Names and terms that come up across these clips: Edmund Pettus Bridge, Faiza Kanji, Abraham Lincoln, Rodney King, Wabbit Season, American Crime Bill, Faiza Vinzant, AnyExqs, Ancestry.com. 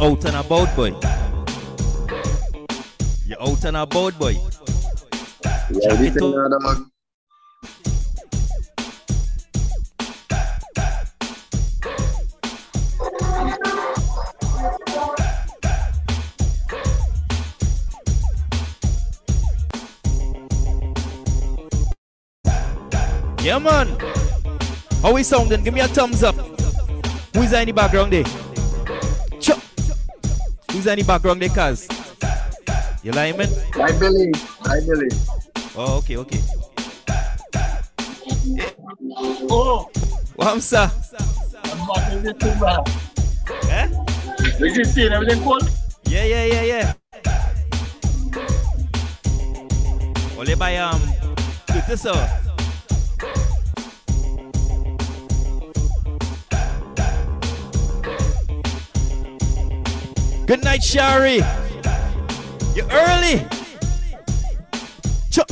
out and about, boy. You're out and about, boy. Yeah, this is another one. Yeah, man. How we sounding? Give me a thumbs up. Who's in the background there? Chop. Who's in the background there, cuz? You lying, man? I believe. Oh, okay. Oh. What's up? I'm not too bad. Eh? Did you see everything cool? Yeah. Only by put this up. Good night, Shari. You're early. Chop.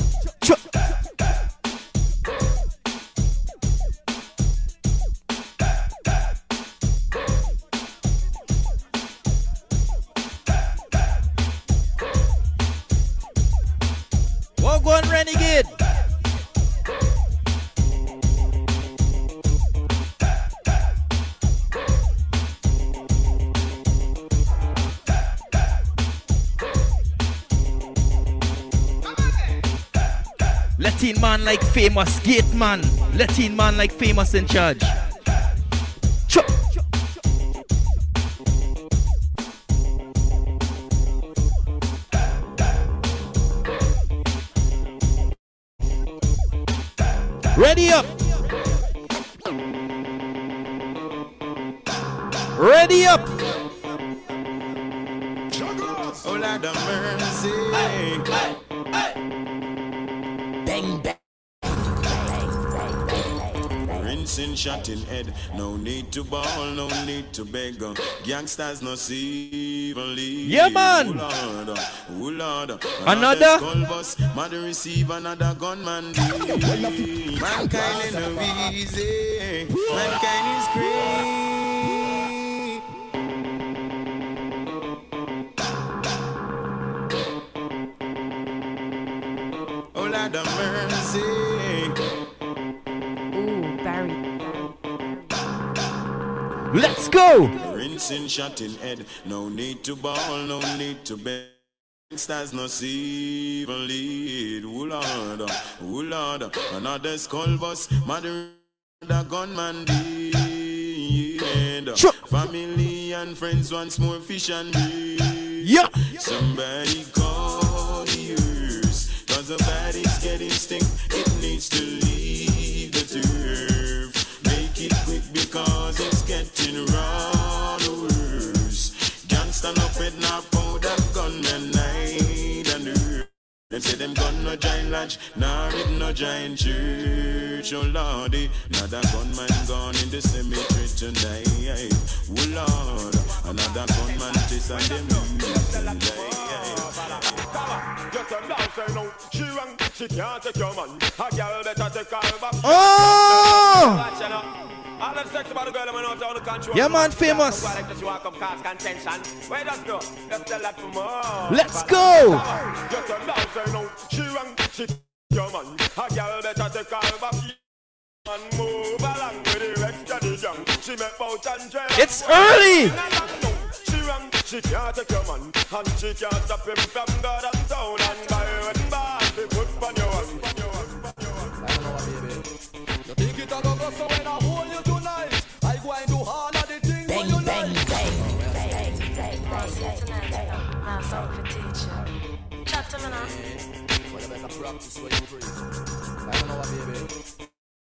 Walk on, Renegade. Latin man like famous, gate man. Latin man like famous in charge. Chop. Ready up. Oh, Lord of mercy. Hey. Rinsing shot in head, no need to ball, no need to beg. Gangsters no see even leave. Yeah, man. Oh Lord. Another bus, mother receive another gunman. Mankind is no easy. Mankind is great. Oh Lord of mercy. Let's go! Rinsing shot in head, no need to ball, no need to beg. Stars no see even lead. Oh Lord, another skull bus, mother, the gunman did. Family and friends once more fish and bread. Yeah. Somebody call the ears, 'cause the body's getting stink, it needs to leave the turf. It quick because it's getting rather worse. Gangsta no fed no powder gun and night and earth. Them say them gun no giant lodge, nor it no giant church. Oh lordy, another gunman gone in the cemetery tonight. Oh lord, another gunman chase and them tonight. She can't take your man. A girl better take her back. Oh! All them sex about the girl I'm out on the country. Yeah, man, famous. Let's go! She rang, she take your man. A girl better take her back. And move along with the rest of the young. She make bout and jail. It's early! She rang, she can't take your man. And she can't stop him from God and town and by and by. Practice what you preach. I don't know what, baby.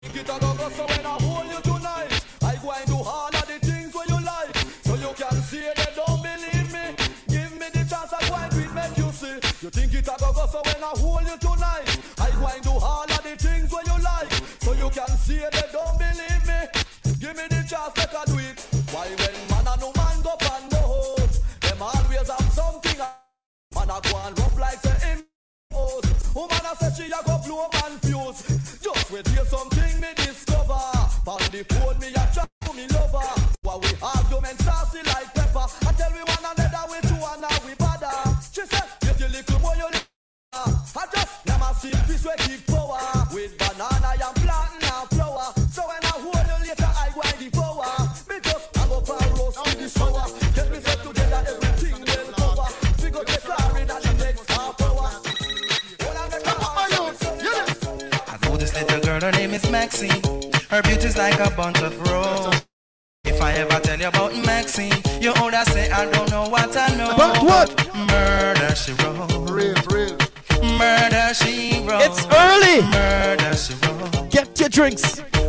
You get a go, so when I hold you tonight, I go and do all of the things where you like. So you can see they don't believe me. Give me the chance, I go and do it, make you see. You think it a go, so when I hold you tonight, I go and do all of the things where you like. So you can see they don't believe me. Give me the chance, I can do it. Why when man and no man go and no hoes, them always have something. Man I go and rough like the imp. Woman I said she a go blow man fuse. Just wait till something me discover. On the phone me a chat to me lover. While we argument saucy like pepper. I tell we one and this way give power. With banana and platinum flower. So when I hold you later I go and devour. Me just a go for a roast on this hour. Get me set together everything will over. We go take glory that the next half hour. I know this little girl, her name is Maxine. Her beauty's like a bunch of roses. If I ever tell you about Maxine, you older say I don't know what I know. But what? Murder she wrote. Real. Murder she wrote. It's early. Murder she wrote. Get your drinks. Action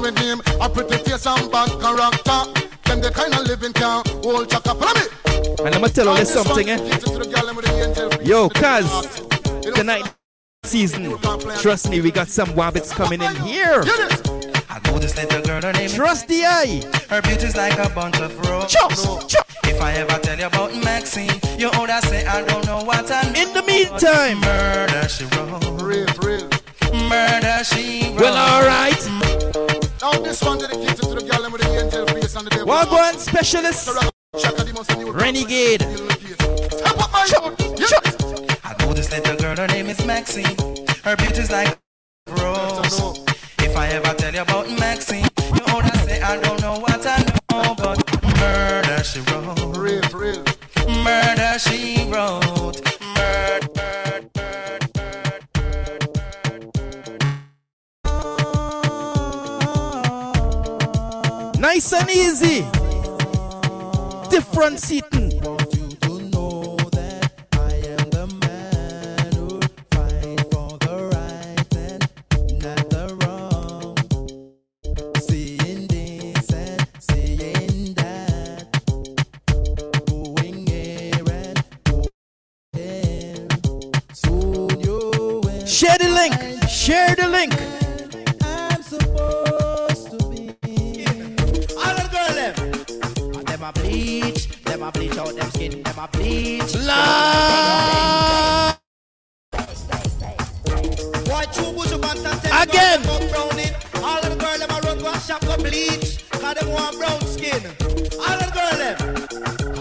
with him, a pretty face and bad character. Then the kind of living can hold chaka. Follow me. And I'ma tell you something, Yo, cuz tonight season. Trust me, we got some wabbits coming in here. I know this little girl, her name is Trusty Eye. Her beauty's like a bunch of roses. If I ever tell you about Maxine, you older say I don't know what I know. In the meantime, murder she wrote. Real. Murder she wrote. Well, alright. Now this one dedicated to the girl with the angel face and the devil. Wagwan specialist. Renegade. I know this little girl, her name is Maxine. Her beauty's like a rose. If I ever tell you about Maxine, you oughta say I don't know what I know, but murder she wrote. Real. Murder she wrote. Murder. Nice and easy. Different seating. Share the link. I'm supposed to be. All the girl them a bleach. Them a bleach out them skin. Them a bleach. Again. All the girl them a run go and shop go bleach. Cause them want brown skin. All the girl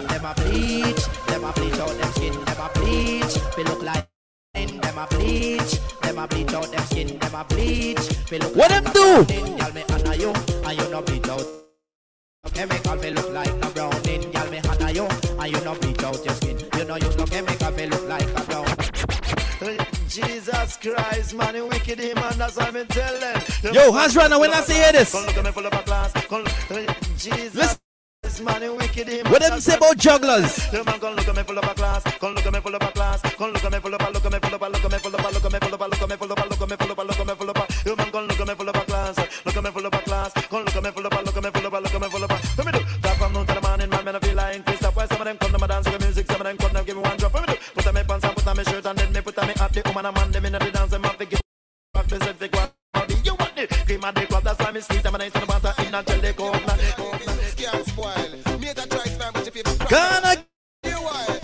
them a bleach. Them a bleach out them skin. Them a bleach. They look like them a bleach. Bleach out them skin, them a bleach. What them do? Y'all me honor you, and you no bleach out. Chemical me look like a browning. Y'all me honor you, and you no bleach out your skin. You know you no chemical me look like a brown. Jesus Christ, man, you wicked him, and that's what I'm telling them. Yo, hands right now when I say this. Listen. What them say about jugglers? Gonna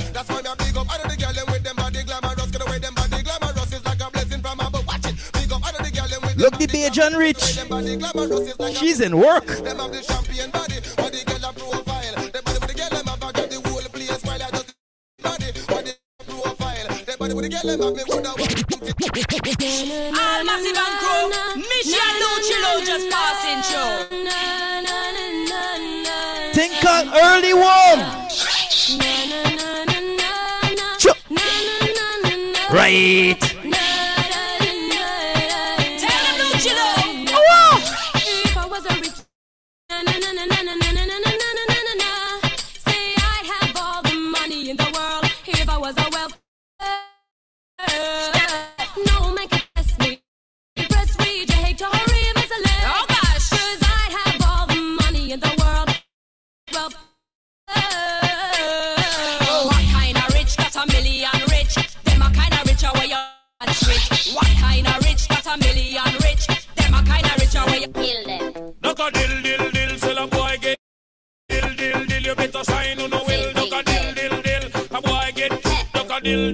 that's why I big up out of the girl with them body glamorous. Get away them body glamorous is like a blessing from above. Watch it, big up out of the girl with look the page and rich. She's in work. Them have the champion body, body girl a profile. Them body with the girl them have a got the whole place while I just body profile. Them body with the girl them have me woulda. All massive and crew, Michelle Lucillo just passing through. Think on early warm. Right. Tell him don't you know. If I was a rich say I have all the money in the world. If I was a wealth no man can test me. Press read your hate to hurry as a letter. Oh gosh, cause I have all the money in the world. Well what kind of rich got a million rich? Rich. What kind of rich got a million rich? Them a kind of rich away you kill them. Knock a dill, sell a boy get dill, you better sign on the will. Knock a dill, a boy get knock a dill,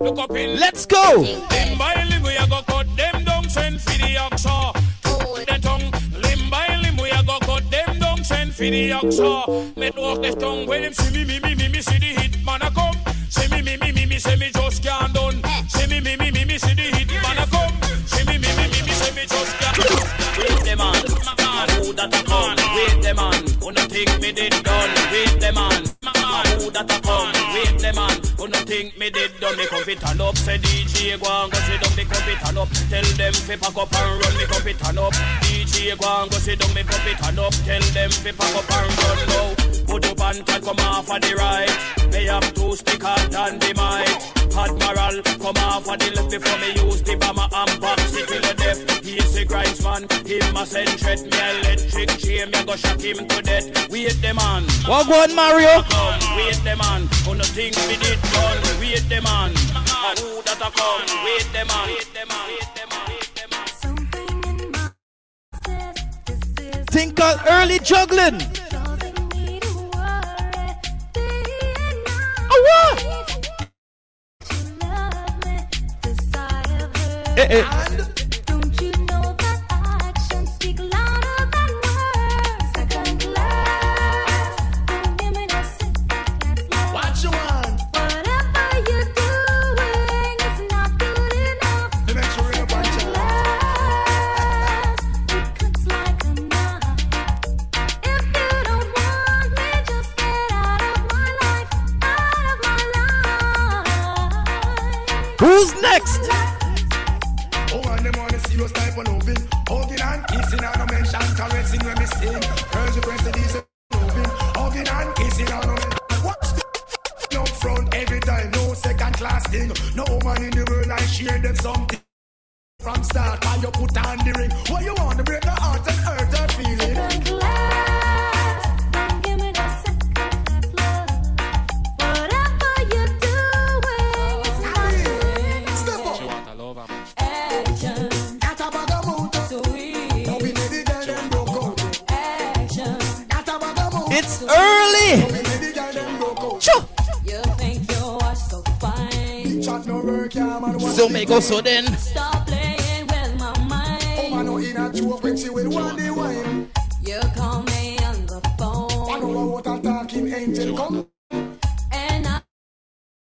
look up in. Let's go! Limb by limb we a go cut them down, send for the oxa. The tongue, limb by limb we a go cut them down, send for the oxa. Met walk the tongue when him see me, see the hit man a come. See me, say me just can't done. See me. cup it and up. Say DJ go and go sit down, me cup it and up. Tell them fi pack up and run, me cup it and up. DJ go and go sit down, me cup it and up. Tell them fi pack up and run now. Put up and come off of the right. Me have two stick out and the mic. Admiral, come off of the left before me use the bomber and box it till the death. He's a grinds man, him a send threat. Me electric chain, me go shock him to death. Wait the man. What go on, Mario? Wait the man. On the thing we did done. Wait the man. And who that a come? Wait the man. Wait the man. Wait the man. Wait the man. Something in my says, thing called early juggling. Oh what? Hey, hey. Don't you know that actions speak louder than words? Second class, don't give me that second class. What you want? Whatever you're doing, it's not good enough. Second class, it cuts like a knife. If you don't want me, just get out of my life, out of my life. Who's next? No woman in the world, I share them something. From start, why you put on the ring? What you want to break her heart and hurt her feeling? Second class, don't give me that second class. Whatever you're doing, it's not good. Step up. She want a lover. Action. Not a bagamoto. So we. Now we need it and then broke out. Action. Not a bagamoto. It's early. So make us so then. Stop playing with my mind. Oh man, no, in a joke when she with one day wine. You call me on the phone. I know what I'm talking, angel come. And I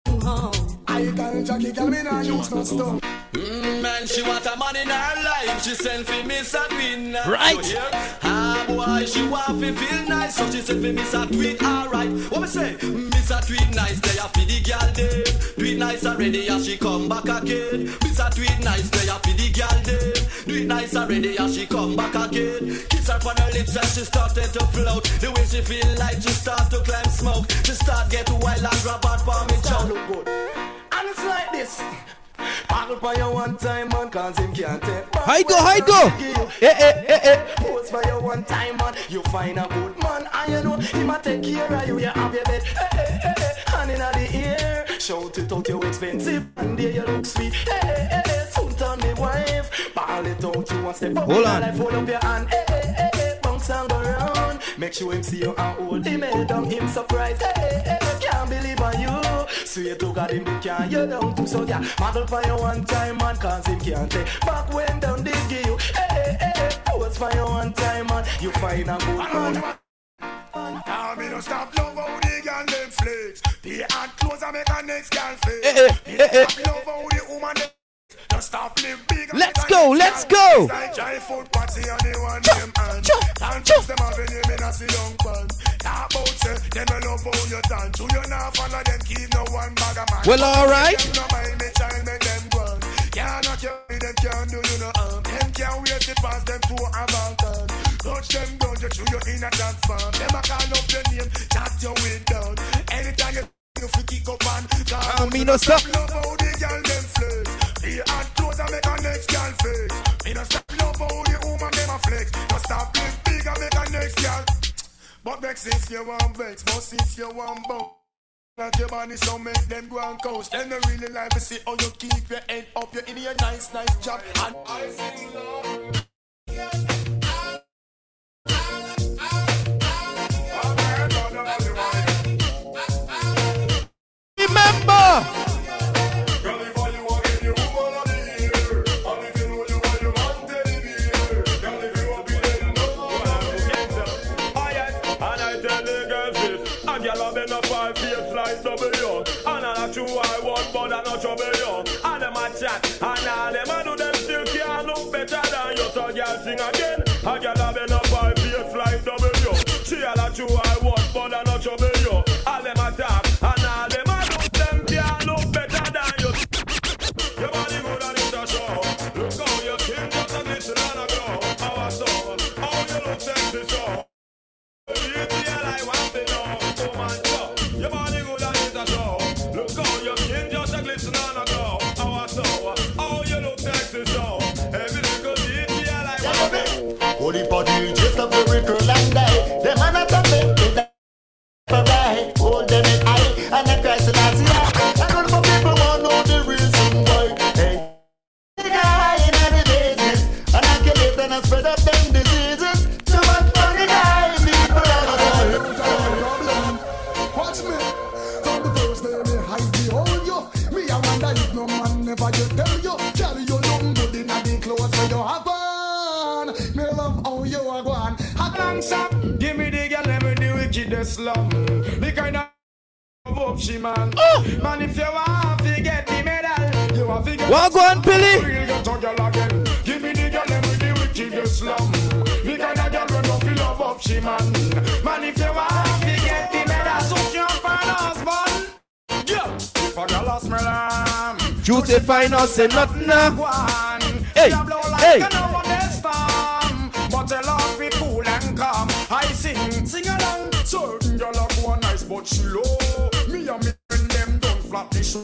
go home. I tell Jackie, girl, me not use no stuff. Man, she want a man in her life. She sent for Miss a twin. Right. So here, boy, she want to feel nice. So she sent for Miss a twin. Alright. What me say? Miss a twin nice. They are for the girl day. Do it nice already as she come back again. Miss a twin nice. They are for the girl day. Do it nice already as she come back again. Kiss her on her lips and she started to float. The way she feel like she start to climb smoke. She start get wild and grab out for me. Chow look good. And it's like this. Paddle by your one time man, cause him can't take back. Hi go. Eh. Post by your one time man, you find a good man. And you know, he might take care of you, you have your bed. Eh. Hand in the air, shout it out, you expensive. And there you look sweet. Eh. Soon turn me wife. Ball it out, you want step up. Hold on. Hold up your hand. Eh. Bounce and go round. Make sure him see you and hold him. Head down, him surprised. Eh. Can't believe on you. Sweet look at him, they can't you down too, so yeah. Model for you one time, man, cause him can't take back when down they give you. Hey, pose for you one time, man, you find a good man. Now me don't stop love how the girl them flakes. They act close and make a next girl face. Me don't stop love how the woman them flakes. Don't stop live big. Let's go. Like giant food party and they want them hands. Can't choose them up in the middle of the young pants. Well, all right. I mean, no stop. But vex if you want vex, but if you want bow. Like your body so make them go and coast. Then they really like to see how you keep your head up. You're in your nice job. And I sing love. Remember! But I no trouble you, and them a chat, and all them a do them still can't look better than you. So girl sing again, a girl have enough for a face like W. She all a true I want, but I no trouble you. All them a tap, and all them a do them can't look better than you. Look how you came out and it's not a go. Our soul, how you look sexy so. You feel I want to know. Come and go. Your body good and it's a show. Look how you came just a glisten on a go. Our soul, how you look sexy so. Every little you feel I want to know. Holy body, just a very girl and die. The man at the men is a right. Hold them in eye and the Christ in us. Give me the girl, let me do it, kid the slum. The kind of hope she man. Oh. Man, if you want to get the medal, you have to get what the medal. Pilly? Give me the girl, let me do it, kid the slum. The kind of girl when you feel love up, she man. Man, if you want to get the medal, so you find us, man. Yeah, for the last melon. Choose a final, say nothing. Hey, hey. I sing along. Certain girl have one nice, but she low. Me and me and them don't flop the show.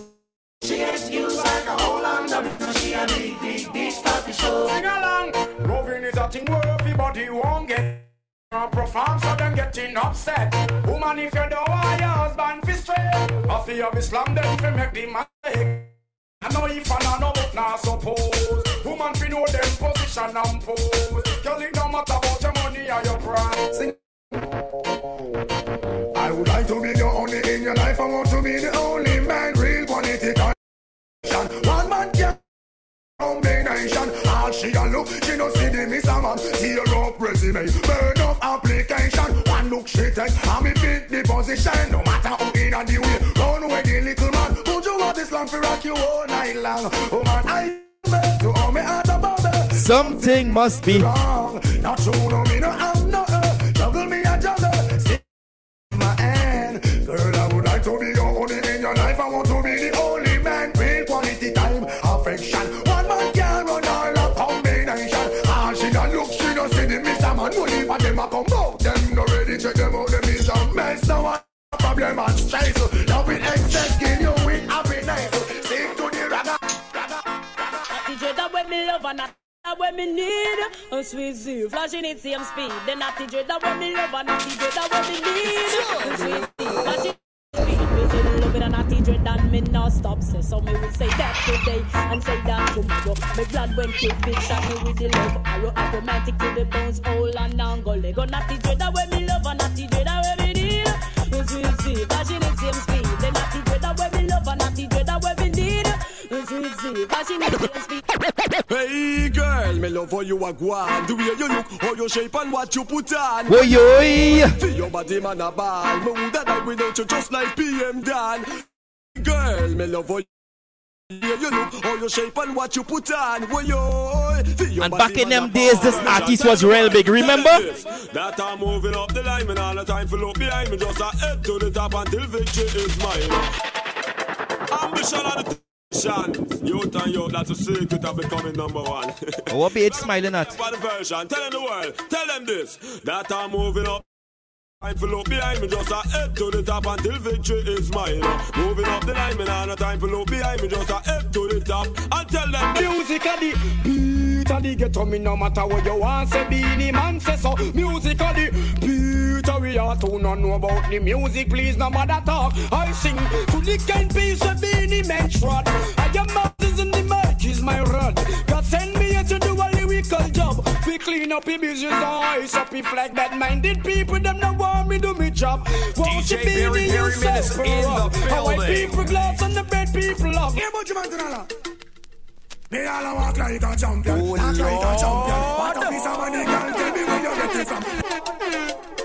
She gets used like a whole under me. She and me, this flop the show. Sing along. Loving is a thing where everybody won't get profound, so them getting upset. Woman, if you don't want your husband to stray, I feel you be slammed, then you make the mistake. I know if I know what now suppose. Woman, we know them position and pose. Girl, it don't matter about your money or your pride. I would like to be the only in your life. I want to be the only man. Real political. One man can combination. All she can look, she don't see the miss a man. Tear up resume, burn up application. One look she takes, and me fit the position. No matter who in and the way, run away the little man. Could you want this long for rock you all night long? Oh man, I to all me out about it. Something must be wrong. Not true, no me no I'm not double me a juggle. Sit my hand. Girl, I would like to be your only in your life. I want to be the only man. Real quality time, affection. One man can run all a combination. Ah, she don't look, she don't see the miss a man. No leave a them a come out. Them no ready, check them out. Them is a mess. No one problem and stress. Love with excess, give you with happiness. Me love and that way me need a sweet zoo flashing in same speed. Then I teach you that way me love and I teach you that way me need a sweet zoo flashing in same speed. Me should love it and I teach you that me now stop say. So me will say that today and say that tomorrow. Me glad when you bitch shot me with the love arrow. I'm romantic to the bones, old and angle. Gonna teach you that way me love and I teach you that way me need a sweet zoo flashing in same speed. Then I teach you that way me love and I teach you that way me need a sweet zoo flashing in same speed. Hey girl, me love how you are guan. The way you look, how you shape and what you put on. Oi oi. Feel your body man a ball. Me woulda die without you just like PM Dan. Girl, me love how you look, how you shape and what you put on. Oi oi. And back in them days, this artist was real big, remember? That I'm moving up the line and all the time for look behind me. Just a head to the top until victory is mine. Ambition on the Sean, youth and youth, that's a secret of becoming number one. What be it smiling at? Tell them the world, tell them this, that I'm moving up. Time for look behind me, just a head to the top until victory is mine. Moving up the line, me now no time for look behind me, just a head to the top and tell them music of the beat of the ghetto, me no matter what you want, say beanie man say so. Music of the beat, we are to not know about the music, please no matter talk. I sing to the kind piece of beanie man trot. I am not in the mic is my rod. God send me here to do a lyrical job. We clean up the business, eyes up the flag that minded people, them no one. Me do me job. Won't you be the yourself how I people glass on the bed people up. Hey, but you man they all walk like a champion. Oh Lord. What a piece of money can tell me where you get it from.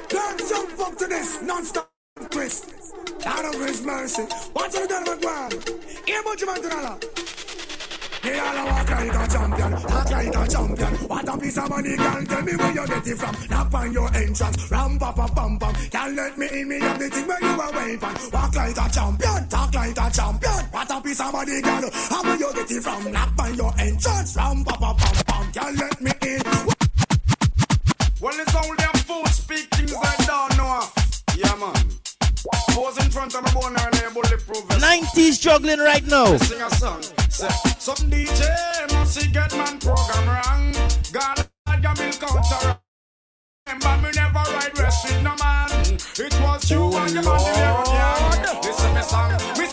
Don't jump up to this non-stop twist. Out of his mercy. What you done with one? Hey, but you man they all walk like a champion. Talk like kind of champion. What a piece of money, girl, tell me where you get it from. Knock on your entrance, ram pa pa pam pam. Can't let me in, me have the thing where you are waiting for. Walk like a champion, talk like a champion. What a piece of money, girl, how will you get it from? Knock on your entrance, ram pa pa pam pam. Can't let me in. Well, it's all them food speaking that don't know. Yeah, man. Pose in front of my boner and able to prove it. 90s juggling right now. Sing a song. Say, some DJ must see get man program wrong. God, I got milk counter. Remember me never ride rest with no man. It was you and your man in your yard. Listen me song. Me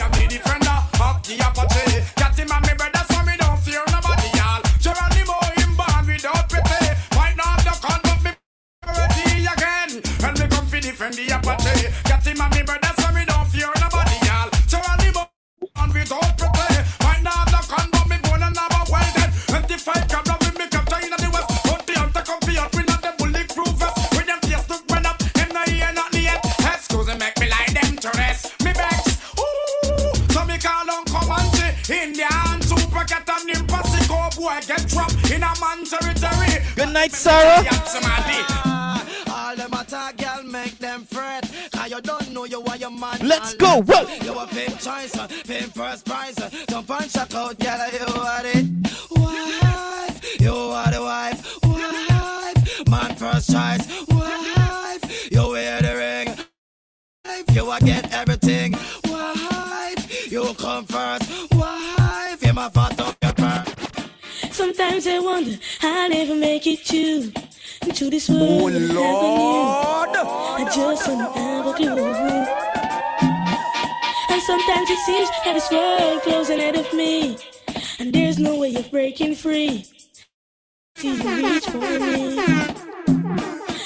I'm the defender of the Apache. Got him and me brother so me don't fear nobody y'all. Geronimo him born without pity. Might not have the con of me already again. And me come finish from the Apache. Got him and me brother so me don't fear nobody y'all. Geronimo born without pity. Might not have the con of me born and never welded. And the fight come up with me captain in the West. But the hunter come be out with not the bulletproof vest. When them tears look run up, them not here not the end. Excuse me make me like them to rest. Me back. Indian super cat and impasico boy get trapped in a man's territory. Good night, Sarah. All them attack, girl, make them fret. Now you don't know you are your man. Let's go, roll. You a pimp choice, pimp first prize. Don't punch a coat, girl, you are it. Wife, you are the wife. Wife, man first choice. Wife, you wear the ring. Wife, you will get everything. Wife, you come first. Sometimes I wonder I'll never make it to this world. Oh Lord, I just don't have a clue. And sometimes it seems that this world closing out of me, and there's no way of breaking free. See you reach for me.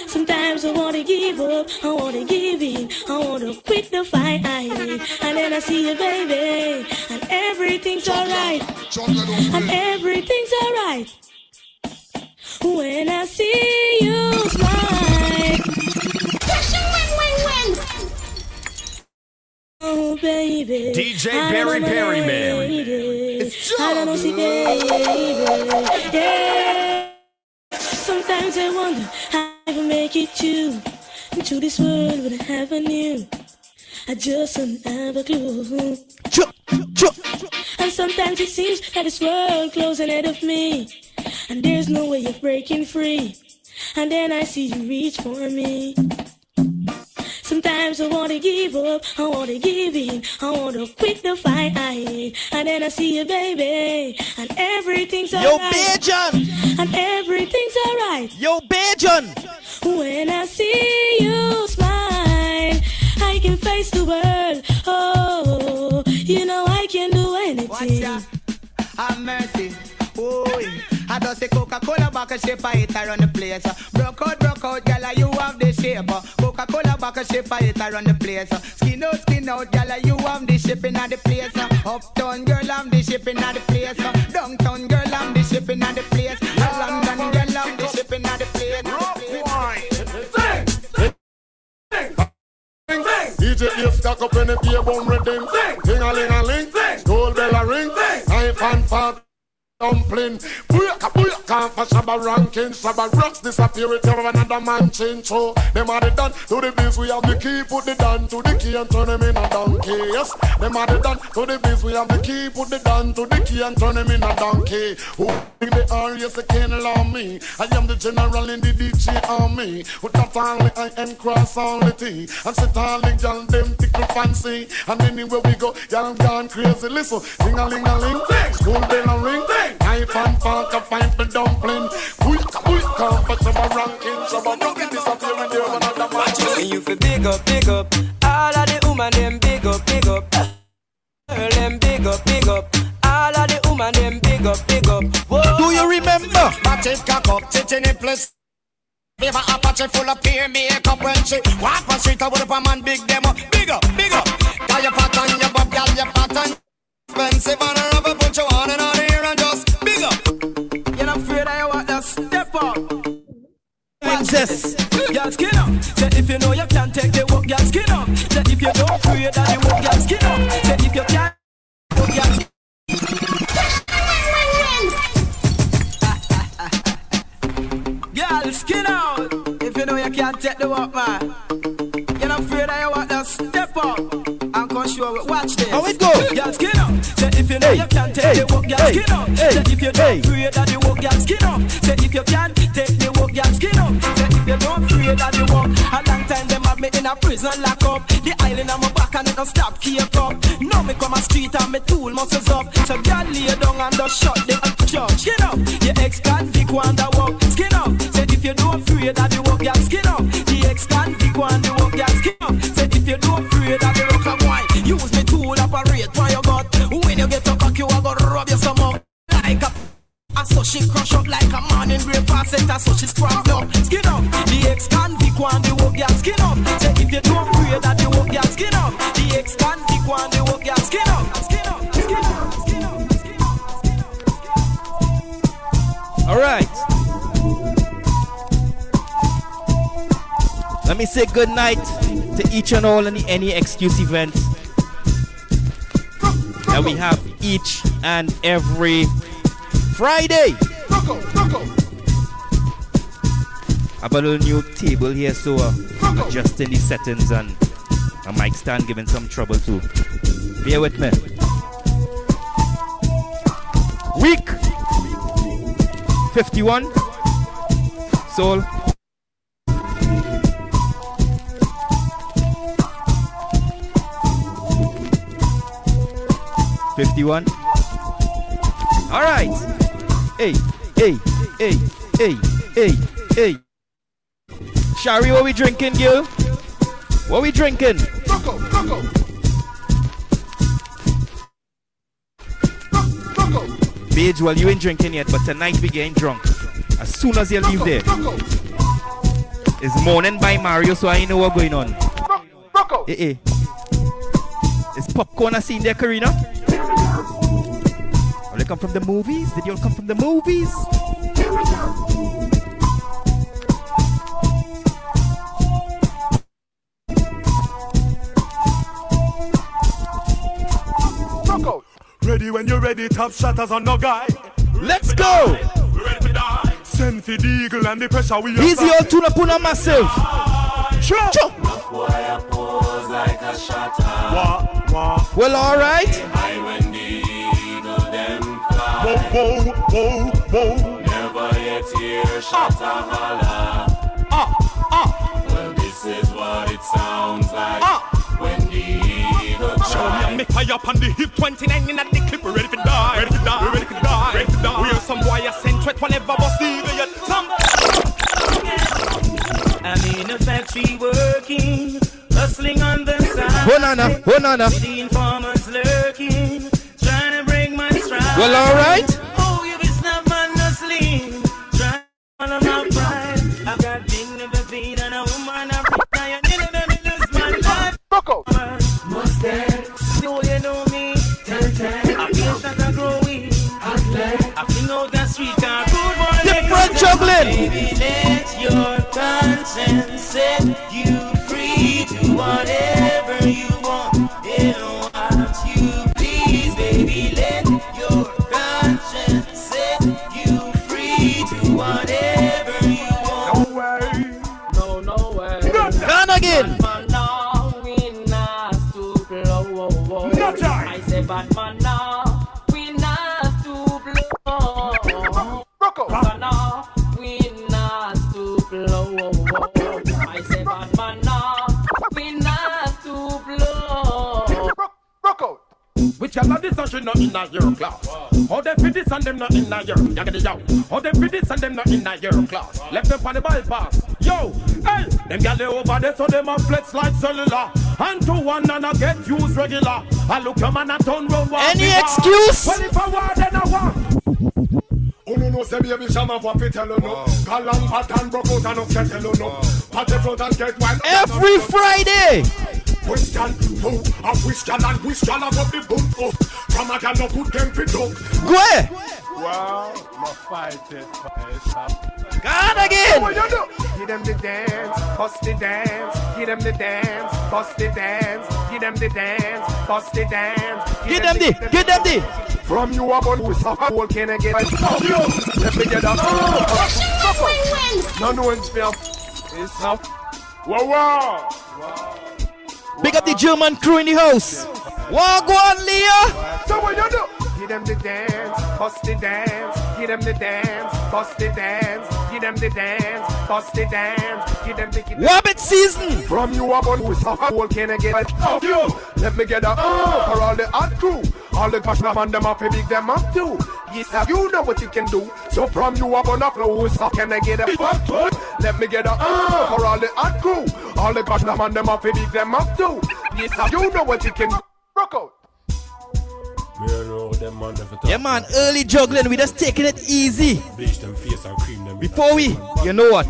Sometimes I wanna give up, I wanna give in, I wanna quit the fight. And then I see you, baby, and everything's alright. And everything's alright. When I see you smile. Oh, baby. DJ Barry Berryman. It's I don't know, see, baby. Yeah. Sometimes I wonder how I can make it to this world when I have a new. I just don't have a clue. And sometimes it seems that this world closing out of me, and there's no way of breaking free. And then I see you reach for me. Sometimes I wanna give up, I wanna give in, I wanna quit the fight. And then I see you, baby, and everything's alright. Yo, Bajan! And everything's alright. Yo, Bajan! When I see you smile, I can face the world. Oh, you know I can do anything. Watch have mercy. Ooh, I just a Coca-Cola bottle shape it around the place. Broke out, gala, you have the shape. Coca-Cola bottle shape it around the place. Skin out, gala, you have the shipping at the place. Uptown girl, I'm the shipping at the place. Downtown girl, I'm the shipping at the place. London girl, I'm the shipping at the place. DJ Dave stack up in the beer bomb redeem. Ding a ling a ling, gold bell a ring. Knife and fork dumpling. Booyaka booyaka for Shabba ranking. Shabba rocks disappear with another man change. So them are the done to the biz. We have the key, put the down to the key and turn him in a donkey. Yes, them are the done to the biz. We have the key, put the down to the key and turn him in a donkey. Who think they are? Yes, they can't allow me. I am the general in the DJ army. Who got all the I and cross all the T and sit all the y'all them tickle fancy. And anywhere we go, y'all gone crazy. Listen, ding a ling, school bell a ring. Knife and fork a fine for dumpling. Wicka, but some are ranking. Some are knocking disappear and they're another match. You feel big up all of the woman them big up girl them big up all of the woman them big up. Whoa. Do you remember? Matches cock up, titting in place. Give a Apache full of peer makeup when she walk on street I would up a man big them up. Big up tell your pattern, your bub, girl, your pattern. Expensive and a rubber, put you on and on. Step up, princess. Girl, skin up. Say if you know you can take the work, girl, skin up. Say if you don't create that the work, girl, skin up. Say if you can, work, girl. and take the walk, man. You're not afraid that you want to step up and come show it. Watch this. How it go? Girl, skin up. Say if you know you can take the walk, girl, skin up. Say if you don't afraid that you walk, girl, skin up. Say if you can take the walk, girl, skin up. Say if you don't afraid that you walk. A long time them have me in a prison lock up. The island on my back and it don't stop keep up. Now me come a street and me tool muscles up. So girl lay down and just shut the up. Skin up. Your ex can't be quando walk. Skin up. Say if you don't afraid that you walk, girl, skin up. The ex can't be quando walk, girl, skin up. Say if you don't afraid that you rock and wine. Use me tool operate for your gut. When you get up back, you are gonna rub your stomach like a. And so she crush up like a man in grey pants. And so she scrapped up. Skin up. The ex can't be quando walk, girl, skin up. Say if you don't afraid that you walk, girl, skin up. The ex can't be quando walk, girl, skin up. Skin up. Skin up. Skin up. Skin up. Skin up. All right. Let me say good night to each and all in the AnyExqs event that we have each and every Friday. I have a little new table here, so adjusting the settings, and a mic stand giving some trouble too. Bear with me. Week 51. Soul. All right. Hey. Shari, what we drinking, Gil? What we drinking? Paige, well, you ain't drinking yet, but tonight we getting drunk. As soon as you leave there. It's morning by Mario, so I ain't know what's going on. Hey. It's popcorn I seen there, Karina. They come from the movies? Did you all come from the movies? Ready when you're ready, top shatters on no guy. Let's go! Send the eagle and the pressure we are. Easy all tuna puna massive. Sure. Well, alright. Whoa, whoa, whoa. Never yet hear Shatavala. Well, this is what it sounds like when the eagle cries. Show me make fire up on the hip, 29 in the clip. We're ready to die, ready to die, ready to die, ready to die. We have some wire sent to it, whatever was even yet. I'm in a factory working, hustling on the side. Banana. With the informers lurking. Well, all right. Oh, you be snapping no sling. Try one of my pride. I've got thing in the feet and a woman. I'm lose my life. Mustangs. No, you know me. I feel that I grow weak. I feel out that street. Different juggling. Baby, let your conscience set you free to whatever you want. It don't want you. Please, baby, let set you free to whatever you want. No way. No way. Done again. Bad man now, we not to blow. I say bad man now, we not to blow. Bad now, we not to blow. I say bad man now, we not to blow. Which a lot of this should not in your class. All them fit this and them not in your yaggy yo. All them fit this and them not in your class. Left them for the bypass. Yo, hey, them galley over there so them a flex like cellular. And to one and I get used regular. I look your man and turn round. AnyExqs? Well, if I were then I want. No se be shaman for fitelo no. Galang patan broke out and upsetelo no. Pate front and get one. Every Friday. Question, who? A question and the boom. Oh, from a can of good temper dog. Gwe! Wow, my fight is God again! What you do? Give them the dance, bust the dance. Give them the dance, bust the dance. Give them the dance, bust the dance. Give them the. From you up on who's up, who can I get? Let me get up. No, no one's fair. It's up. Whoa, whoa. Whoa. Big up the German crew in the house. Wagwan Leah. So what you do? Give them the dance, bust the dance, give them the dance, bust the dance, give them the dance, bust the dance, give them the Wabbit season! From you up on with how can I get a of you? Let me get a for all the art crew. All the gosh man them up and big them up too. Yes, you know what you can do. So from you up on up with how can I get a let me get a for all the art crew. All the gosh man them up and big them up too. Yes, you know what you can do. Rock out. Yeah man, early juggling, we just taking it easy. Before we, you know what?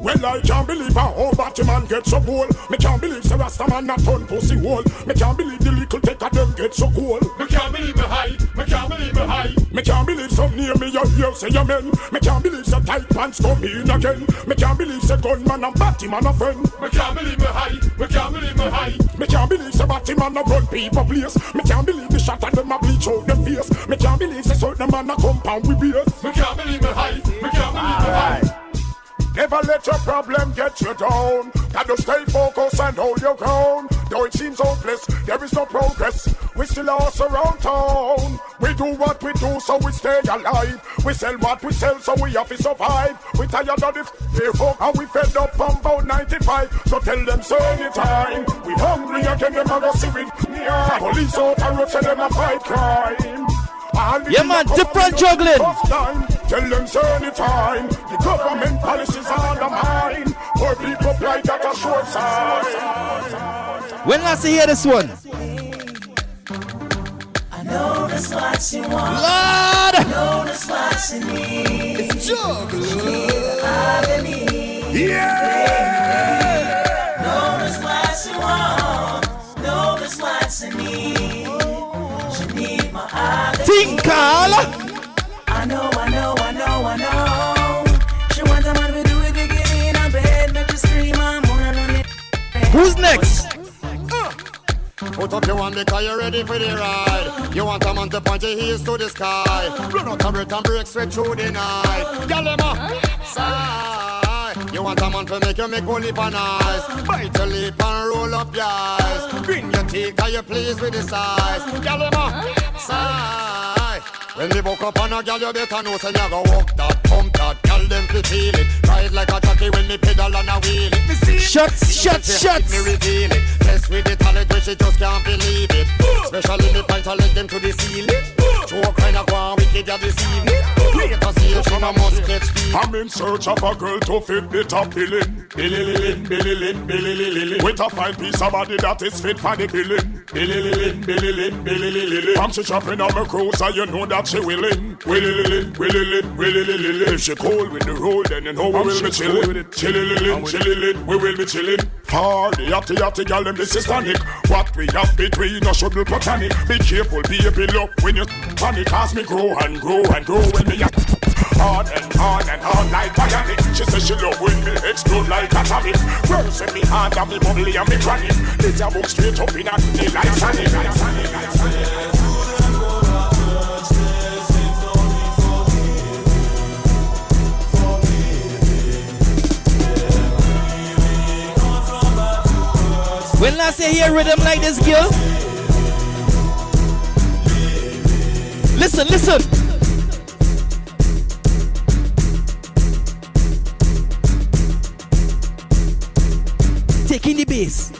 Well, I can't believe how old Batman gets so bold. Me can't believe the Rasta man not turn pussy wall. Me can't believe the little take of them get so cool. Me can't believe me high, me can't believe me high. Me can't believe some near me your ears say amen. Me can't believe the tight pants come in again. Me can't believe the gunman and Batman a friend. Me can't believe me high, me can't believe me high. Me can't believe the Batman a run people place. Me can't believe the shot at them a bleach out the face. Me can't believe the certain man a compound with beers. Me can't believe me high, me can't believe me high. Never let your problem get you down. Gotta stay focused and hold your ground. Though it seems hopeless, there is no progress. We still are around town. We do what we do so we stay alive. We sell what we sell so we have to survive. We tired of the people and we fed up from about 95. So tell them so anytime. We hungry again, them are gonna see with me. Police out and roads and them a fight crime. Yeah man, different juggling. Tell them so anytime. The government policies are the mine. Poor people plight at a short side. When last you hear this one? I know that's what she wants. Lord! I know that's what she needs. It's juggling. She needs agony. Yeah! I know that's what she wants. I know that's what she needs. She needs my agony. Think, Carla! I know. She wants a man to do it again. I bet that you scream. I'm on it. Who's next? Put up your one because you're ready for the ride. You want a man to punch your heels to the sky. Run out of break and break straight through the night. Yell him up. Sigh. You want a man to make you make one lip and eyes. Bite your lip and roll up your eyes. Bring your teeth because you're pleased with the size. Yell him up. Sigh. When they buck up on a gal, you better know, say, so you go walk that, pump that, gal them to feel it. Ride like a jockey when they pedal on a wheel it. Shots. Me reveal it. Test with the talent, which she just can't believe it. Especially the pint, I let them to the ceiling. Show a kind of one wicked, you're deceiving. Later, see you from a musket feet. I'm in search of a girl to fit the top billing. Billy Lin. With a fine piece of body that is fit for the killing. Billy Lin. I'm shopping on my cruiser, you know that. She will in. If she cool with the road, then you know we will be chillin'. We will be chillin'. Party, yachty, gal, them this is tonic. What we have between us should be platonic. Be careful, be a bit look when you panic. As me grow when me yacht. On and on like bionic. She says she love when me explode like atomic. Words in me hand and me bubbly and me chronic. This a book straight up in a daylight sonic. When last you hear rhythm like this, girl? Listen. Taking the bass.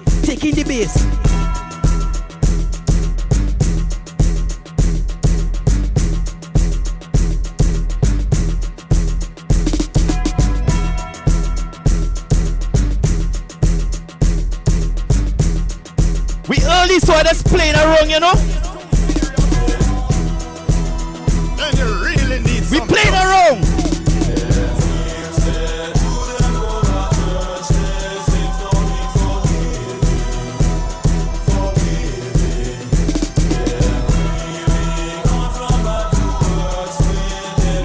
So I just playing around, you know. And you really need we playing around.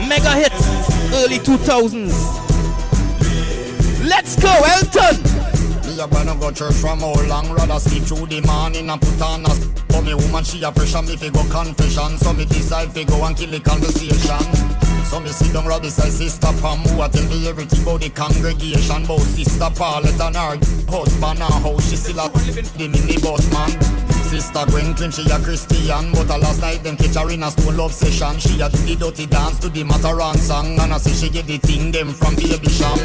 Mega hit, early 2000s. Let's go, Elton. I gonna go church from how long? Rather sleep through the morning and put on a for me woman, she a pressure me fi go confession. So me decide fi go and kill the conversation. So me see them rabbi say sister Pam, who a tell me everything about the congregation, about sister Paulette and her husband and how she still a the minibus man. Sister Gwen claim she a Christian, but last night them catch her in a stone love session. She a do the dirty dance to the Mataran song, and I say she get the thing them from Baby Sham.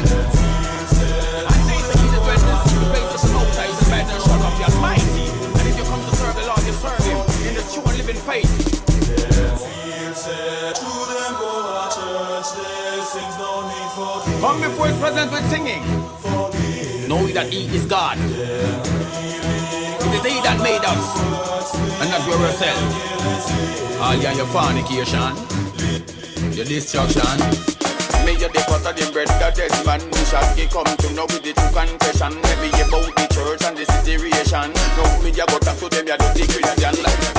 Come before His presence with singing. Know that He is God. It is He that made us, and not we ourselves. All your fornication, your destruction. May your depart of the bread that is man, who shall be come to know with the true confession. Maybe about the church and the situation. No, me ya go talk to them, ya do the Christian life.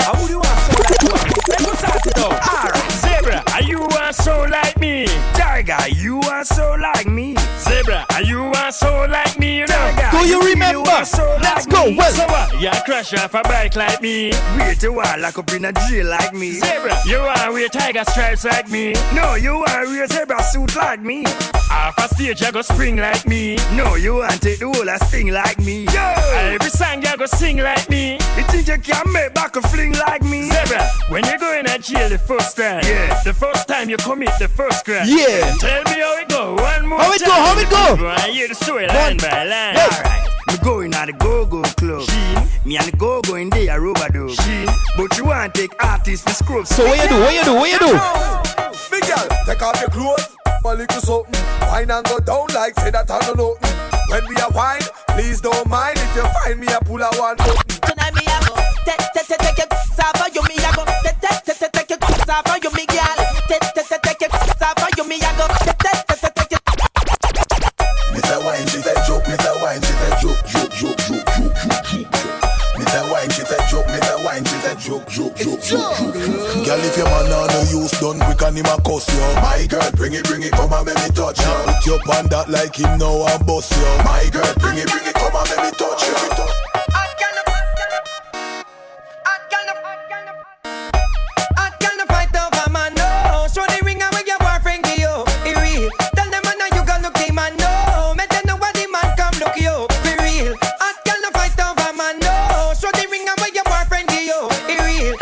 How would you want so like one? Let's start it out. Alright, Zebra, you are so like me. Tiger, you are so like me. Zebra, you are so like me. Tiger, do you remember? You are so let's like go. Me. Well, so what? You crash off a bike like me. Wait a while, like up in a jail like me. Zebra, you are wear tiger stripes like me. No, you are wear zebra suit like me. Half a stage, you go spring like me. No, you want take the whole a sting like me. Yo! Every song, you go sing like me. You think you can make back a fling like me? Zebra, when you go in a jail the first time, yeah, the first time you commit the first crime, yeah, tell me how it go, one more time. How it go, I hear the story line by line. Yes. Alright, me going at the go-go club. She, me and the go-go in there a rubber dub. She, but you want take artists for scrubs. So what you do, what you do, what you do? Big girl, take off your clothes. A little something, wine and go down like say that I don't know. When we a wine, please don't mind if you find me a pull a one button. Tonight me a go, take it, suffer you me a go, take it, suffer you me girl, take it, suffer you me a go, take it. Me say wine, she say joke, me say wine, she say joke, joke. Me say wine, she say joke, me say wine, she say joke. Girl, if your man on no use done, we can him a cuss you. My girl, bring it, come and make me touch you. Put your band that like him now and bust you. My girl, bring it, come and make me touch you. I can't fight over man, no. Show the ring away your boyfriend to you, be real. Tell them man now you gon' look him man, no. Make them know why the man come look you, be real. I can't fight over man, no. Show the ring away your boyfriend to you, be real.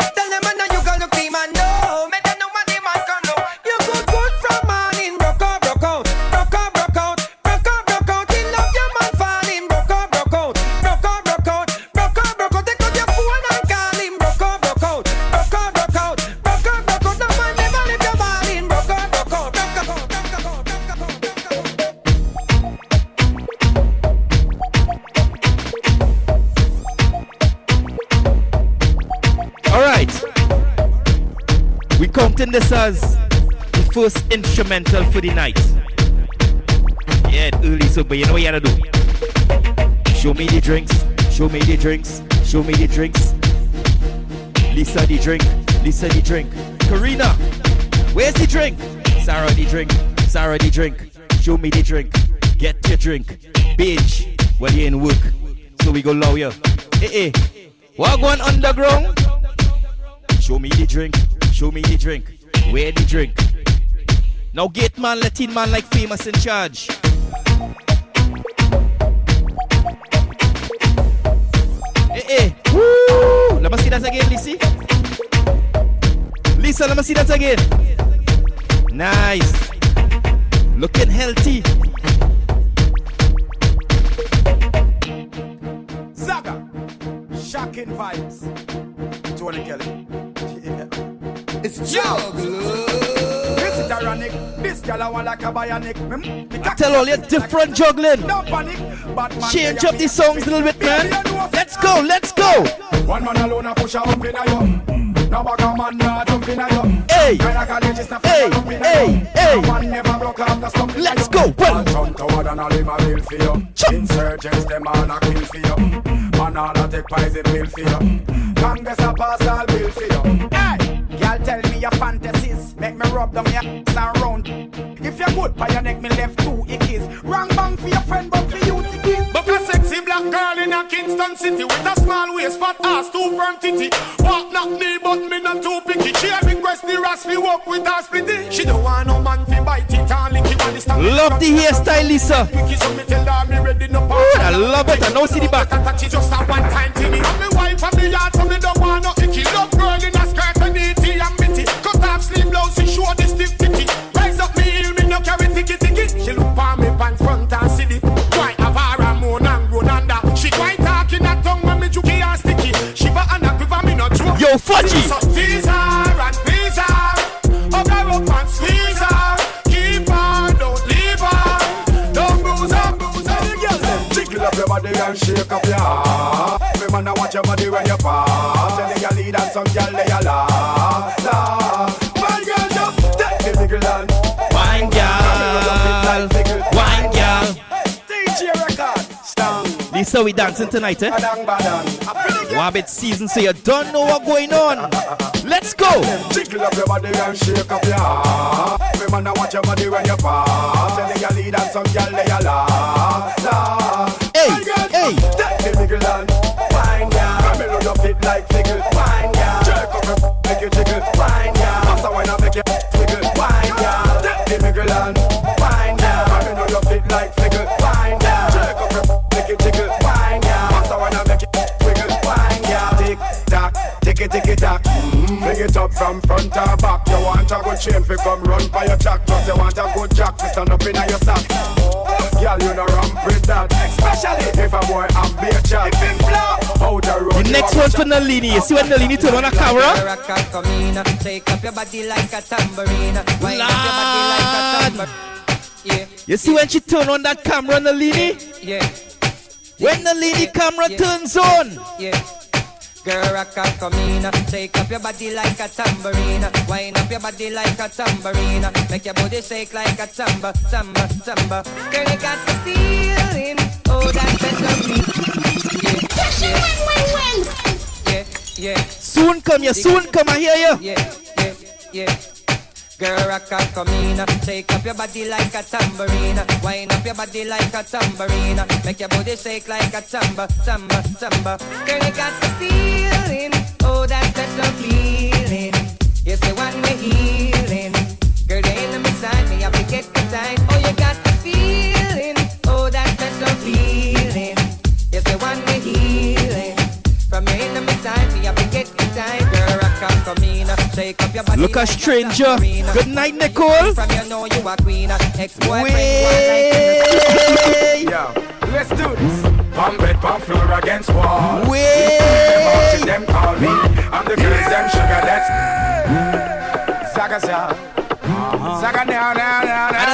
Counting this as the first instrumental for the night. Yeah, early, so but you know what you gotta do. Show me the drinks, show me the drinks, show me the drinks. Lisa the drink, Lisa the drink. Karina, where's the drink? Sarah the drink, Sarah the drink. Show me the drink, get your drink. Bitch, well you in work, so we go low here. Eh, what going underground? Show me the drink. Show me the drink, where the drink? Now get man, Latin man like famous in charge. Hey, woo! Let me see that again, Lisa. Lisa, let me see that again. Nice. Looking healthy. Zaga, shocking vibes. Tony Kelly. It's juggling. This is ironic. This girl I want like a bionic. I tell all your different juggling. No panic. Change up the songs a little bit, man. Let's go, let's go. One man alone a push up in a yum. No bugger man a jump in a yum. Hey, hey, hey, hey. Let's go. Well, insurgents them all a kill for you. Man all a take pies a bill for you. Congress a pass all bill for you. Hey. Y'all tell me your fantasies. Make me rub down your ass and round. If you're good, by your neck me left two ickies. Wrong bang for your friend, but for you to give. But a sexy black girl in a Kingston city with a small waist, fat ass, two firm titty. Walk not me, but me not too picky. She a request the ass we walk with her splitty. She don't want no man fi bite it and lick it. Love the hairstyle, Lisa. I love it. I know see the back. Just at one time to me. And my wife and me yard, so me don't want no icky. Love girl in a skirt and itty and mitty. Cut off sleeve blouse, she show the stiff ticky. Rise up me heel, me no carry ticky ticky. She look on me pants front and see the white of her and moan and groan under. She quite talking her tongue when me jukey and sticky. Shiver and a quiver, me no joke. Yo, fudgy. So these are and these are. Hug her up and squeeze her. Keep her, don't leave her. Don't booze her, booze her. Jiggle up your body and shake up your heart. Man, I watch your body when you pass. Tell you lead and some girl lay a laugh. Man, girl, just take the jiggle and wine, girl. Wine, girl. DJ record. Stand. This is how we dancing tonight, eh? Wabbit season, so you don't know what's going on. Let's go. Jiggle up your body and shake up your heart. Man, I watch your body when you pass. Tell you lead and some girl lay a laugh. Hey, take the jiggle and fit like tickle, wine ya. Jerk up your make you jiggle, wine ya. Master wine and make you jiggle, wine ya. Take the jiggle and wine ya. I know your fit like tickle, wine ya. Jerk up your make you jiggle, wine ya. Master wine and make you jiggle, wine ya. Tick tock, ticky ticky tock. Bring it up from front to back. You want a good chain fi come run by your jack, but you want a good jack fi stand up inna your sack. Girl, you no romp with that, especially if a boy am be a chat. If him flop. The next one for Nalini. You see when Nalini turn on a camera? Shake up your body like a tambourine. You see when she turn on that camera, Nalini? Yeah. When Nalini camera turns on. Yeah. Girl, I can come in. Shake up your body like a tambourine. Wind up your body like a tambourine. Make your body shake like a tamba, tamba, tamba. Girl, you got the feeling. Oh, that's better. Yeah, yeah. Soon come you, soon come I hear you. Yeah, yeah, yeah. Girl, I can come in. Shake up your body like a tambourine. Wind up your body like a tambourine. Make your body shake like a tamba, tamba, tamba. Girl, you got the feeling. Oh, that special feeling. Yes, the one we're healing. Girl, they ain't no beside me. I forget the time. Oh, you got the feeling. Oh, that special feeling. Yes, the one we're healing. From your enemy side, me, I forget the time. Girl, I can't come in. Shake up your body. Look like a stranger. Good night, Nicole. From your know you are queen. Ex-boyfriend. Yeah, let's do this. Pump bed, pump floor against wall. Wait. Them call me. I'm the girls, them sugar, that's. Zagaza. I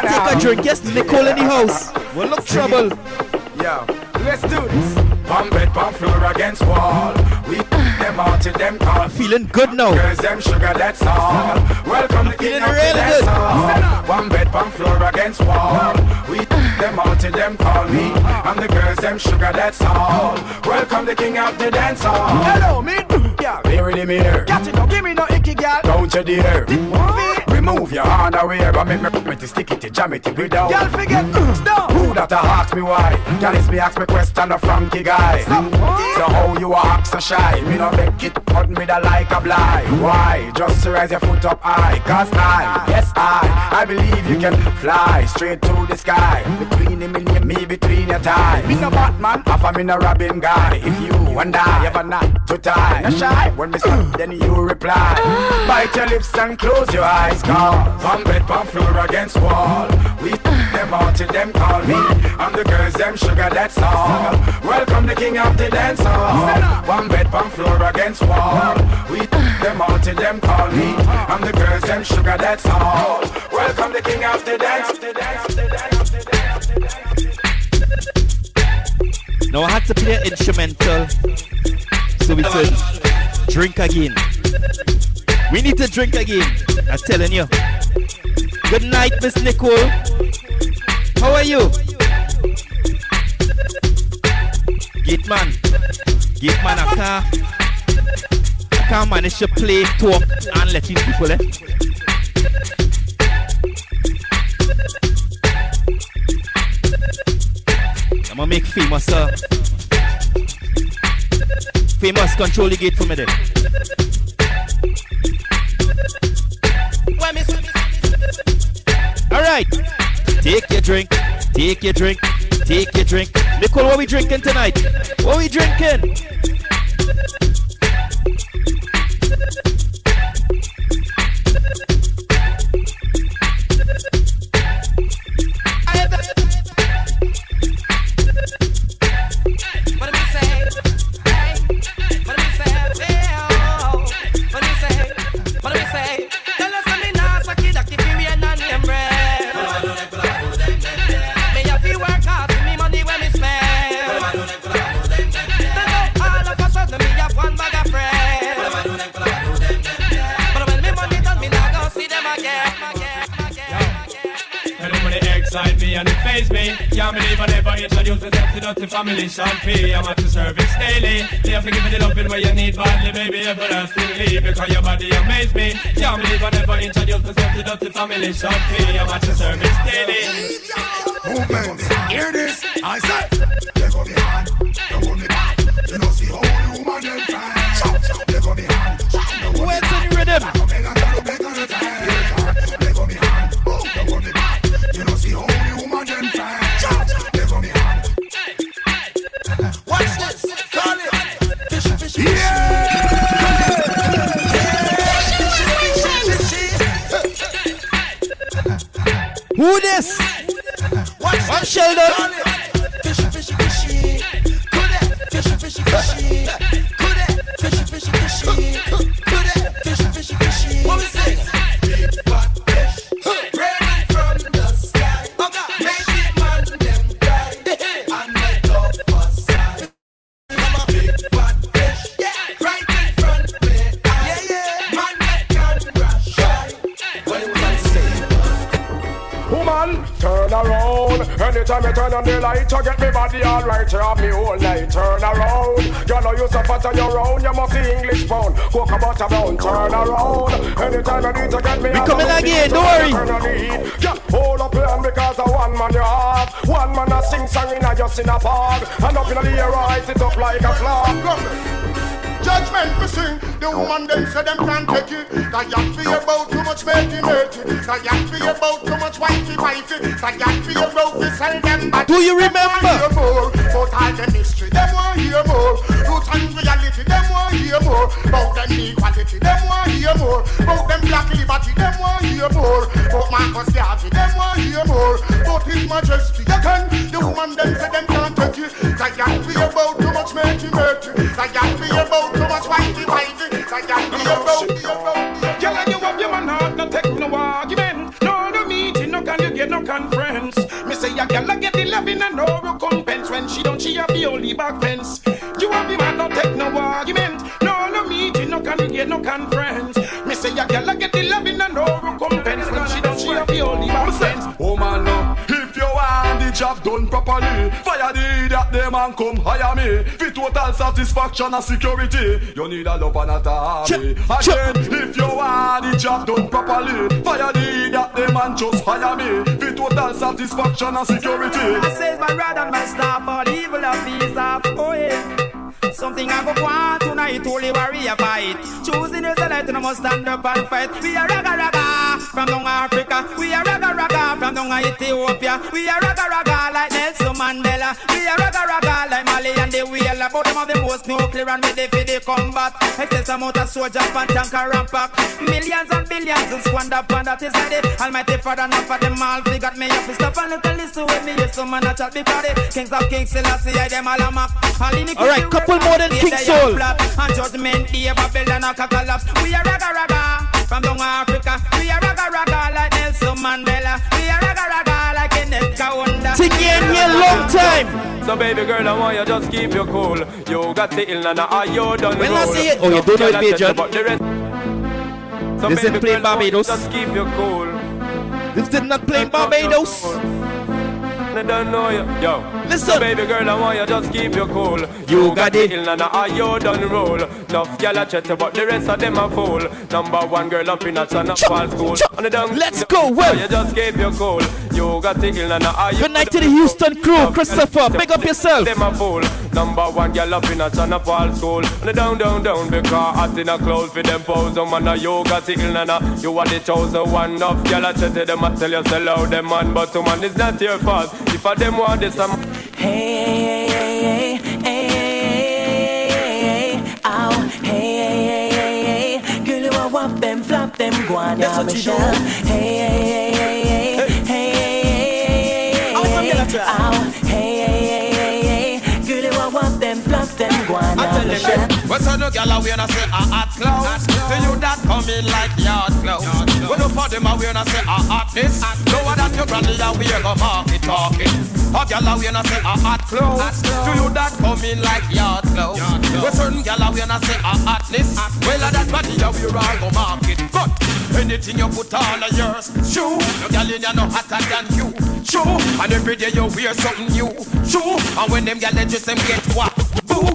didn't take a drink. Yes, Nicole in the house. We'll look trouble. Yeah, let's do this. Pump bed, pump floor against wall. We them out to them call. Feeling good now. Girls, them sugar, that's all. Welcome to feeling really good. One bed, pump floor against wall. We them out to them call me. I'm the girls, them sugar, that's all. Welcome the king of the dance hall. Hello, me. Yeah, really me here. Catch it, don't give me no icky, girl. Don't you dare. Remove your hand away, but make me pretty sticky to jam it without. Y'all forget who that ask me why? Y'all is me ask me question of Frankie guy. So how you are act so shy? Me no make it, but me da like a blind. Why? Just to rise your foot up high. Cause I, yes I believe you can fly straight to the sky. Between him and me, between your tie. Me no Batman, half a me no Robin guy. If you and I ever not to tie, no shy when me stop, then you reply. Bite your lips and close your eyes. Pump bed, pump floor against wall. We them out to them call me. I'm the girls, them sugar, that's all. Welcome the king of the dance hall. One bed, pump floor against wall. We them out to them call me. I'm the girls, them sugar, that's all. Welcome the king of the dance. Now I had to play instrumental, so we could drink again. We need to drink again, I'm telling you. Good night, Miss Nicole. How are you? Gateman. Gateman a car. can manage to play, talk, and let these people eh? I'm gonna make famous, sir. Famous, control the gate for me then. Alright, take your drink, take your drink, take your drink. Nicole, what we drinking tonight? What we drinking? Family champagne, I'm at the service daily. They have to give me the loving where you need badly, baby. Everlastingly, because your body amazes me. Can't believe I never introduced myself to the family champagne. I'm at the service daily. Movement, hear this? I said, they got the hand, they want the back. You know, see all the woman them fine. They got the hand, they want the back. They got the hand, they want the back. You know, see all the woman them fine. Who this? One Sheldon. Fishy, fishy, fishy. Could it? Fishy, fishy, fishy. Could it? Fishy, fishy, fishy. Could it? Fishy, fishy, fishy. What we say? Big fat fish, raining from the sky. Make the man them cry, and let off a sigh. Big fat fish, yeah, right in front of me. Yeah, yeah, man that can rush by. What we say? Woman, turn around. Anytime you turn on the light, you get me body all right. You have me all night. Turn around. You know you so fat on your own. You must see English pound. Walk about a brown. Turn around. Anytime you need to get me. We coming again. Don't worry. Yeah, hold up here because a one man you have. One man a sing song in a just in a fog. And up in the air, rise it up like a flag. Judgment we sing, the woman them say them can't take it. That you feel about too much matey. That you feel about too much wifey. That you feel about we sell them back. Do you remember? Them more, for time them history, them want hear more. Two times reality, them want hear more. About them equality, them want hear more. About them black liberty, them want hear more. About Marcus Garvey, them want hear more. About His Majesty, you can. The woman them say them can't take it. That you feel about too much matey. That you feel about too much wifey, like that. Girl, I give up your man heart, no take no argument. No meeting, no can you get no conference. Me say a girl I get the loving and no recompense when she don't she have the only back fence. You have the man, no take no argument. No meeting, no can you get no conference. Me say a girl I get the loving and no recompense when she don't she have the only back fence. Oh man, no. If you want the job done properly, fire the idiot them and come hire me. For total satisfaction and security, you need a love and a army. Again, if you want the job done properly, fire the idiot them and just hire me. For total satisfaction and security. I says my rod and my staff, all evil of these half. Oh yeah, something I go want tonight, only worry about it. Choosing is a light and I must stand up and fight. We are raga-raga from down Africa. We are raga-raga from down Ethiopia. We are raga-raga like Nelson Mandela. We are raga-raga like Mali and the Wheeler. But them of the most nuclear and ready for the combat. Excess amount of soldiers and tanker and pack. Millions and billions and squander and that is like it. Almighty Father and for them all they got me up to stop and little listen with me. Yes, some man a chat before the Kings of Kings Selassie I them all a map. Alright, couple more than King Soul. And judgment day Babylon a collapse. We are raga-raga from down Africa. We are raga-raga like Nelson Mandela. We are raga-raga like Kenneth Kaunda. It's been a long time. So baby girl, I want you just keep your cool. You got the ill and I you done when roll. I see it, oh you don't know it major. So this is playing Barbados. Just keep your cool. This did not play Barbados. They don't know you. Yo. Listen, baby girl, I want you just keep your cool. You got it, and now you done roll. Nuff girl a chatty, but the rest of them a fool. Number one girl up in a channel fall school. Let's go, well. You just keep your cool. You got it, and now you. Good night to the Houston crew, Christopher. Pick up yourself. Them a fool. Number one girl up in a channel fall school. And down because I in a clothes for them pose. Man, now you got it, and now you are the chosen one. Nuff girl a chatty, them a tell you sell out them man, but to man it's not your fault. If I them want this, I'm. Hey, hey, hey, hey, hey, hey, ow, hey, hey, hey, hey, girl, you a whop them, flop them, go on down, Michelle. Hey, hey, hey, hey, hey, hey, hey, hey, ow, hey, hey, hey, hey, girl, you a whop them, flop them, go on down, Michelle. What's on the gala when I say a hot clothes? Tell you that come in like yard clothes. When you for them I when I say a hot this, no one that your granny that we go market talking. Hot gala we na say a hot clothes. To you that come in like yard clothes. When certain gala we na say a hotness. Well a that body a we all go market. But anything you put on a yours shoe, your gal in ya no hotter than you. True, and every day you wear something new. True, and when them gal just them get what boo.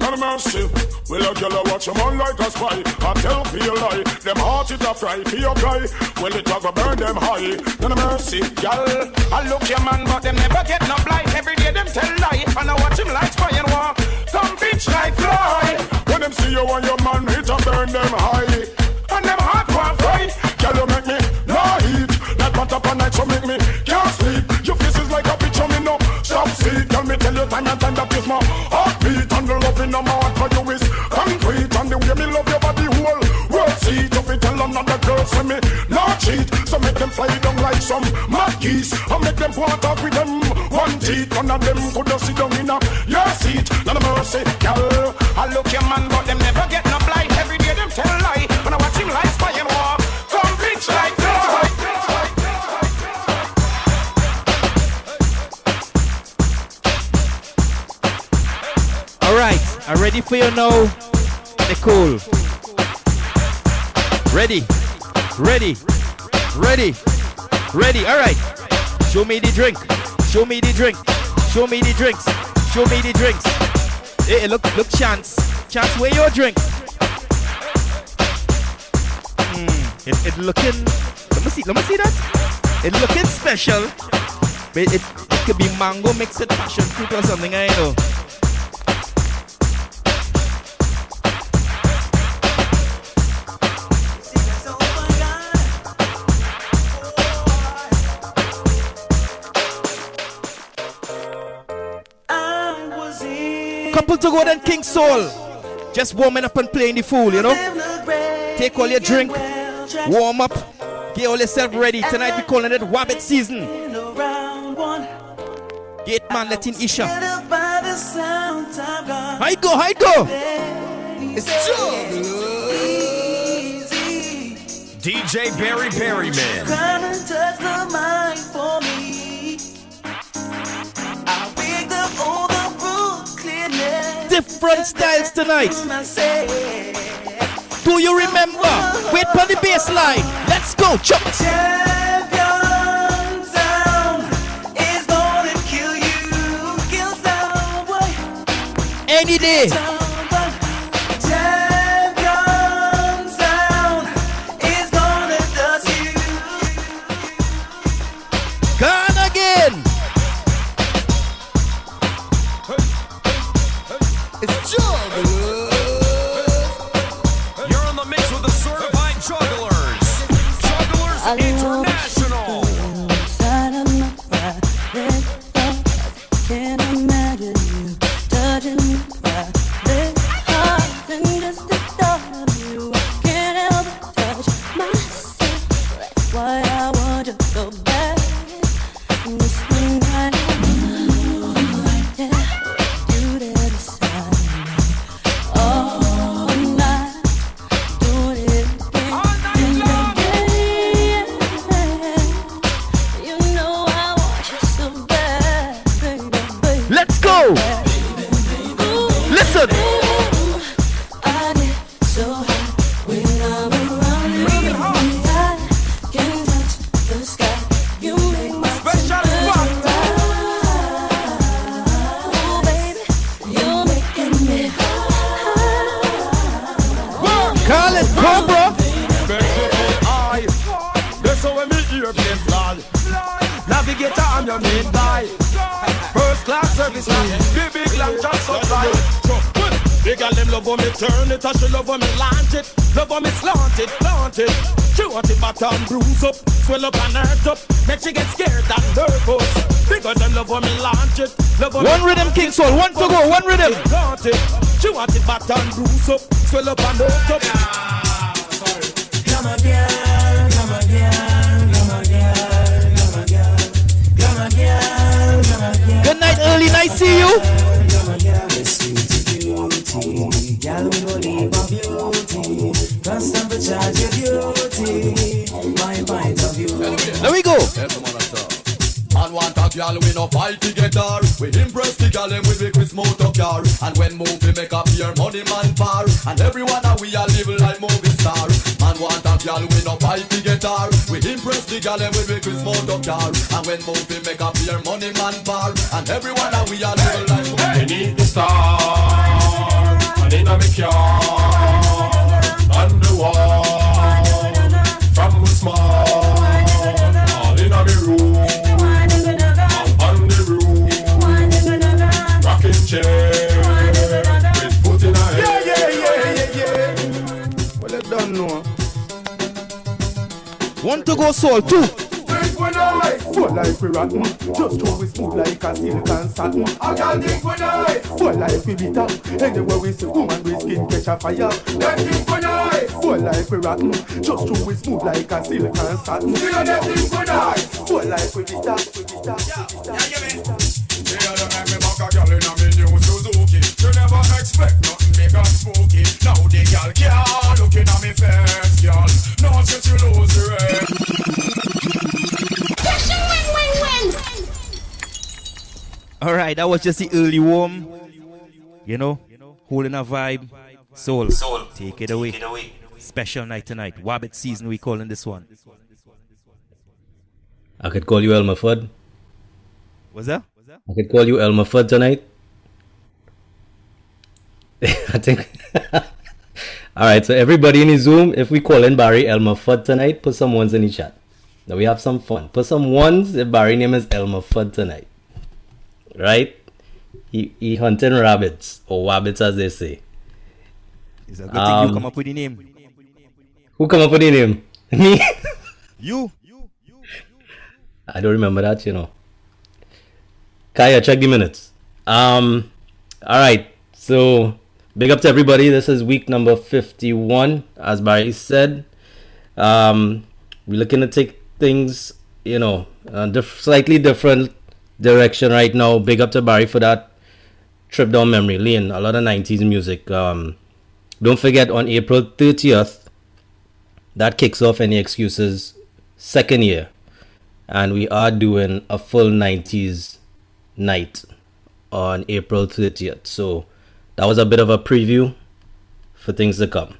Come and see, well a gal watch them on like a spy. I tell for your lie, them heart it a fry for your guy. Well it a go burn them high. None of mercy, gal. I look your man, but them never get no blight. Every day them tell lie, and I watch him like spy and walk. Come bitch like fly. When them see you and your man, it a burn them high. And them heart won't fight. Gal you make me no eat. That butt up a night so make me can't sleep. Your face is like a picture me no stop see. Tell me tell you time and time that is my heartbeat. And the love in the mouth for you is concrete. And the way me love your body whole world see. If you tell another girl say me no cheat. So make them fly down like some mad geese. And make them walk out with them one teeth. None of them could just sit down in a your seat. None of mercy, girl. I look your man but them never get no blight. Every day them tell lie. And I watch him like spy and walk. Come bitch like that. Alright, I'm ready for you now. Nicole. Ready, ready, ready, ready. Alright. Show me the drink. Show me the drink. Show me the drinks. Show me the drinks. Hey, look, Chance. Chance, where your drink? It looking. Let me see that. It looking special. But it could be mango mixed with passion fruit or something, I know. Couple to go than King Soul. Just warming up and playing the fool, you know. Take all your drink, warm up, get all yourself ready. Tonight we calling it Wabbit Season. Gate man letting Isha. Hi go. It's true. DJ Barry man. Different styles tonight. Do you remember? Wait for the bass line. Let's go, chop. Champion sound is gonna kill you. Kill someone. Any day. Champion sound is gonna dust you. Gone again. It's Jugglers. You're on the mix with the certified Jugglers. Jugglers International. Can't imagine you touching me. your place, lad. Navigator, I'm your main guy. First class service, big, big land, just supply. Big and them love on me, turn it, and she love on me, launch it. Love on me, slant it, plant it. She want it back and bruise up, swell up and hurt up. Make she get scared and nervous. Big and them love on me, launch it. Love on one me, rhythm, King Soul, one to go, one rhythm. Plant it, she want it back and bruise up, swell up and hurt up. Come again. Good night, early night, see you. There we go. And one tag y'all, we no fight to get her. We impress the gal and we make with motor car. And when movie make up your money man par. And everyone that we are living like movie star. And one tag y'all, we no fight to get her. We impress the gal and we make with motor car. And when movie make up your money man par. And everyone that we are living like movie star. They need the star. And they not make you on the wall. From small. All in the room. With foot in her head. Yeah. Well, I don't know. One to go, soul, two. Drink when I like, full life we rotten. Just always move like a silicon satin. I can't drink when I like, full life we bitter. Anywhere we see woman, we skin catch a fire. Then drink when I like, full life we rotten. Just always move like a silicon satin. You know that drink when I like, full life we bitter. You never expect nothing big and spooky. Now the girl can't look in my face, girl. Now since you lose the red. Alright, that was just the early warm. You know, holding a vibe. Soul, take it away. Special night tonight. Wabbit season, we calling this one. I could call you Elmer Fudd. What's that? I could call you Elmer Fudd tonight. I think. Alright, so everybody in the Zoom, if we call in Barry Elmer Fudd tonight, put some ones in the chat. Now we have some fun. Put some ones if Barry name is Elmer Fudd tonight. Right? He hunting rabbits, or wabbits as they say. It's a good thing you come up with the name. Who come up with the name? Me? You. I don't remember that, you know. Kaya, check the minutes. Alright, so big up to everybody. This is week number 51, as Barry said. We're looking to take things, you know, slightly different direction right now. Big up to Barry for that trip down memory lane. A lot of 90s music. Don't forget, on April 30th, that kicks off AnyExqs' second year. And we are doing a full 90s night on April 30th. So that was a bit of a preview for things to come.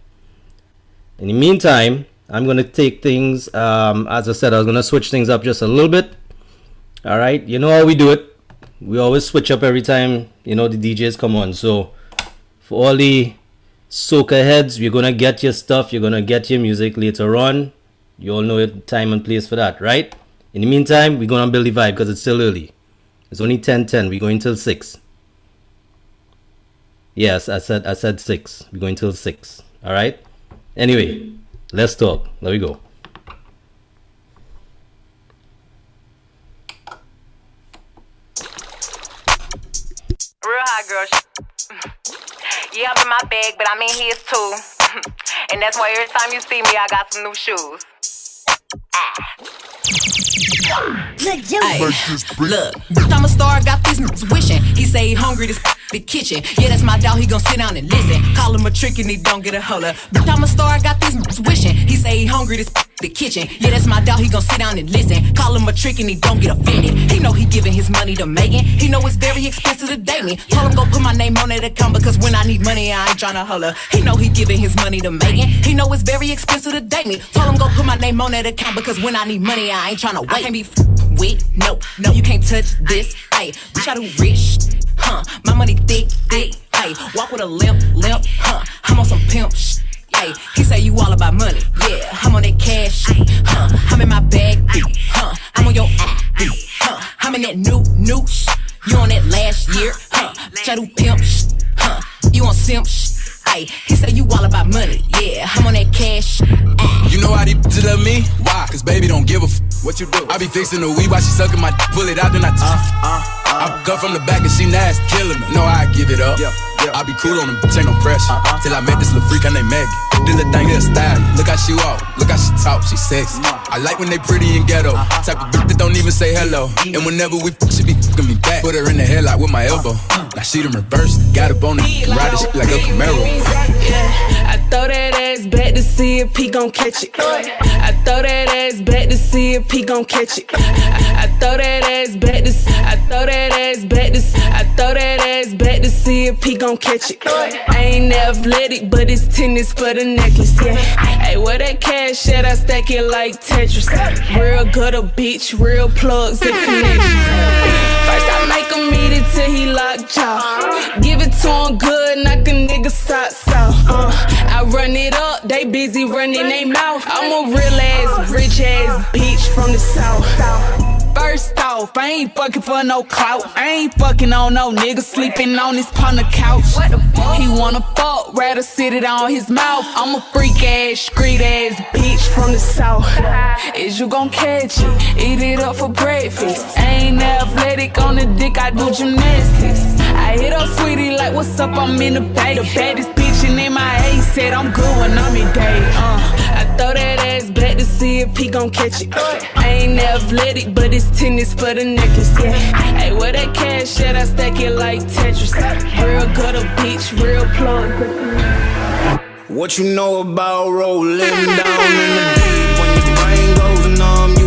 In the meantime, I'm going to take things, as I said, I was going to switch things up just a little bit. All right. You know how we do it. We always switch up every time, you know, the DJs come on. So for all the soca heads, you're going to get your stuff. You're going to get your music later on. You all know the time and place for that, right? In the meantime, we're going to build the vibe because it's still early. It's only 10:10. We're going till 6. Yes, I said 6. We're going till 6. All right. Anyway, let's talk. There we go. Real hot girl. You have in my bag, but I'm in his too. And that's why every time you see me, I got some new shoes. Look, I'm a star, got these niggas wishing. He say he hungry, this the kitchen. Yeah, that's my dog, he gon' sit down and listen. Call him a trick and he don't get a holler. I'm a star, got these niggas wishing. He say he hungry, this the kitchen. Yeah, that's my dog, he gon' sit down and listen. Call him a trick and he don't get offended. He know he giving his money to Megan. He know it's very expensive to date me. Told him go put my name on that account because when I need money, I ain't tryna holler. He know he giving his money to Megan. He know it's very expensive to date me. Told him go put my name on that account because when I need money, I ain't tryna wait. I can't be with, no, you can't touch this. Hey, try to rich, huh? My money thick, hey. Walk with a limp, huh? I'm on some pimp, Hey, he say you all about money. Yeah, I'm on that cash. I'm in my bag. I'm on your ass. I'm in that new sh. You on that last year. Try to pimp. You on simp. Ay, he said you all about money, yeah, I'm on that cash. You know how these bitches love me? Why? Cause baby don't give a f. What you do? I be fixing the weed while she sucking my pull it out, then I I come from the back and she nasty, killing her. No, I give it up. Yeah. I be cool on them, bitch, ain't no pressure. Till I met this little freak, her name Maggie. This little thing is style. Look how she walk, look how she talk, she sexy. I like when they pretty and ghetto. Type of bitch that don't even say hello. And whenever we fuck, she be fucking me back. Put her in the headlock with my elbow. Now she done reversed, got a bonus, can ride this shit like a Camaro. Yeah, I throw that ass back to see if he gon' catch it. I throw that ass back to see if he gon' catch it. I throw that ass back to see. I throw that ass back to see. I throw that ass back to see if he gon' catch it. I ain't athletic, but it's tennis for the necklace. Yeah. Hey, where that cash at? I stack it like Tetris. Real gutter bitch, real plugs and connections. First I make him eat it till he locked jaw. Give it to him good, knock a nigga socks off. I run it up, they busy running they mouth. I'm a real ass, rich ass bitch from the south. First off, I ain't fucking for no clout. I ain't fucking on no nigga sleeping on his partner couch. He wanna fuck, rather sit it on his mouth. I'm a freak ass, street ass bitch from the south. Is you gon' catch it? Eat it up for breakfast. I ain't athletic on the dick, I do gymnastics. I hit up sweetie like, what's up? I'm in the bag. The baddest bitch in MIA said I'm good when I'm in day. I throw that ass back to see if he gon' catch it. I ain't athletic, but it's tennis for the necklace. Yeah. Hey, where that cash at? I stack it like Tetris. Real good a bitch, real plug. What you know about rolling down in the deep? When your brain goes numb, you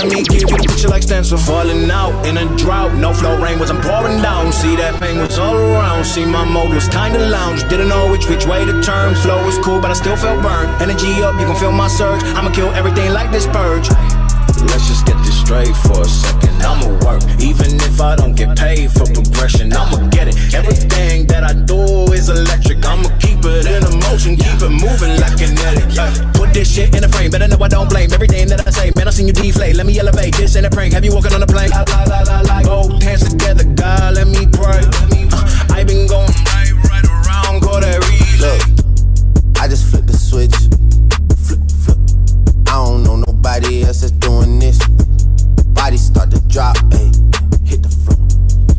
Let me give you the picture like stencil. Falling out in a drought. No flow rain wasn't pouring down. See that pain was all around. See my mode was kinda lounge. Didn't know which way to turn. Flow was cool but I still felt burned. Energy up, you can feel my surge. I'ma kill everything like this purge. Let's just get this straight for a second. I'ma work, even if I don't get paid for progression. I'ma get it. Everything that I do is electric. I'ma keep it in a motion, keep it moving like kinetic. Put this shit in a frame, better know I don't blame everything that I say. Man, I seen you deflate, let me elevate. This ain't a prank, have you walking on a plane? Both hands together, God, let me pray. I been going right around, go that relay. Look, I just flipped the switch. Flip. I don't know nobody else that's doing this. Body start to drop, ayy, hit the floor.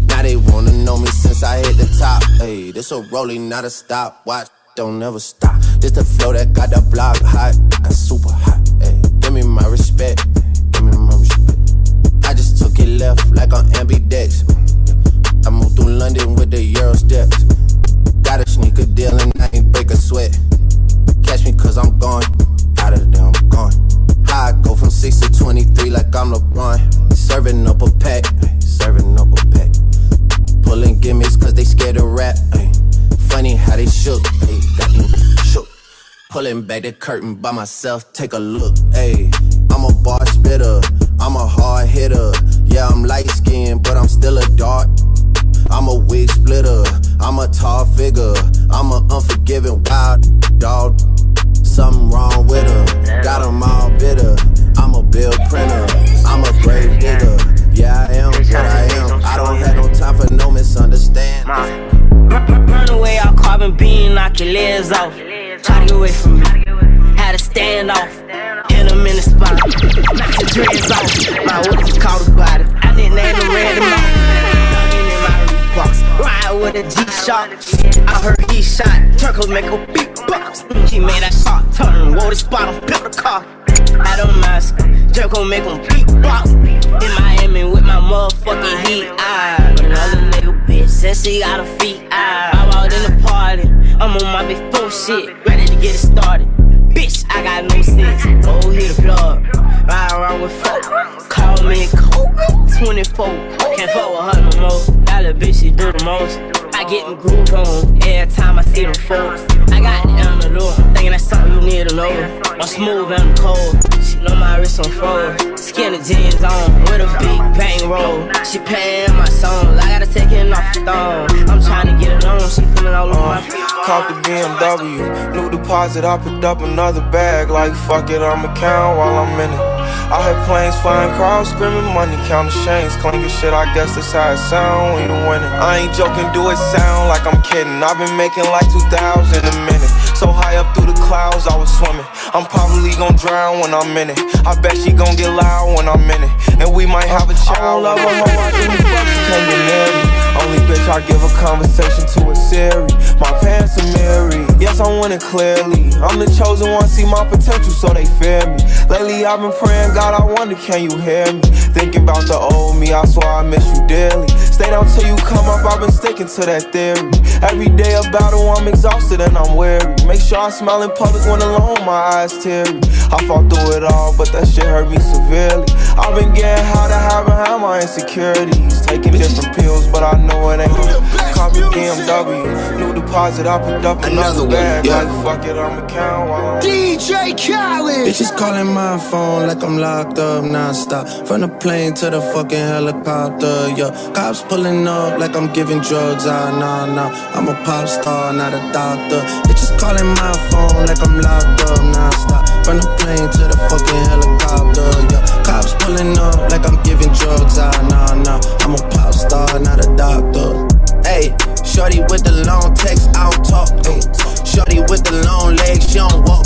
Now they wanna know me since I hit the top, ayy. This a rolling, not a stop, watch, don't ever stop. This the flow that got the block hot, got super hot, ayy. Give me my respect, give me my respect. I just took it left like on ambidex. I moved through London with the Euro steps. Got a sneaker deal and I ain't break a sweat. Catch me cause I'm gone, out of there I'm gone. I go from 6 to 23 like I'm LeBron. Serving up a pack, serving up a pack. Pulling gimmicks cause they scared of rap. Funny how they shook, got me shook. Pulling back the curtain by myself, take a look. Ay, I'm a bar spitter, I'm a hard hitter. Yeah, I'm light skinned, but I'm still a dart. I'm a wig splitter, I'm a tall figure. I'm an unforgiving wild dog. Something wrong with her, got them all bitter. I'm a bill printer, I'm a grave digger. Yeah, I am what I am, I don't have no time for no misunderstanding. Burn away our carbon beam, knock your legs off. Try to get away from me, had to stand off. Hit him in the spine, knock your dreads off. My woods caught a body, I nicknamed him Randy Moss. Dunkin' in my ride with a G-Shock, I heard he shot. Turkle make a beat. He made that shot turn, wore the spot on built the car. I don't mask, jerk gon' make him beatbox. In Miami with my motherfucking heat, I another nigga beat. shit. Sassy out of feet, I walked in the party. I'm on my big four shit, ready to get it started. Bitch, I got no sense. Oh, hit the plug, ride around with folk. Call me Kobe, 24. Can't fuck with her no more. That little bitch, she do the most. I get them groove on every time I see them folks. I got it on the door, thinking that's something you need to know. I'm smooth and I'm cold. She know my wrist on froze. Skinny jeans on with a big bang roll. She playing my songs, I gotta take it off the thumb. I'm trying to get it on, she feeling all over my feet. Caught the BMW, new deposit, I picked up another bag. Like fuck it, I'ma count while I'm in it. I heard planes flying, crowds screaming, money counting, chains clinking, shit, I guess that's how it sound when you winning. I ain't joking, do it sound like I'm kidding. I've been making like 2,000 a minute. So high up through the clouds, I was swimming. I'm probably gon' drown when I'm in it. I bet she gon' get loud when I'm in it. And we might have a child. I love her, I do the fuck, she can't get near me. Only bitch I give a conversation to a Siri. My pants are married, yes, I want it clearly. I'm the chosen one, see my potential, so they fear me. Lately I've been praying, God, I wonder, can you hear me? Thinking about the old me, I swear I miss you dearly. Stay down till you come up, I've been sticking to that theory. Every day a battle, I'm exhausted and I'm weary. Make sure I smile in public when alone, my eyes teary. I fought through it all, but that shit hurt me severely. I've been getting how to hide behind my insecurities. Taking different pills, but I know it ain't it. Caught the BMW, new deposit, I picked up another bag. Yeah. Like fuck it, I'ma count while I'm DJ Khaled. Bitches calling my phone like I'm locked up nonstop. From the plane to the fucking helicopter, yeah. Cops pulling up like I'm giving drugs, nah. I'm a pop star, not a doctor. Bitches calling my phone like I'm locked up nonstop. From the plane to the fucking helicopter, yeah. Cops pulling up like I'm giving drugs, nah. I'm a pop star, not a doctor. Ayy, shorty with the long text, I don't talk. Ay, shorty with the long legs, she don't walk.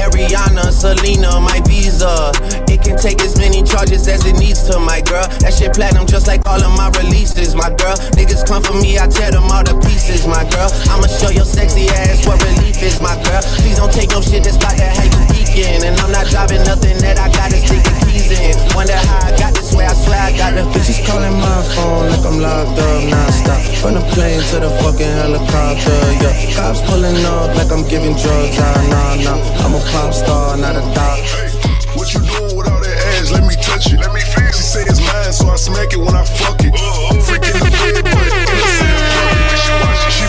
Ariana, Selena, my visa. It can take as many charges as it needs to, my girl. That shit platinum just like all of my releases, my girl. Niggas come for me, I tear them all to pieces, my girl. I'ma show your sexy ass what relief is, my girl. Please don't take no shit that's about to have you geeking. And I'm not driving nothing that I gotta stick the keys in. Wonder how I got this way, I swear I got the bitches calling my phone like I'm locked up nonstop. From the plane to the fucking helicopter, yeah. Cops pulling up like I'm giving drugs, nah. I'm a pop star, not a doc. Hey, what you doing with all that ass? Let me touch it. Let me feel it. She say it's mine, so I smack it when I fuck it. I'm freaking the bed, but she be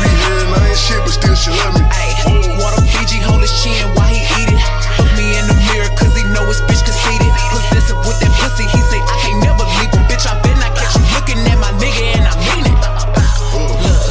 hearing I ain't shit, but still she love me. Ay, water PG, hold his chin while he eat it. Look me in the mirror, cause he know his bitch conceited. Possessive with that pussy, he say I can't never leave him. Bitch, I been, I catch you looking at my nigga and I mean it. Look,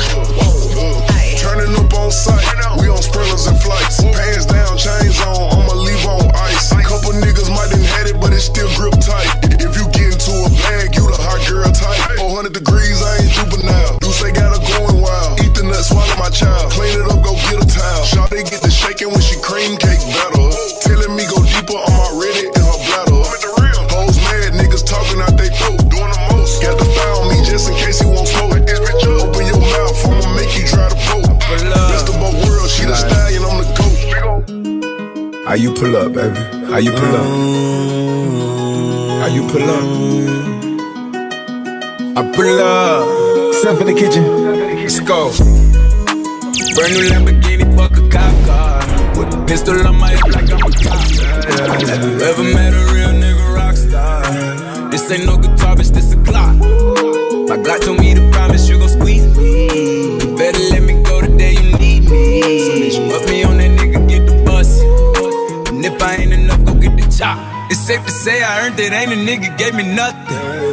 turning up on sight, we on sprinters and flights. Pants down, chains on, I'ma leave on ice. A couple niggas might didn't had it, but it's still grip tight. If you get into a bag, you the hot girl type. 400 degrees, I ain't juvenile. Deuce, they got her going wild. Eat the nut, swallow my child. Clean it up, go get a towel. Shawty get the shaking when she cream cake better. Telling me go deeper on my Reddit and her bladder. Hoes mad, niggas talking out they throat. Doing the most. Got the foul me just in case he won't smoke. This bitch up, open your mouth, I'ma make you try to poke. Best of both worlds, she the stallion, I'm the goat. How you pull up, baby? How you pull up? How you pull up? I pull up. Step in the kitchen. Let's go. Brand new Lamborghini, fuck a cop car. With a pistol on my hip like I'm a cop. Have you ever met a real nigga rock star? This ain't no guitar, bitch, this a clock. My Glock told me to promise you gon' squeeze me. Better let me go the day you need me. So bitch, you up me on that nigga, get the bus. And if I ain't enough, go get the chop. It's safe to say I earned it, ain't a nigga gave me nothing.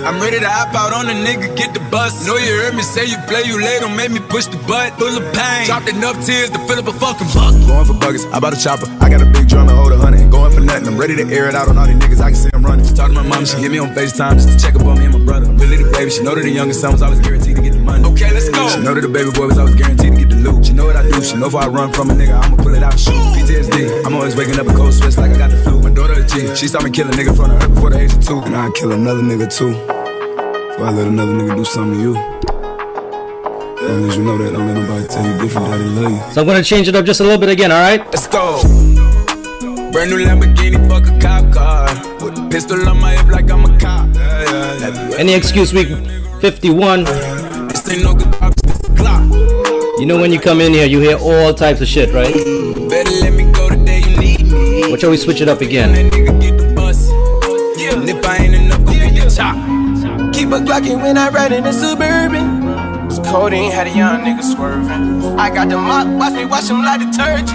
I'm ready to hop out on a nigga, get the bus. Know you heard me say you play, you late, don't make me push the butt. Full of pain, dropped enough tears to fill up a fucking bucket. Going for buckets, I bought a chopper. I got a big drum to hold 100. Going for nothing, I'm ready to air it out on all these niggas, I can see I'm running. Talking to my mom, she hit me on FaceTime just to check up on me and my brother. I'm really the baby. She know that the youngest son was always guaranteed to get the money. Okay, let's go. She know that the baby boy was always guaranteed to get the loot. She know what I do. She know if I run from a nigga, I'ma pull it out and shoot. PTSD. I'm always waking up in cold sweats like I got the flu. My daughter a G. She saw me kill a nigga in front of her before the age of 2. And I'd kill another nigga too. Before I let another nigga do something to you. As you know that, don't let nobody tell you different, daddy love you. So I'm gonna change it up just a little bit again, alright? Let's go. Brand new Lamborghini, fuck a cop car. Put a pistol on my hip like I'm a cop. Any excuse week 51. This ain't no good cop, this is a clock. You know when you come in here, you hear all types of shit, right? Better let me go the day you need me. Watch how we switch it up again. That nigga get the bus. Yeah. And if I ain't enough, go get your chop. Keep a Glockin' when I ride in the Suburban. Cody had a young nigga swerving. I got the mop, watch me wash him like detergent.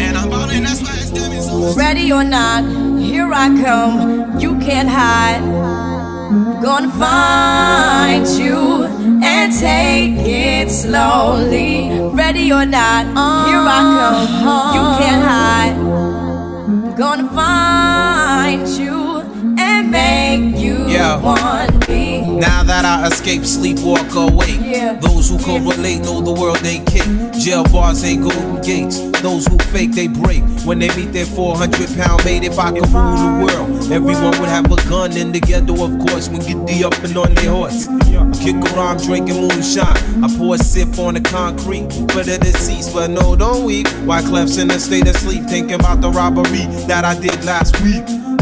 And I'm ballin', that's why it's damn so. Ready or not, here I come. You can't hide. Gonna find you and take it slowly. Ready or not, here I come. You can't hide. Gonna find you and make you want me. Now that I escape, sleep, walk, awake. Those who correlate know the world they kick. Jail bars ain't golden gates. Those who fake, they break. When they meet their 400-pound mate, if I could rule the world, everyone would have a gun in the ghetto, of course. When get the up and on their horse. Kick around, drinking moonshine. I pour a sip on the concrete for the deceased, but no, don't weep. Why Clef's in a state of sleep, thinking about the robbery that I did last week.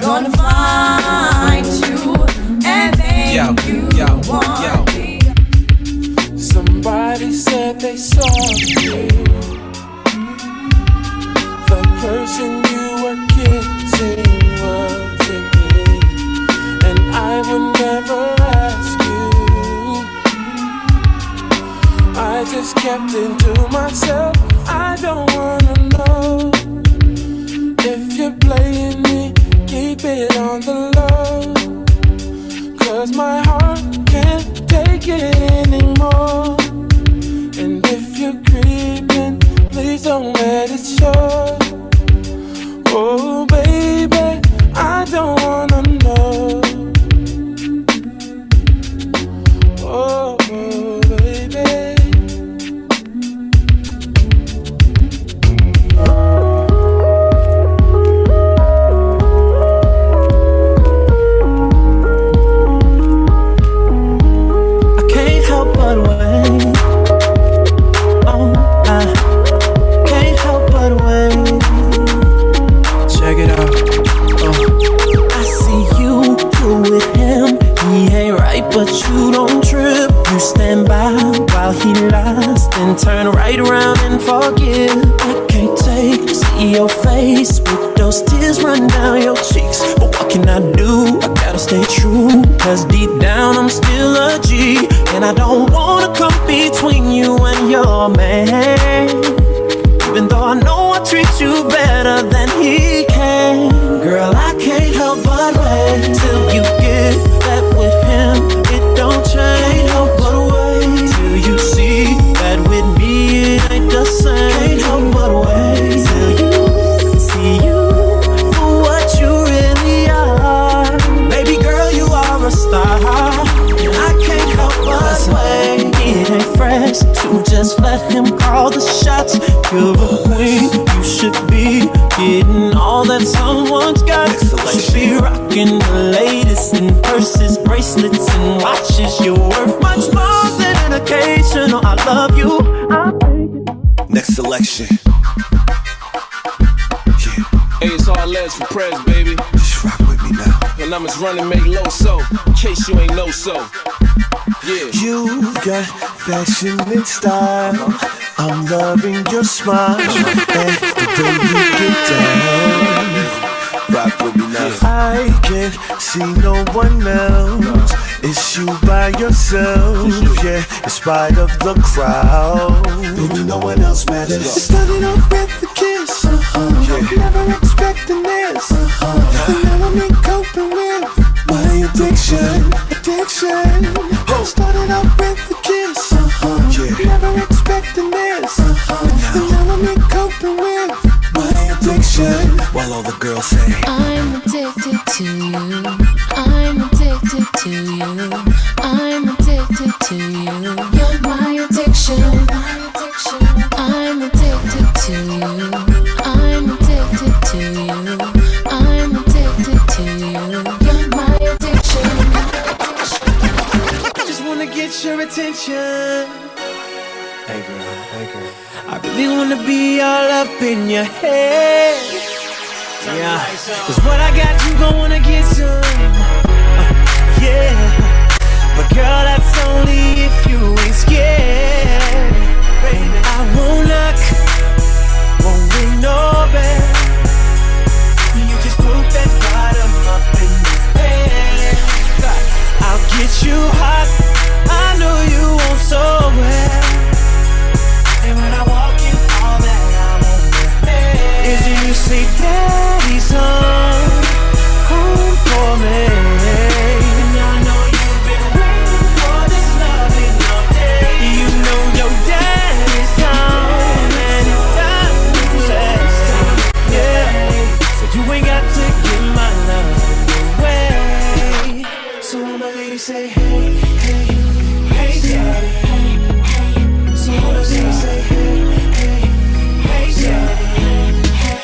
Gonna find you and make you want me. Somebody said they saw you, the person you were kissing was me, and I would never ask you. I just kept it to myself. I don't wanna know if you're playing me. Keep it on the low, cause my heart can't take it anymore. And if you're creeping, please don't let it show. Oh baby, I don't wanna know. Oh baby. But you don't trip, you stand by while he lies, then turn right around and forgive. I can't take, see your face with those tears run down your cheeks. But what can I do? I gotta stay true, cause deep down I'm still a G. And I don't wanna come between you and your man, even though I know I treat you better than he can. Girl, I can't help but wait till you get that with him. Can't help but wait till you see that with me it ain't the same. Can't help but wait till you see you for what you really are. Baby girl, you are a star, and I can't help but wait. It ain't fresh to just let him call the shots. You're a queen, you should be getting all that someone's got. Should be rocking the latest in purses, bracelets, and watches. You're worth much more than an occasional. I love you. Next selection. Yeah. Hey, it's all legs for press, baby. Just rock with me now. And I'm as running mate low, so in case you ain't know so. Yeah. You got fashion and style. I'm loving your smile and the way you get down. I can't see no one else. It's you you by yourself, yeah, in spite of the crowd. No one else matters. Starting off with a kiss, never expecting this. And now I'm in coping with my addiction. Starting off with a kiss, never expecting this. And now I'm in coping with my addiction. While all the girls say, I'm addicted to you, I'm addicted to you, I'm addicted to you, you're my addiction, I'm addicted to you, I'm addicted to you, I'm addicted to you, you're my addiction. I just wanna get your attention. Hey girl, hey girl, I really wanna be all up in your head. Yeah, cause what I got you gon' wanna get some. Yeah, but girl, that's only if you ain't scared. And I won't knock, won't ring no bell. You just put that bottom up in your head. I'll get you hot, I know you won't so well. And when I walk in, all that I want is you say, Daddy's on home for me. Say hey, hey, hey, daddy, hey, hey. So what does he say? Hey, hey,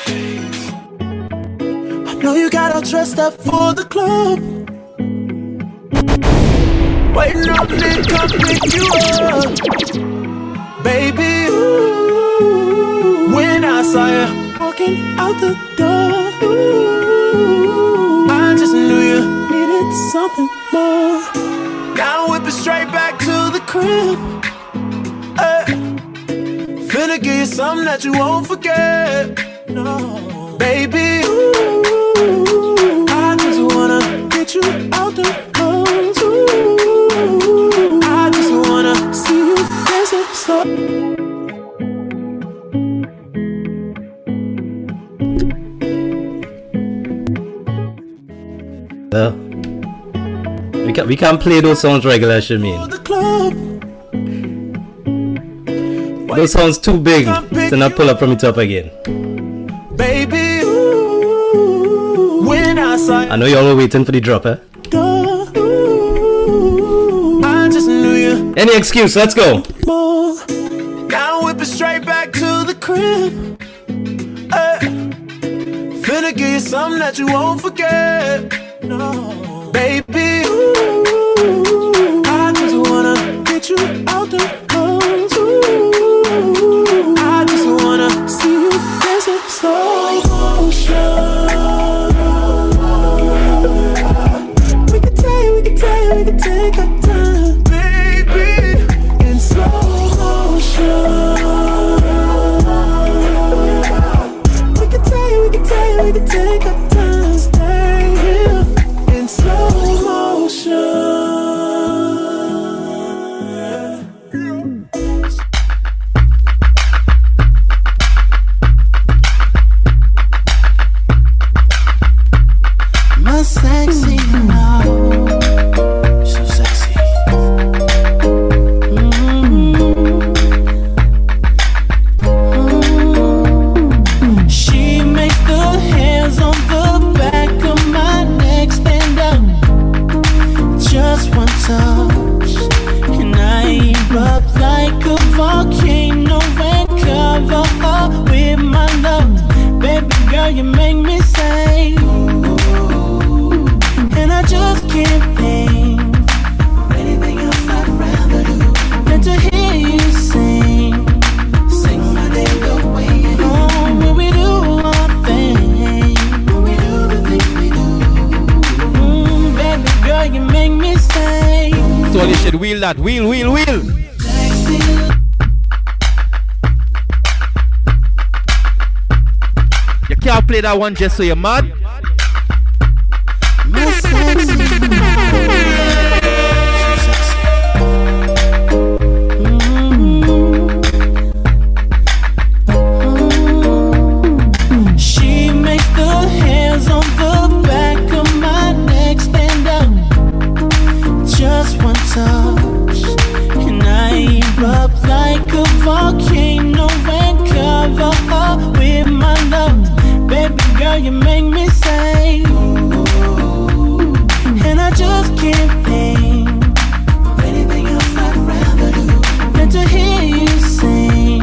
hey, daddy. I know you got all dressed up for the club, waiting on me to come pick you up, baby. Ooh, when I saw you walking out the door, ooh, I just knew you needed something. Now whip it straight back to the crib. Finna give you something that you won't forget. No, baby, ooh, I just wanna get you out the clothes. Ooh, I just wanna see you dancing slow. Well, we can't play those sounds regular, Shameen. Those sounds too big to not pull up from the top again. Baby, ooh, when I know you're all waiting for the drop, eh? Ooh, I just knew you. Any excuse, let's go. Now whip it straight back to the crib. Finna give you something that you won't forget. No, baby. You out the clothes, ooh, I just wanna see you dancing slow motion. We can tell you, we can tell you, we can take our time, baby, in slow motion. We can tell you, we can tell you, we can take our time, stay here in slow motion. Play that one just so you're mad. touch, and I erupt like a volcano and cover up with my love. Baby girl, you make me say ooh, and I just can't think of anything else I'd rather do than to hear you sing,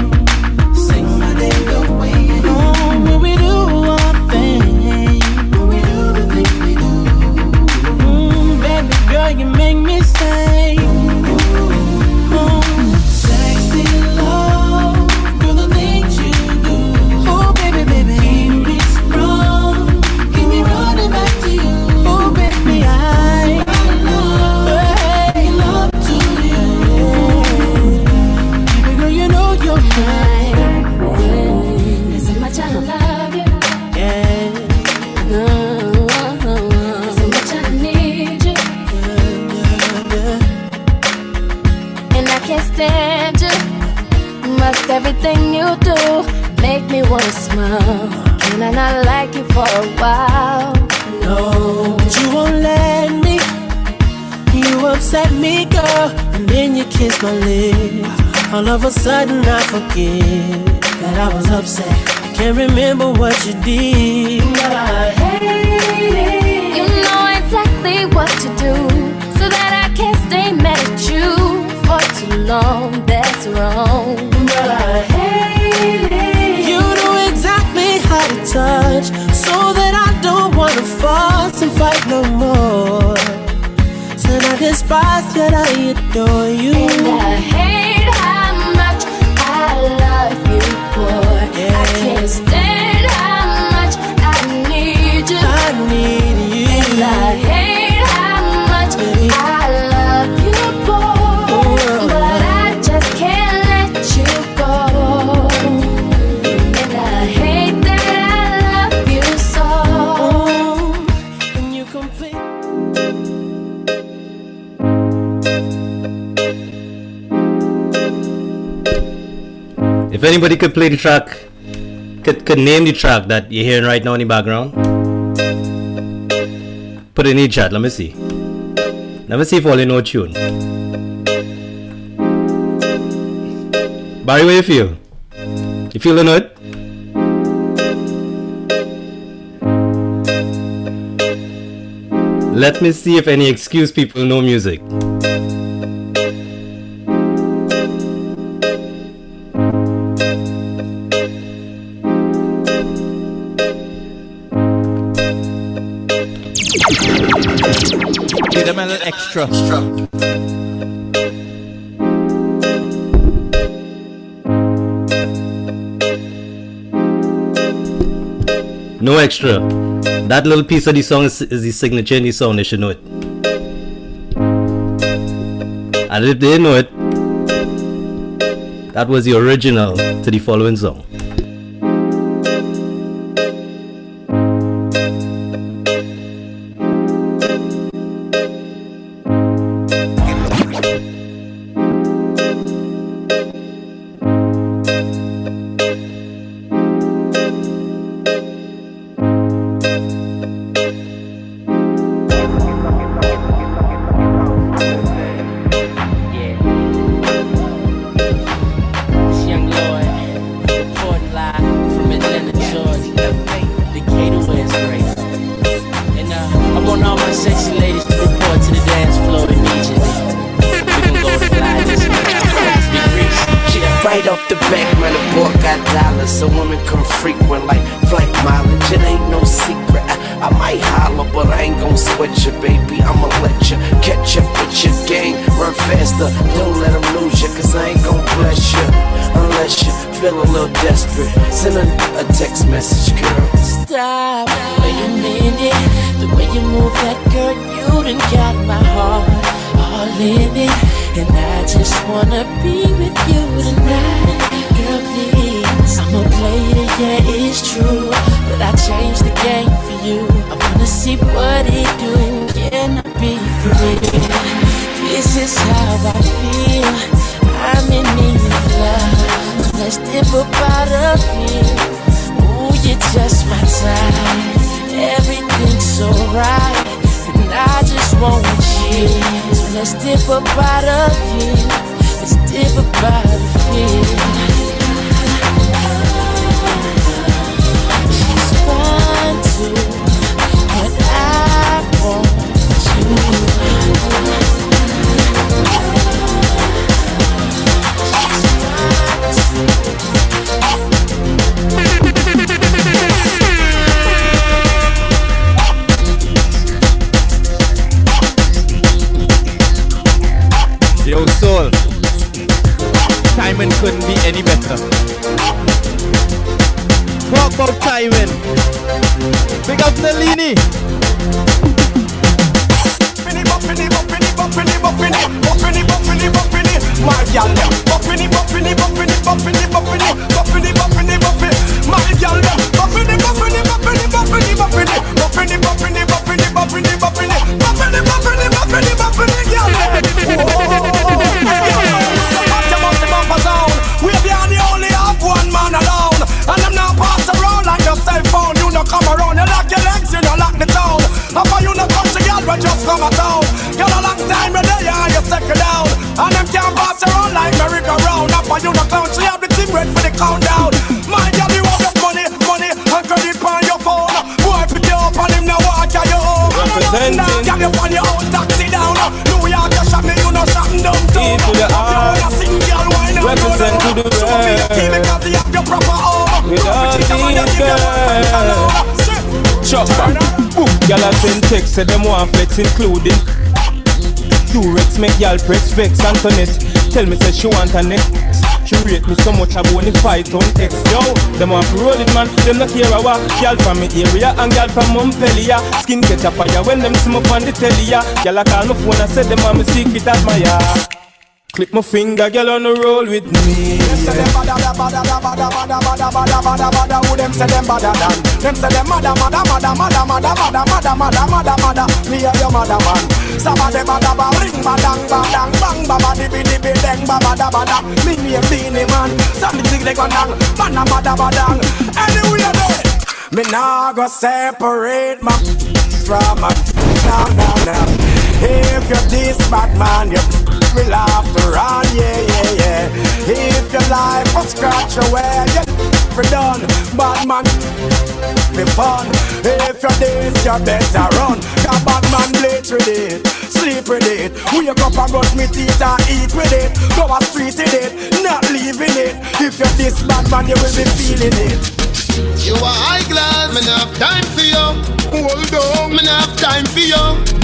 sing my day away. Oh, when we do our thing, when we do the things we do, baby girl, you make me say. Everything you do make me wanna smile. Can I not like you for a while? No, but you won't let me. You upset me, girl, and then you kiss my lips. All of a sudden I forget that I was upset. I can't remember what you did. I hate it. You know exactly what to do, so that I can't stay mad at you for too long. That's wrong. I hate it. You know exactly how to touch, so that I don't wanna fuss and fight no more. Said I despise, yet I adore you. And I hate how much I love you for. Yeah. I can't stand how much I need you. I need you. And I hate how much I love you for. Oh. But I just can't let you. If anybody could play the track, could name the track that you're hearing right now in the background, put it in the chat. Let me see. Let me see if all you know tune. Barry, what do you feel? You feeling it? Let me see if any excuse people know music. Extra. No extra. That little piece of the song is the signature in the song. They should know it. And if they know it, that was the original to the following song. Everything's so right, and I just want you. you. There's less deep about of you. It's deep about of you. Yo soul, timing couldn't be any better. Talk about timing. Big up Nalini. Y'all have sent texts, said them want flex, including Durex, make y'all press vex. Antoinette, tell me, said she want a neck. She rate me so much, I won't fight on X. Yo, them want to roll it, man, them not care a walk. Y'all from my area, and y'all from Montpellier. Skin catch a fire when them see me on the telly, yeah. Y'all call my phone and said them want me secret admirer. Clip my finger, girl, on the roll with me. Me nah go separate my from my nah. If you're this bad man, you will have to run, yeah, yeah, yeah. If your life was scratch away, you're done. Bad man, be fun. If you're this, you better run. Cause bad man bleach with it, sleep with it. Wake up and brush me teeth and eat with it. Go a street in it, not leaving it. If you're this bad man, you will be feeling it. You are high class, man, I have time for you. Hold on, man, I have time for you.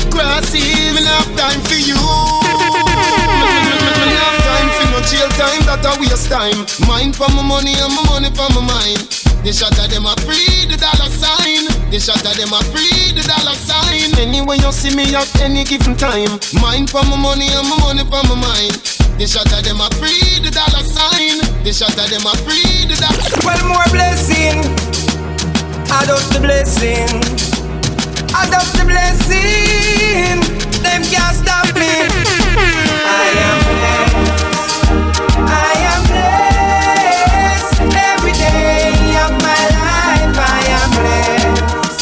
Crosses, man, I have time for you. Man, I have time for no chill time, that a waste time. Mine for my money and my money for my mind. The shot of them a free, the dollar sign. The shot of them a free, the dollar sign. Anyway, you see me at any given time. Mine for my money and my money for my mind. The shot of them a free, the dollar sign. The shot of them a free, the dollar sign. Well, more blessing. Adopt the blessing. Adopt the blessing. Them can't stop me. I am blessed. I am blessed. Every day of my life I am blessed.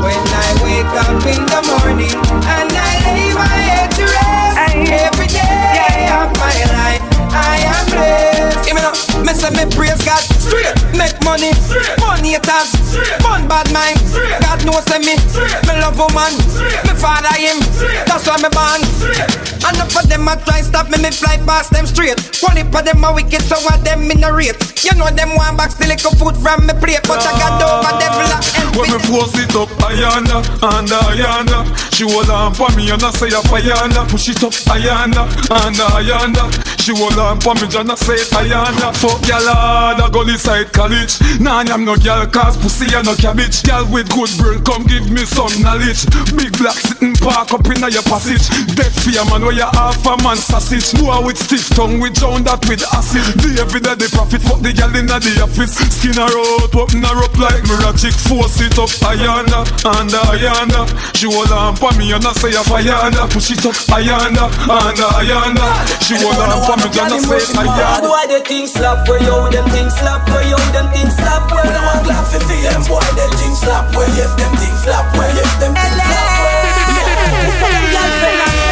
When I wake up in the morning and I lay my head to rest. Every my life, I am blessed. Even though me say me praise God, straight. Make money, straight. Money haters, straight. Fun bad mind, straight. God knows say me, straight. Me love woman, straight. Me father him, straight. That's why me born. And enough of them a try stop me, me fly past them straight. One heap of them a wicked, so what them in a rate. You know them one box the little food from me plate, but I got over devil a help. When me post it up, Ayana, and Ayana. She hold on for me and I say up Ayana. Push it up, Ayana, and Ayana. She hold on for me, Jana say Ayana. Fuck y'all hard, I go inside college. Nah, I'm no girl, cause pussy and no cabbage. Girl with good brain, come give me some knowledge. Big black sitting park up in your passage. Dead fear man, where you half a man sausage. Boy with stiff tongue, we drown that with acid. The everyday the profit, fuck the girl in the office. Skin her out, open her up like Miragic. Force it up, Ayana, and Ayana. She hold on for me, and I say Ayana. Push it up, Ayana, and Ayana. She won't have for me, John, I say I am. Why they things slap for you, them things slap for you, them things slap for you. When I want clap for them, why they things slap for you, them things slap for you, them things slap for you.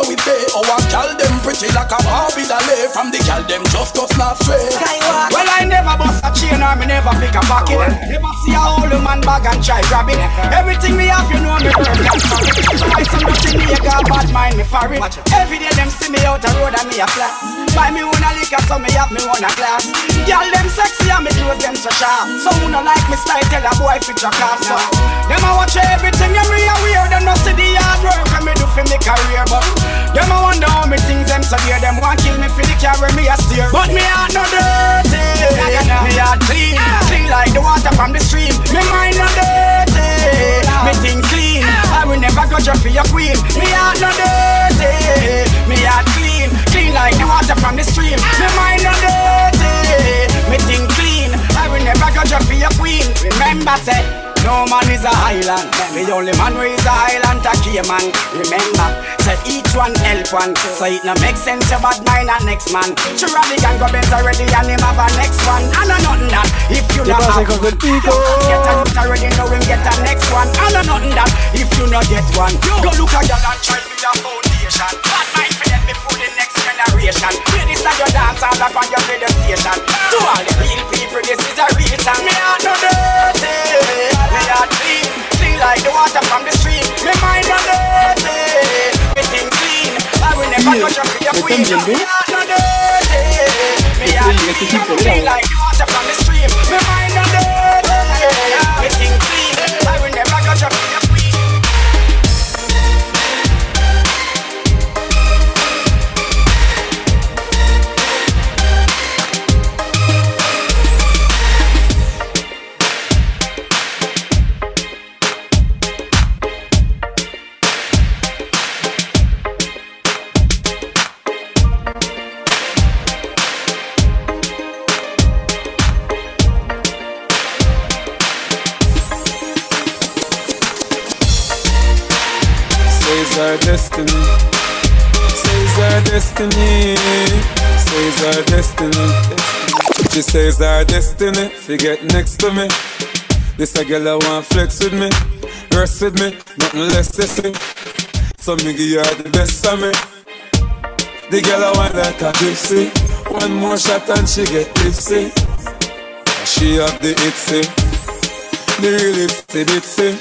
so we pay. Our gal them pretty like a Barbie Dale. From the gal them just off not straight. Well, I never bust a chain or me never pick a pocket. Never see a old man bag and try grab it. Everything me have, you know me work and for it. So I some nothing me a girl bad mind me for it. Every day them see me out the road and me a flat. Buy me one a liquor so me have me one a glass. Gal them sexy and me clothes them so sharp. So who no like me style tell a boy fit your car. So them a watch everything and me a wear. Them no see the hard work and me do for me career. But them I wonder how me things them so dear. Them want kill me for the carry me a steer. But me heart no dirty, me heart clean, clean like the water from the stream. Me mind no dirty, me think clean. I will never go just for your queen. Me heart no dirty, me heart clean, clean like the water from the stream. Me mind no dirty, me think clean. I will never go just for your queen. Remember say. No man is a island, the only man who is a island a key man. Remember, say each one help one. So it no make sense about mine and next man. Sure the gang go bends already and him have a next one. I know nothing that if you not have one, you get a youth already know him get a next one. I know nothing that if you not get one. Go look at your and try with your foundation. Bad mind for them before the next generation. Ladies and your dance all up on your radio station. To all the real people this is a real time. Me I know dirty. Me heart clean, clean like the water from the stream. Me mind not dirty, me think clean. I will never touch up with your queen. Me heart not dirty, me heart clean, clean like the water from the stream. Me mind not dirty, me think clean. I will never touch up with your queen. Says our destiny, says our destiny, says our destiny. She says our destiny, she get next to me. This a girl I want flex with me, rest with me, nothing less to say. So me give you the best of me. The girl I want like a gypsy. One more shot and she get tipsy. She have the itsy, the real itsy bitsy.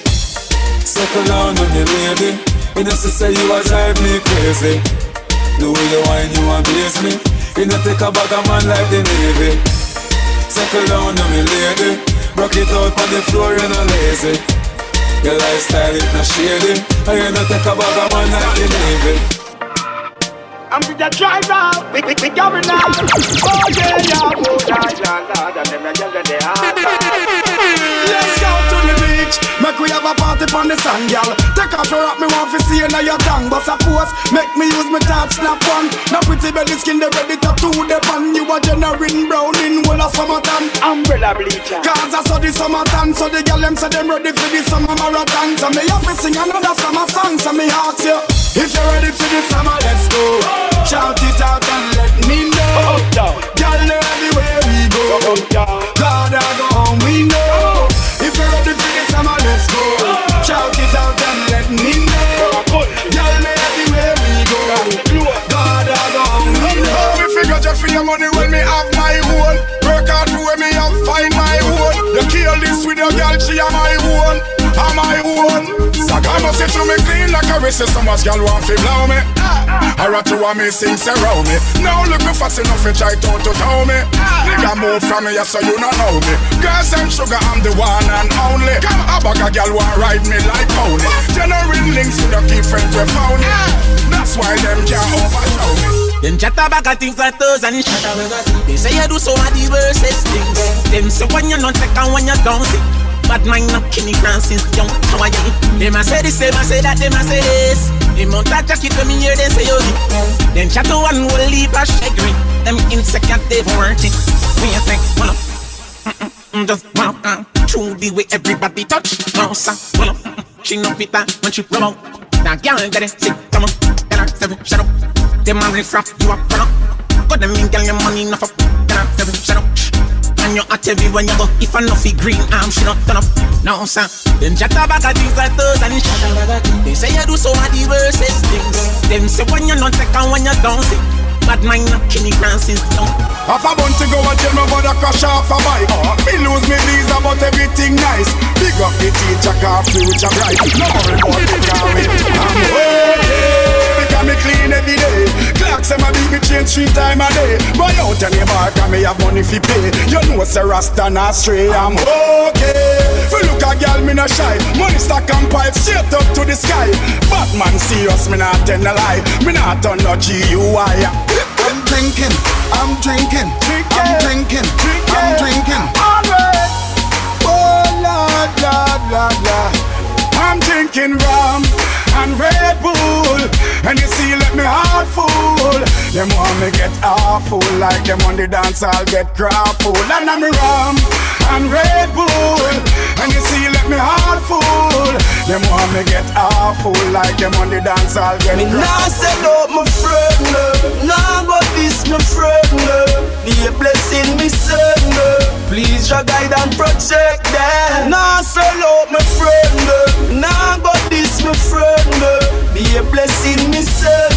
Settle down on your lady. You know she say you a drive me crazy. The way you whine you amaze me. You know take a bag of man like the Navy. Settle down on me lady. Rock it out on the floor you no lazy. Your lifestyle it no shady. And you know take a bag of man like the Navy. I'm with the driver. We going out. Oh yeah yeah. Oh la la la. Them a girl in the house. Let's go to the beach. Make we have a party pon the sand, girl. Take off your rock, me want to see you now your tongue. But suppose, make me use my top snap on. Now pretty belly skin, they ready to do the pan. You are generating brown in well of summertime. Umbrella bleacher. Cause I saw the summertime, so the girl them say them ready for the summer marathon. So me have to sing another summer song, so me ask you, if you're ready for the summer, let's go. Shout it out and let me know. Girl, everywhere we go. God, I go home, we know. If you're ready for the summer, let's go. Shout it out and let me know. Tell me everywhere we go. God, I don't know. We figure just for your money when me have my own. Work hard to when me have find my own. You kill this with your girl, she am my own. Am my own. Saga must sit to me clean like a racist. So much girl want to blow me. I rat to want me sings around me. Now look me fast enough to try to tell me. Nigga move from me, so you don't know me. Girls and sugar, I'm the one and only. A bag of girl want ride me like pony. General links to the key friends we found. That's why them can't overthrow me. Them chatter back at things like those and shatter. They say you do so at the worstest things. Them say when you're not sick and when you don't sick. Bad mind up Kenny Brown since young. How are you? Them a say this, them a say that, them a say this. Them on that jacket when me hear them say yo. Them chatter one will leave a shaking. Them insecure they weren't it. When you think, well up, just well up, through the way everybody touch. No sir, well up, she no fit that when she rub out. That girl that is sick, come on, tell her seven, shut up. Them a riff-raff, you a front up. Got them in, girl, your money enough up. Then I tell you, shut up. And and you at TV when you go. If I not feel green, I'm she not turn up. No, son. Them chatter back at things like those and they say you do so at the worstest things. Them say when you not take and when you don't see. Bad mind up, Kenny Francis down. Half a bunch to go and tell my brother crash off a bike. Me lose me visa but everything nice. Big up the teacher car, future bright. No worry about the car, I'm okay. Me clean every day. Clocks and my baby change 3 times a day. Boy out and your bark and me have money fi pay. You know it's a Rasta not stray. I'm okay. If you look a girl me no shy. Money stack and pipe straight up to the sky. Batman serious me not tend a lie. Me not on no GUI. I'm drinking, I'm drinking, I'm drinking, I'm drinking. Alright. Oh la la la la. I'm drinking rum and Red Bull, and you see let me heart full. Them want me get awful, like them on the dance I'll get grappled. And I'm rum and Red Bull, and you see let me heart full. Them want me get awful, like them on the dance I'll get grappled. Me now set up my friend, now but this my friend, be a blessing me son, please your guide and protect them. Now sell up my friend, now but this my friend. Be a blessing, me son.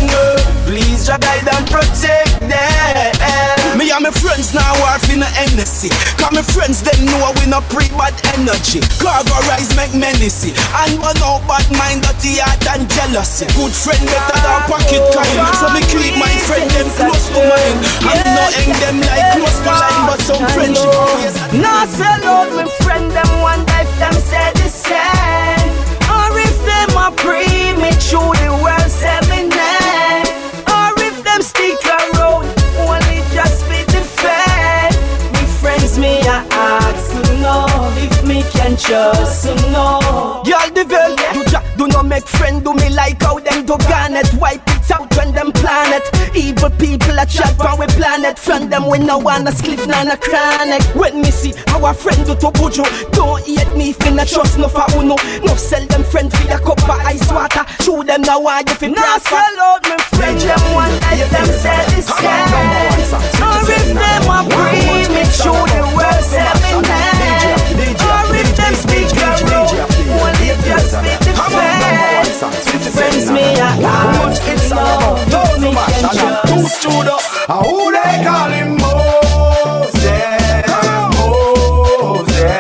Please, your guide and protect them. Me and my friends now are in the Hennessy. Cause my friends, them know we no pre-bad energy. Gargarize, make menacy. And one out bad mind, dirty heart and jealousy. Good friend better than pocket kind. So me keep my friend them close to mine. And not hang them like close to line, but some friendship. Now sell out my friend, them one life, them say the same. Or if them are pre. Make sure the world 7 9. Or if them stick around, only just fit the fed. Me friends, me I ask to know if me can just to know. Y'all the girl, you just do not make friend. Do me like how them do garnet. Wipe it out when them planet. Evil people a chat on we planet. From them we no wanna spliff nana chronic. When me see our friend do to bojo, don't hate me finna trust no for uno. No sell them friend for a cup of ice water. Show them now why you finna no sell out me friend. Them one life them say the same. Or if them a breathe me through the world 7 9. Or if them speak around, only just be the friend. Friends me I love. Two studio, who they call him Moses? Moses,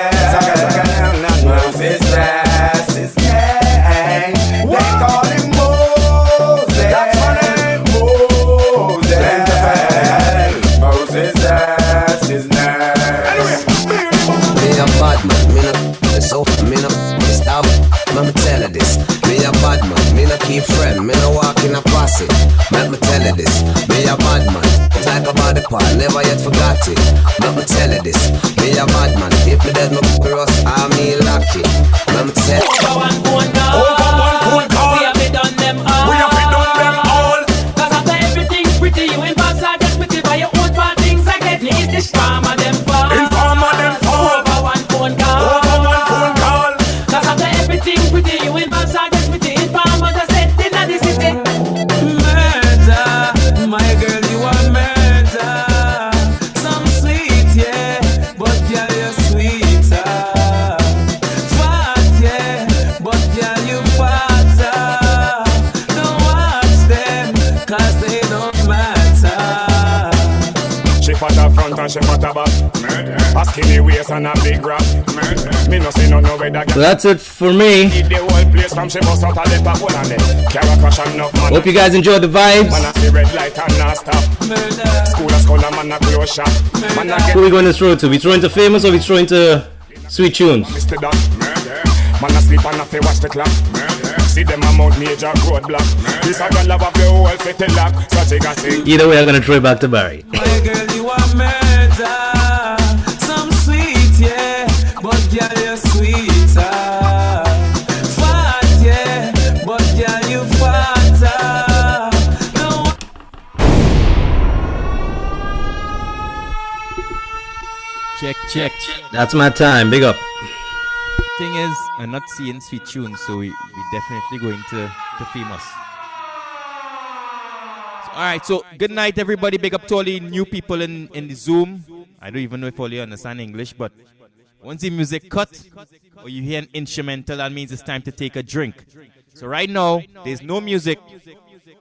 that's his name. They call him Moses. That's my name, Moses. Moses, that's his name. Me a bad man, me no so me no stop. Mama tell her this. Me a bad man, me no keep friend, me no walk in a posse. Let me tell you this, me a bad man. Talk about the part, never yet forgot it. Let me tell you this, me a bad man. If me dead, my cross, I'm me lucky. Let me tell you. Over one phone call, we have done them all. We have done them all. Cause after everything pretty, you impulse are just pretty by your own bad things. I get me is this farmer them fall. Informer them fall. Over one phone call, cause after everything pretty, you impulse are just pretty. Informer just said dinner this city. My girl, you are murder. Some sweet, yeah, but girl, you're sweeter. Fat, yeah, but girl, you fatter. Don't watch them, cause they don't matter. She fatter front and she fatter back. Murder. A skinny waist and a big rap. Murder. Me no see no no way that. So that's it for me. Hope you guys enjoyed the vibes. Who are we going to throw to? We throwing to famous or we throwing to sweet tunes? Either way, I'm going to throw it back to Barry. My girl, you are murder. Some sweet, yeah, but girl, you're sweeter. Check. That's my time. Big up. Thing is, I'm not seeing sweet tunes, so we definitely going to famous. So, all right. So good night, everybody. Big up to all the new people in the Zoom. I don't even know if Oli understand English, but once the music cuts or you hear an instrumental, that means it's time to take a drink. So right now, there's no music.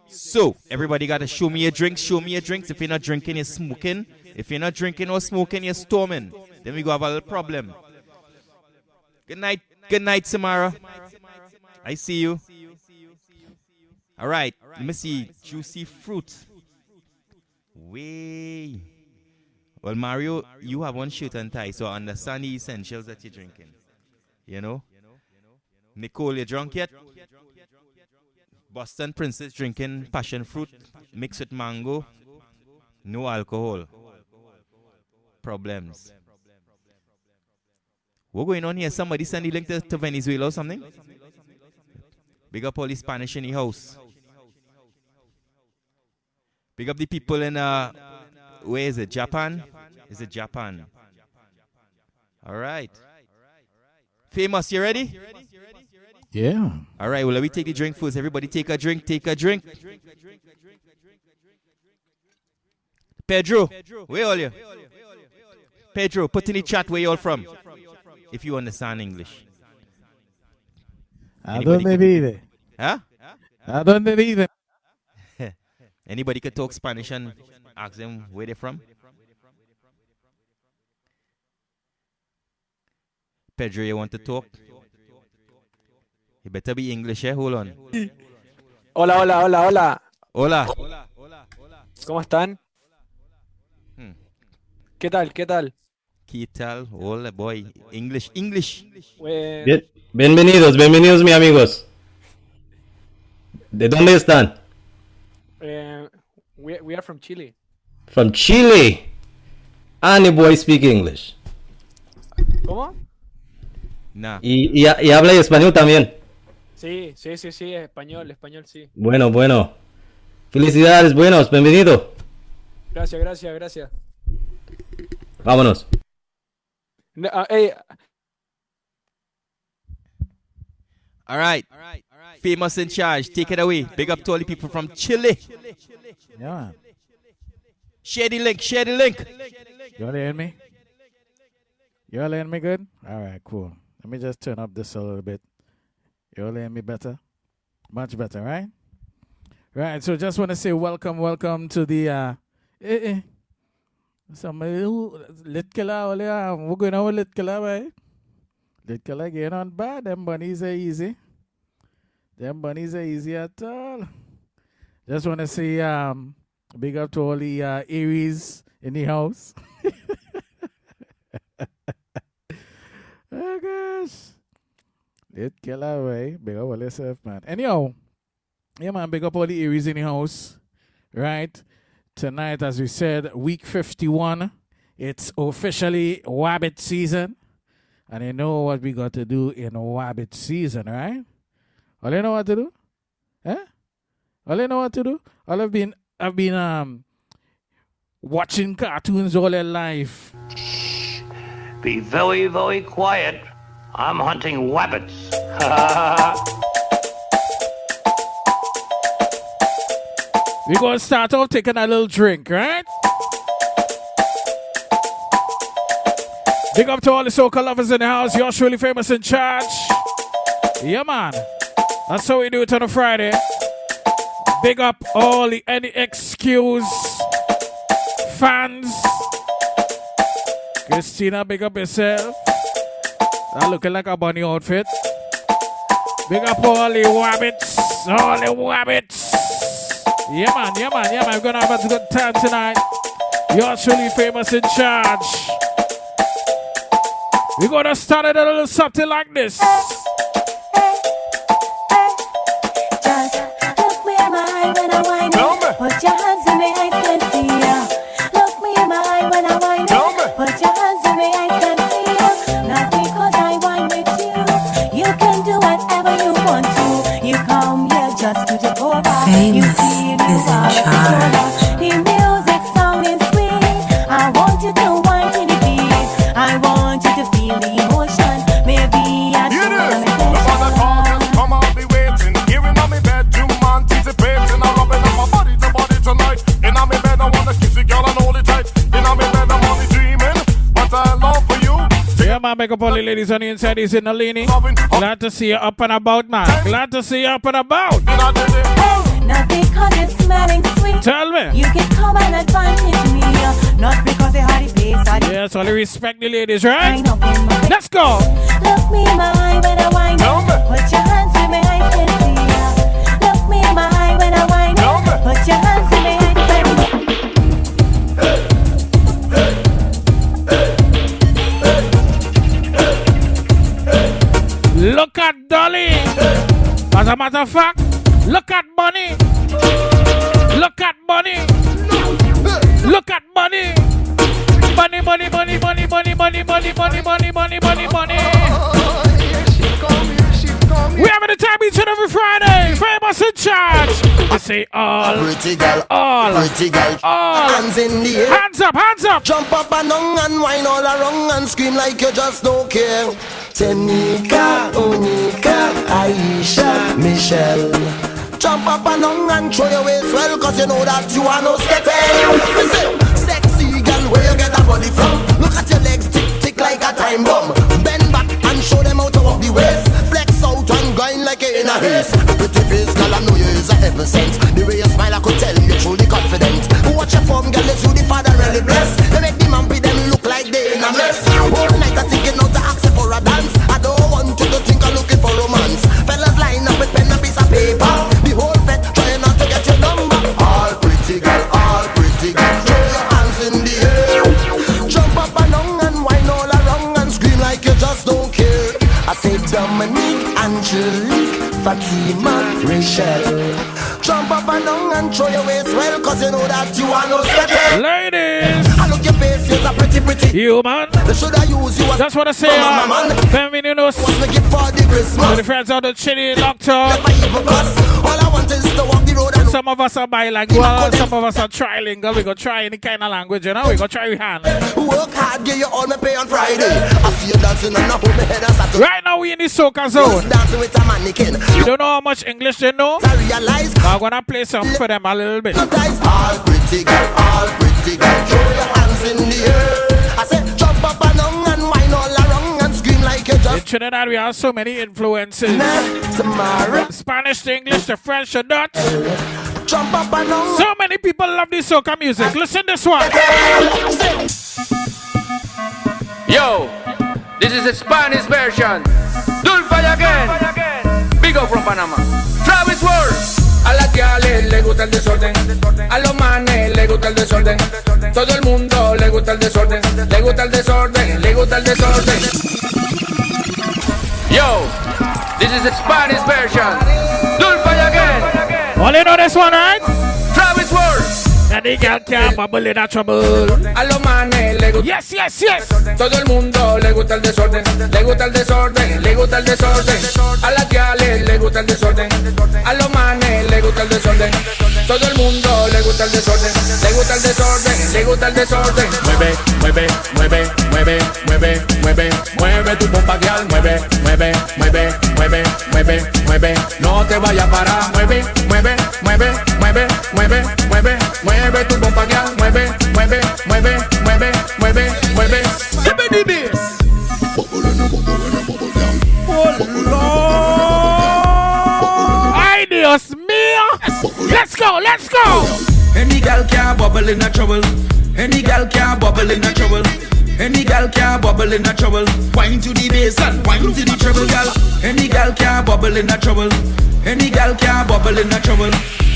So everybody got to show me your drinks, show me your drinks. If you're not drinking, you're smoking. If you're not drinking or smoking, you're storming. Then we go have a little problem. Good night, Samara. I see you. All right, let me see. Juicy fruit. Way. Well, Mario, you have one shirt and tie, so I understand the essentials that you're drinking. You know? Nicole, you drunk yet? Boston Princess drinking passion fruit mixed with mango. No alcohol. Problems. What's going on here? Somebody send the link to Venezuela or something? Big up all the Spanish in the house. Big up the people in, where is it? Japan? Is it Japan? All right. Famous, you ready? Yeah. All right, well, let me take the drink first. Everybody take a drink, take a drink. Pedro, where are you? Pedro, put in the chat where you all from. If you understand English. ¿A dónde vive? Huh? ¿A dónde vive? Anybody could talk Spanish and ask them where they're from. Pedro, you want to talk? You better be English, eh? Hold on. Hola, hola, hola, hola. Hola. ¿Cómo están? ¿Qué tal? ¿Qué tal? ¿Qué tal? Hola, boy. English. Bien. Bienvenidos, mis amigos. ¿De dónde están? We are from Chile. From Chile. And the boy speak English. ¿Cómo? Nah. Y habla español también. Sí, español, sí. Bueno. Felicidades, buenos, bienvenido. Gracias. Vámonos. No, hey. All right. Famous in charge. Take it away. Big up to all the people from Chile. Yeah. Share the link. Y'all hearing me? Y'all hearing me good? All right, cool. Let me just turn up this a little bit. Y'all hearing me better? Much better, right? Right, so just want to say welcome to the... Somebody who... Litkala, olea. We're going over Litkala, right? Litkala getting on bad. Them bunnies are easy. At all. Just want to say big up to all the Aries in the house. Oh, gosh. Litkala, right? Big up all yourself, man. Anyhow, yeah, man, big up all the Aries in the house. Right? Tonight, as we said, week 51. It's officially Wabbit season. And you know what we got to do in Wabbit season, right? All you know what to do? All I've been watching cartoons all their life. Shh. Be very, very quiet. I'm hunting wabbits. We're going to start off taking a little drink, right? Big up to all the soca lovers in the house. You're surely famous in charge. Yeah, man. That's how we do it on a Friday. Big up all the AnyExqs fans. Christina, big up yourself. That looking like a bunny outfit. Big up all the wabbits. Yeah, man. We're going to have a good time tonight. You're surely famous in charge. We're going to start it a little something like this. Just look me in my eye when I whine. Put your hands in me, I can see ya. Look me in my eye when I whine. Put your hands in me, I can see ya. Not because I whine with you. You can do whatever you want to. You come here just to take over. Famous is in charge. Tonight, and I'm in bed, I wanna kiss a girl and hold it tight. And I'm in bed, I'm only dreaming. make up all the ladies on the inside is in the leaning. Glad to see you up and about, man. Glad to see you up and about. Hey, not because it's smelling sweet. Tell me. You can come and advantage me. Not because they had the place. Yes, only respect the ladies, right? Let's go. Look me in my eye when I wind up. Put your hands in my eyes and see ya. Look me in my eye when I wind up. Put your hands in my eyes. Look at Dolly. As a matter of fact, look at Bunny. Look at Bunny. Look at Bunny. Bunny, Bunny, Bunny, Bunny, Bunny, Bunny, Bunny, Bunny, Bunny, Bunny, Bunny, Bunny. We having a time each and every Friday. Famous in charge. I say all. Pretty girl. All. Pretty girl. All. Hands in the air. Hands up, hands up. Jump up and down and whine all around and scream like you just don't care. Tenika, Onika, Aisha, Michelle. Jump up and down and throw your waist well, cause you know that you are no skater. Sexy girl, where you get that body from? Look at your legs, tick, tick like a time bomb. Bend back and show them out of the waist. Flex out and grind like you're in a haze. Pretty face, girl, I know you is a heaven sent. The way you smile, I could tell you're truly confident. Watch your form, girl, it's you the father really blessed. They make the man be them look like they in a mess. All night I think you know the accent. A dance. I don't want you to think I'm looking for romance. Fellas line up with pen and piece of paper. The whole fet trying not to get your number. All pretty girl, throw your hands in the air. Jump up and down and whine all around and scream like you just don't care. I say Dominique, Angelique, Fatima, Rachel. Jump up and down and throw your waist well, cause you know that you are no sweater. Ladies! I look your face, you're pretty, pretty. You, man. That's what I say. Femininos. To the friends out the chilly lockdown. Some of us are bilingual, some of us are trilingual. We go try any kind of language, you know. We go try with hand. Work hard, get your all my pay on Friday. I see you dancing and I hold my head on Saturday. Right now we in the soca zone. You don't know how much English they know. I'm gonna play something for them a little bit. All pretty girl, all pretty girl, throw your hands in the air. I said jump up and down and whine all around and scream like you just. In Trinidad we have so many influences. From Spanish to English to French to Dutch. Jump up and down. So many people love this soca music. Listen this one. Yo, this is a Spanish version. Dulce again. Big up from Panama. Travis World. A las gales le gusta el desorden, a los manes le gusta el desorden, todo el mundo le gusta el desorden, le gusta el desorden, le gusta el desorden. Yo, this is the Spanish version. Dulce again. All in on this one, right? Travis World. And they can't bubble in a trouble. A los manes le gusta. Yes, yes, yes. Todo el mundo le gusta el desorden. Le gusta el desorden. Le gusta el desorden. A las gales le gusta el desorden. A los manes le gusta el desorden. Todo el mundo le gusta el desorden. Le gusta el desorden. Le gusta el desorden. Mueve, mueve, mueve, mueve, mueve, mueve, mueve tu pompa guial. Mueve, mueve, mueve, mueve, mueve, mueve. No te vayas a parar. Mueve, mueve, mueve, mueve, mueve, mueve, mueve. Mueve tu bomba ya, mueve, mueve, mueve, mueve, mueve, mueve. Give me this. Ay, Dios mío. Let's go, let's go. Any girl can bubble in a trouble. Any girl can bubble in a trouble. Any girl can bubble in a trouble. Wine to the bass and wine to the treble, girl. Any girl can bubble in a trouble. Any girl can bubble in a trouble.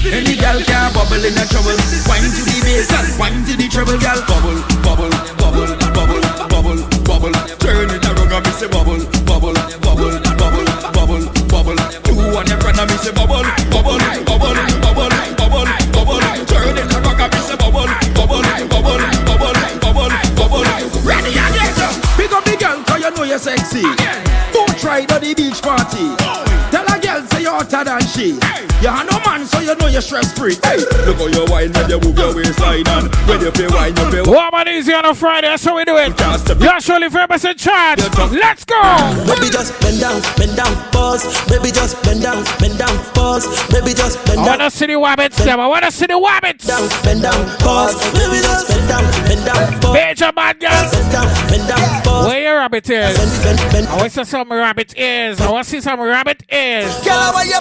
Any girl can bubble in a trouble. Wine to the bass and wine to the treble, girl. Bubble, bubble, bubble, bubble, bubble, bubble. Turn it around and miss a bubble, bubble, bubble, bubble, bubble, bubble. Two on your friend and miss a bubble, bubble, bubble, bubble, bubble, bubble. Turn it around and miss a bubble, bubble, bubble, bubble, bubble, bubble. Ready again. Pick up the girl 'cause you know you're sexy. Don't try it on the beach party. Tell a girl say you're hotter than she. You are no man, so you know you're stress free. Hey, look how you wine when you move your waistline on. When you pay wine, you pay wine. Warm and easy on a Friday, that's how we do it. You're surely famous in charge. Let's go. Baby, just bend down, pause. Baby, just bend down, pause. Baby, just bend down. I wanna see the wabbits, them. I wanna see the wabbits. Bend down, pause. Baby, just bend down, pause. Major bad guys. Bend down, pause. Where your rabbit is? I want to see some rabbit ears. I want to see some rabbit ears.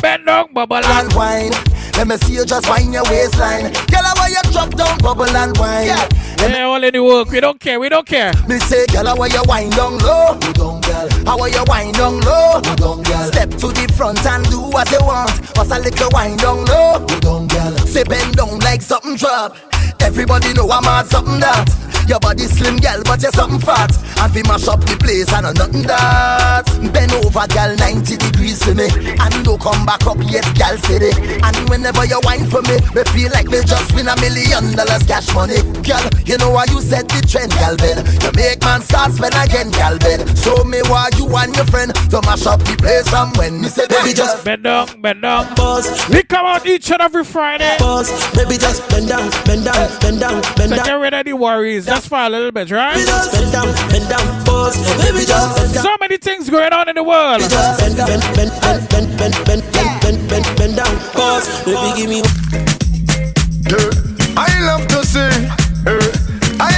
Bend down, bubble and wine. Let me see you just wind your waistline. Girl, I want you drop down, bubble and wine. Yeah, yeah, all in the work. We don't care, we don't care. Me say, girl, I want you wind down low. You don't, girl. I want you wind down low. You don't, girl. Step to the front and do what you want. Pass a little wind down low. You don't, girl. Say bend down like something drop. Everybody know I'm at something that. Your body slim, girl, but you're something fat. And we mash up the place and nothing that. Bend over, girl, 90 degrees to me. And don't come back up yet, girl, city. And whenever you whine for me, we feel like we just win $1 million cash money. Girl, you know why you set the trend, girl, Ben. You make man start spend again, girl, Ben. So me why you and your friend to mash up the place and when me say, baby, just bend down, bend down. We come out each and every Friday. Buzz, baby, just bend down, bend down. Bend down, bend so down. Get rid of the worries. That's for a little bit, right? Bend down, pause. Baby, just bend down. So many things going on in the world. Bend down, bend down, pause. Baby, give me. I love to sing.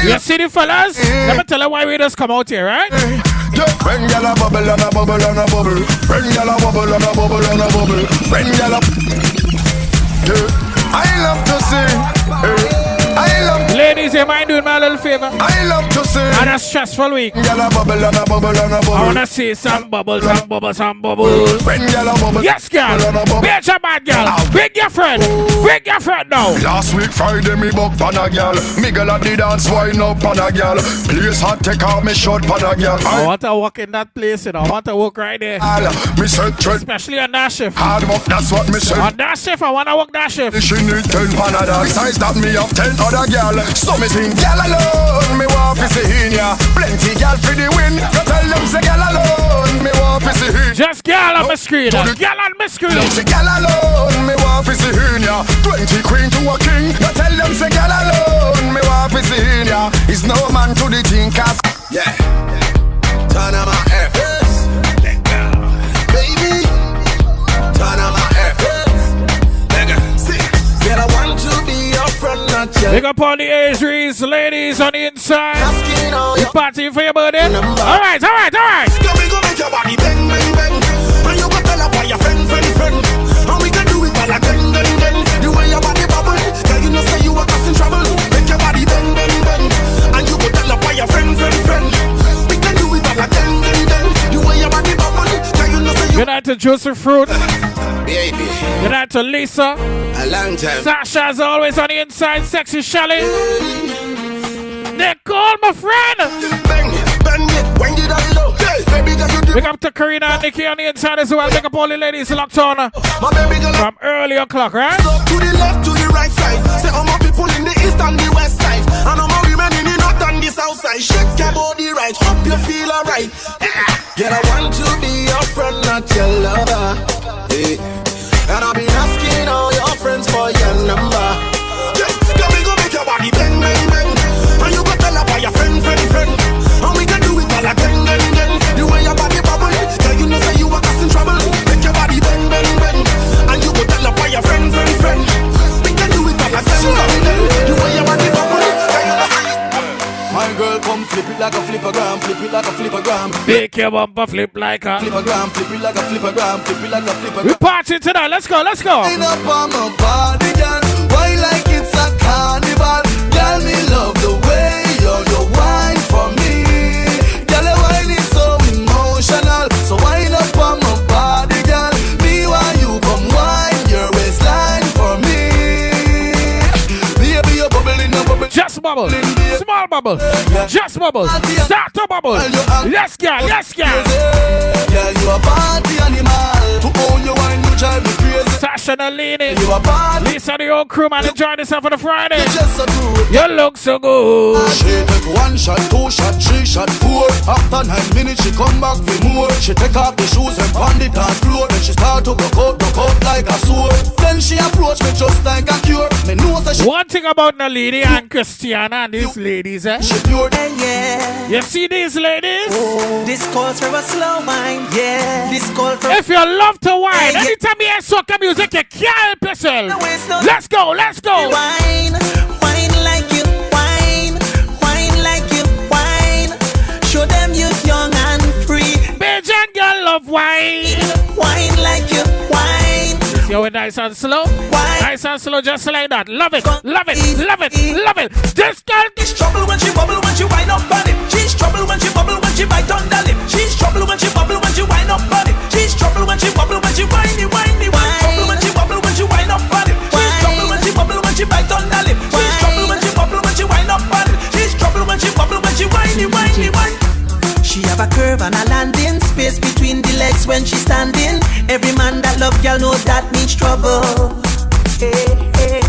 You see the fellas? Let me tell them why we just come out here, right? Bring y'all a bubble and a bubble and a bubble. Bring y'all a bubble and a bubble and a bubble. Bring y'all a. I love to sing. I love ladies, you mind doing my little favor? I love to see. On a stressful week. Yellow bubble, on a bubble, on a bubble. I wanna see some bubbles, some bubbles, some bubbles. Friend, yellow bubble. Yes, girl. Bitch, a bad girl. Bring your friend. Bring your friend now. Last week Friday, me buck pan a girl. Me girl at the dance, wine up pan a girl. Please hot take out me short pan a girl. I want to walk in that place, you know. I want to walk right there. Me said trend. Especially on that shift. Hard work, that's what me said. On that shift, I wanna walk that shift. She need 10 pan a girl. Size that me up 10. Other girl, so me sing girl alone, me want to see ya. Plenty girl for the win, you tell them say girl alone, me want to see. Just girl on my screen, girl on my screen. Say girl alone, me want to see ya. 20 queen to a king, you tell them say girl alone, me want to see ya. It's no man to the thinkers. Yeah, turn on my efforts, let go, baby. Turn on my efforts, let go. See, girl, I want to be. Big up on the Aries, ladies on the inside. You party for your buddy. Alright, alright, alright. Go make your body bang, bang, bang. And you go tell her by your friend, friend, friend. And we can do it all again, bang, bang. The way your body bubble, girl, you know say you are causing trouble. Make your body bang, bang, bang. And you go tell her by your friend, friend, friend. We can do it all again, bang, bang. The way your body bubble, girl, you know say you. Good night to Joseph Fruit. Baby. Good night to Lisa. A long time. Sasha's always on the inside. Sexy Shelly. They call my friend. Big up to Karina and Nikki on the inside as well. Big up all the ladies locked on. From early o'clock, right? So to the left, to the right side. Say all my people in the east and the west side. And all my women in the north and the south side. Shake your body right. Hope you feel alright. Girl, I want to be your friend, not your lover. Hey. And I've been asking all your friends for your number. Just go make your body bang, bang, bang. And you go tell her by your friend, friend, friend. And we can do it all again, again, again. The way your body bubble, girl, you know say you are causing trouble. Make your body bang, bang, bang. And you go tell her by your friend, friend, friend. We can do it all again, again. The way your body bubble, girl, you know say you. My girl, come flip it like a flippergram, flip it like a flippergram. Make your bumper flip like a flippergram, flip it like a flippergram, flip it like a flippergram. We party tonight, let's go, let's go. Line up on my body, girl. Why like it's a carnival? Girl, me love the way you're wine for me. Girl, the wine is so emotional. So wine up on my body, girl. Me while you come wine your waistline for me. Baby, you're bubbling, you're bubbling. Just bubble. Small bubble, just bubble, start to bubble. Let's go, let's go. Yeah, you a party animal. To own your wine, you drive me crazy. Sasha and a lady. You are bad. Listen to your crew, man. Enjoy yourself on a Friday. You just so good. You look so good. She take one shot, two shot, three shot, four. After 9 minutes, she come back with more. She take off the shoes and pound it on floor. Then she start to broke out like a sword. Then she approach me just like a cure. Me know that she... One thing about Nalini and Christiana and these ladies, eh? She pure. Yeah. You see these ladies? Oh. This calls for a slow mind, yeah. This calls for... If you love to wine, yeah. Anytime you hear soca music, you can't help yourself. No, let's go, let's go. Wine, wine like you, wine, wine like you, wine. Show them you're young and free. Bitch and girl love wine. Wine like you, wine. Yo, it nice and slow. Wine. Nice and slow, just like that. Love it, love it, love it, love it. This girl is trouble when she bubble, when she wind up on it. She's trouble when she bubble, when she bite on the lip. She's trouble when she bubble, when she wind up on it. She's trouble when she bubble, when she windy, windy, wine. Trouble when she bubble, when she wind up on it. She's trouble when she bubble, when she bite on the lip. She's trouble when she bubble, when she wind up on it. She's trouble when she bubble, when she windy, windy, wine. She have a curve and a landing, space between the legs when she's standing. Every man that love y'all know that means trouble. Hey, hey.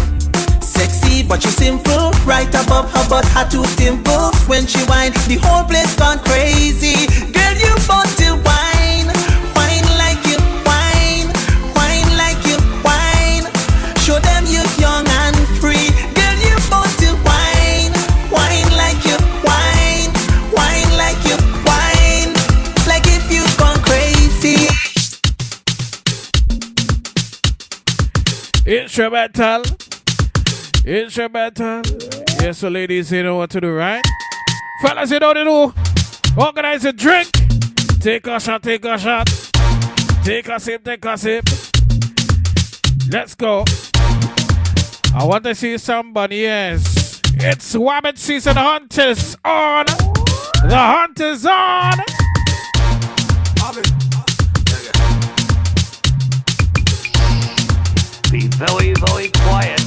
Sexy, but she's simple. Right above her butt, her two dimples. When she whine, the whole place gone crazy. Girl, you want to whine. Whine like you whine. Whine like you whine. Show them you're young and free. Girl, you want to whine. Whine like you whine. Whine like you whine. Like if you've gone crazy. Instrumental. Instrumental. Yes, so ladies, you know what to do, right? Fellas, you know what to do. Organize a drink. Take a shot, take a shot. Take a sip, take a sip. Let's go. I want to see somebody, yes. It's Wabbit Season. The hunt is on. The hunt is on. Be very, very quiet.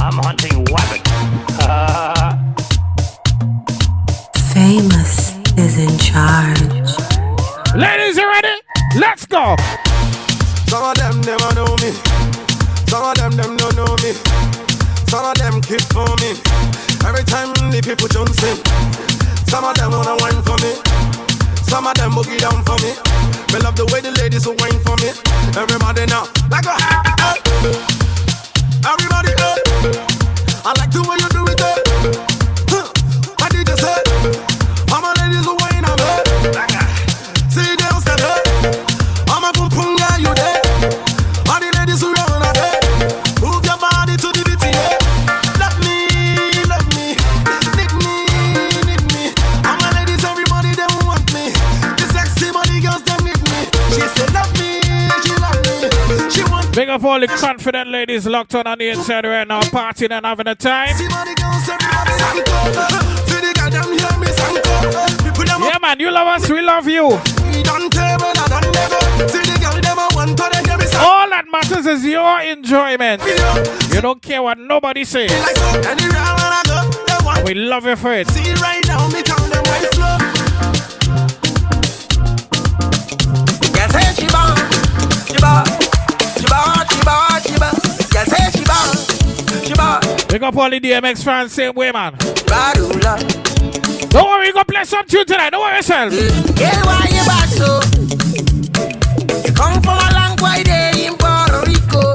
I'm hunting wabbit. Famous is in charge. Ladies, you ready? Let's go. Some of them never know me. Some of them don't know me. Some of them keep for me. Every time the people jump in. Some of them wanna wine for me. Some of them boogie down for me. They love the way the ladies will wine for me. Everybody now, like a everybody up. I like the way you do it up. I did this up. I'm a ladies away and I'm up. See them set up. I'm a kumpunga, you there. All the ladies who run at it. Move your body to the beat. Love me, lick me, lick me. I'm a ladies, everybody they want me. The sexy body girls them lick me. She said love me. Big up all the confident ladies locked on the inside right now, partying and having a time. Yeah, man, you love us, we love you. All that matters is your enjoyment. You don't care what nobody says. We love you for it. Big up all the DMX fans, same way, man. Don't worry, you gonna play some tune tonight. Don't worry yourself. Yeah, why you back so? You come from a long way there in Puerto Rico.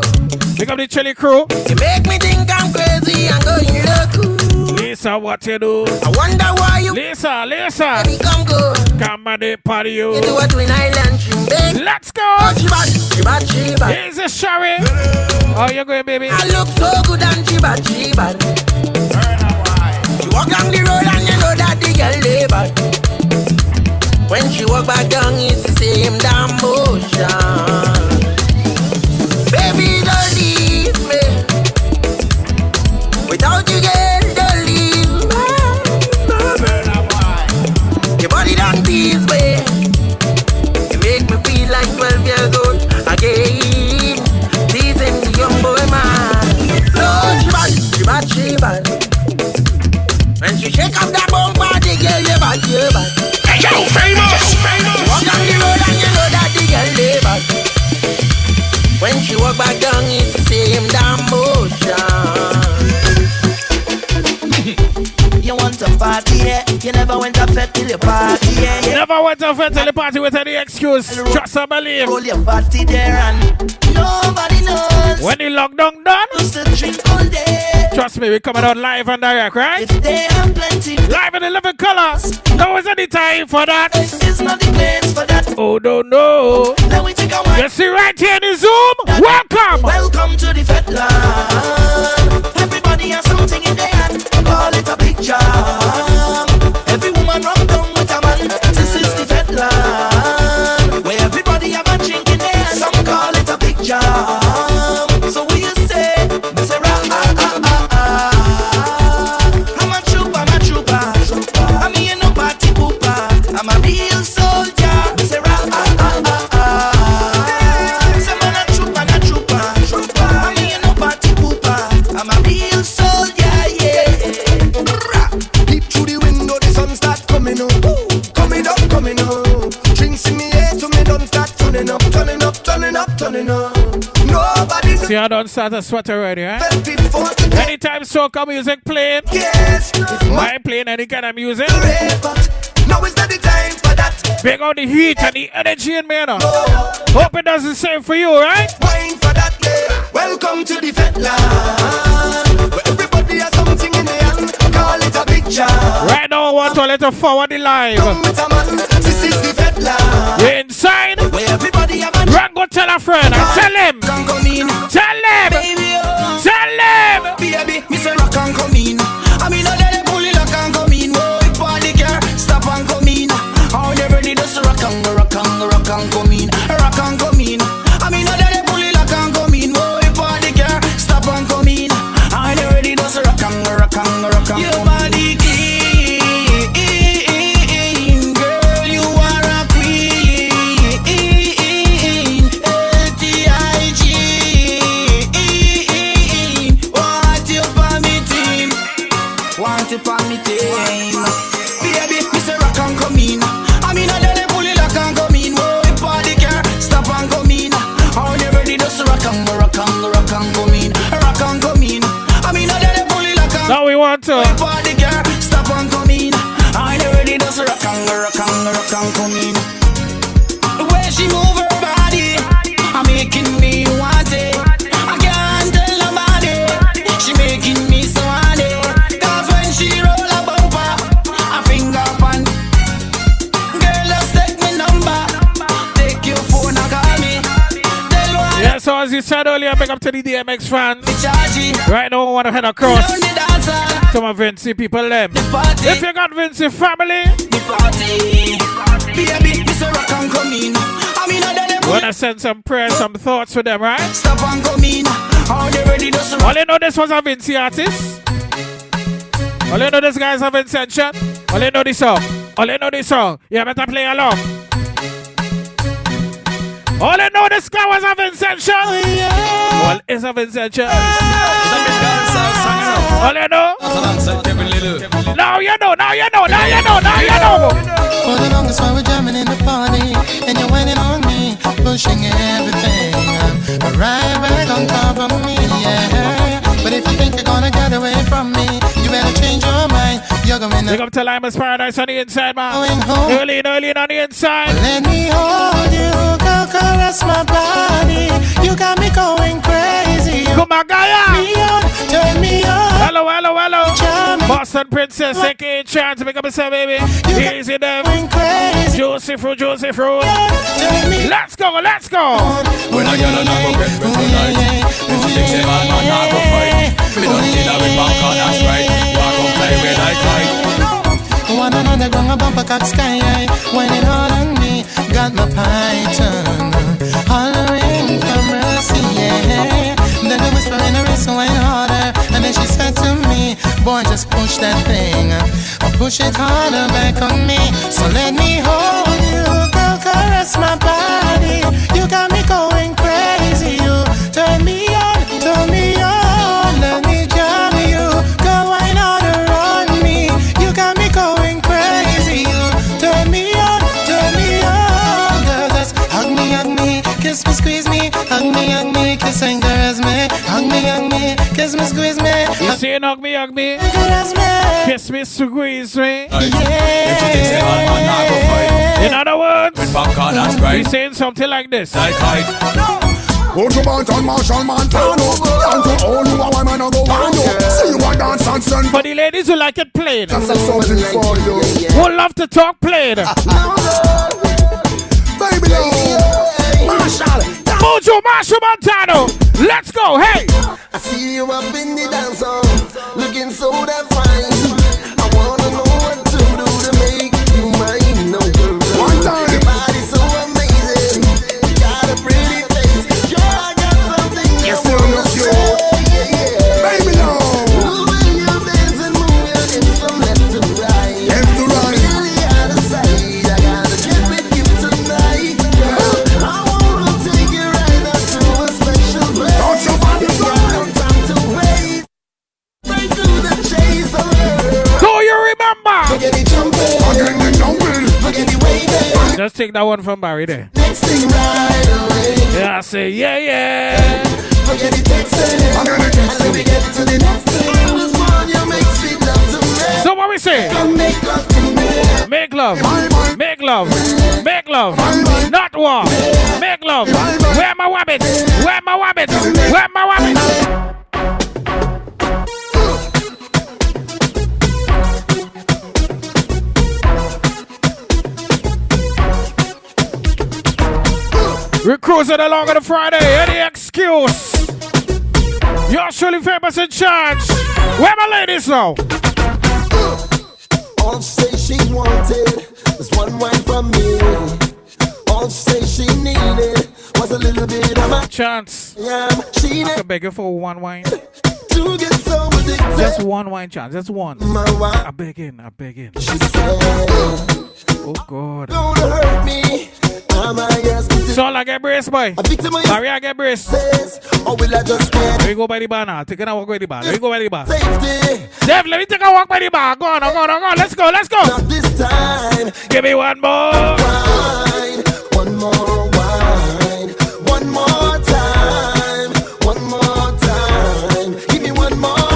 Big up the Chili crew. You make me think I'm crazy and going loco. Lisa, what you do? I wonder why you. Lisa, Lisa. Baby, come go. Come on, they party you. You do what we in Ireland, Trimbe. Let's go. Here's a Sherry. How you going, baby? I look so good and chiba chiba. You walk down the road and you know that the girl labor. When she walk back down, it's the same damn motion. Baby, don't leave me. Without you, girl, don't leave me. Your body don't tease me. You make me feel like 12 years old again. She bad, she bad. When she shake up that bumper, the girl, yeah, bad, yeah, bad. Hey, yo, famous! Walk down the road and you know that the girl, yeah. fed till your party, yeah, yeah. Never went to fed till the party with any excuse. Just a believe. Hold your party there and nobody knows. When you lock down, done. Trust me, we coming out live and direct, right? If they have plenty. Live in 11 colors. Now is any time for that. It's not the place for that. Oh, no, no. Now we take a walk. You see right here in the Zoom. Welcome. Welcome to the fed land. Everybody has something in their hand. Call it a big jam. Every woman run down with a man. This is the fed land. Where everybody have a drink in their hand. Some call it a big jam. See, I don't start a sweat already, eh? Anytime soca music playing, yes, why playing any kind of music? Now is not the time for that. Bring out the heat and the energy in me now. Hope it does the same for you, right? Wine for that, yeah. Welcome to the fed land, where everybody has something in their hand. Call it a picture. Right now, I want to let her forward the live. This is the fed land. We're inside. Where everybody has a Rango, tell a friend. Tell him. Tell him. Baby, oh. Tell him. Baby, Mr. Rock and come in. I mean, I let them pull it lock and come in. Oh, if all the care, stop and come in. All they ready does rock and go, rock and go, rock and come in. Rock and come in. I mean, I let them pull it lock and come in. Oh, if all the care, stop and come in. All they ready does rock and go, rock and go, rock and come in. Earlier, big up to the DMX fans. Right now, I want to head across to my Vinci people. Them. If you got Vinci family, want to send some prayers, some thoughts for them, right? All you know, this was a Vinci artist. All you know, this guy's a Vinci chant. All you know, this song. All you know, this song. You better play along. All I know, this guy was a Vincentian. Oh, yeah. Well, it's a Vincentian. Oh, all I know. Oh. Now you know, now you know, now you know, now you know. For the longest while we're jamming in the party, and you're waiting on me, pushing everything. Right back on top of me, yeah. But if you think you're gonna get away from me, you better change your mind. You're going to up to Lima's Paradise on the inside, man. Early and early on the inside. Let me hold you. Caress my body, you got me going crazy. Come on, Gaia. Me on, turn me on. Hello, hello, hello. Boston Princess, aka Chance, to make up yourself, baby. Easy there. Juicy fruit, juicy fruit. Let's go, let's go. When I get on a break with the night, when she takes it on my heart, fight. We don't need a big bump on us, right? Walk on play with I fight. One another gonna bump a cock sky. When it all on me, got my python hollering for mercy, yeah. Then the whisper in her wrist went harder, and then she said to me, boy, just push that thing, push it harder back on me. So let me hold you, girl, caress my body. You got me going crazy, you turn me on, turn me on. Let me jam you, go wine harder on me. You got me going crazy, you turn me on, turn me on. Girl, just hug me, kiss me, squeeze me, hug me, kissing the resume. Hug me, kiss me, squeeze me. You saying hug me, kiss me, squeeze me. Yeah. In other words, he's saying something like this. Go to Banton, Marshall, Montano. Down to all who are women, I go on you. See you on dance and send. For the ladies who like it plain, that's a something for you. Who love to talk plain. Baby, Marshall. Mojo, Marshall, Montano. Let's go, hey. I see you up in the dance hall, looking so damn fine. I want to know what to do to make you mine. No, you're one time. Your body's so amazing. You got a pretty. Just take that one from Barry there. Next thing right away. Yeah, I say, yeah, yeah. Forget the text and let me get to the next thing. I was born, you make sweet love to me. So what we say? Make love to me. Make love. Make love. Make love. Not war. Make love. Where my wabbit? Where my wabbit? Where my wabbit? We're cruising along on a Friday. Any excuse? You're surely famous in charge. Where my ladies now? All she say she wanted was one wine from me. All she say she needed was a little bit of a chance. Yeah, she I could beg her for one wine. To get so addicted. Just one wine chance. Just one. My wine. I beg in. She said. Oh God! Don't hurt me. So I get braced, boy. Maria get braced. Let me go by the bar now. Take a walk by the bar. Let me go by the bar. Safety. Dev, let me take a walk by the bar. Go on, go on, go on. Let's go. Not this time. Give me one more. One more wine. One more time. Give me one more.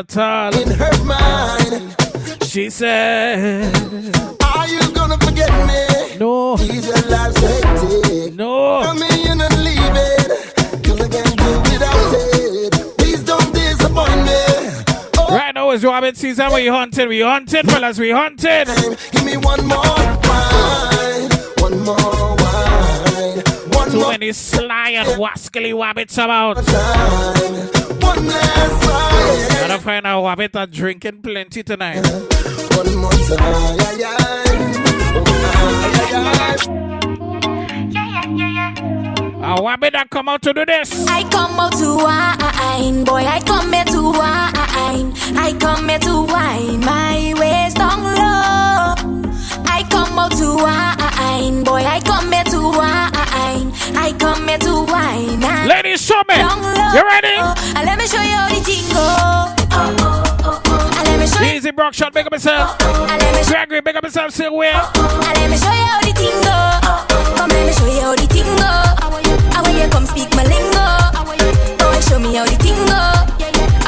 In her mind, she said, are you gonna forget me? No. These are life's hectic. No. I'm here and I'm leaving, cause I can't do without it. Please don't disappoint me. Oh. Right now is Wabbit season. We hunted, fellas, we hunted. Give me one more wine. One more wine. Too many sly and wascally wabbits about. One last time. I find out Wabbit are drinking plenty tonight. One more time. Wabbit that come out to do this. I come out to wine, boy. I come here to wine. I come here to wine. My waist down low. I come out to wine, boy. I come here to wine. I come here to wine. I ladies, show me. You ready? Let me show you how the thing go. Easy Brockshot, big up yourself. Gregory, big up yourself, say where? Let me show you how the thing go. Come let me show you how the thing go. I want you come speak my lingo. Come and show me how the thing go. I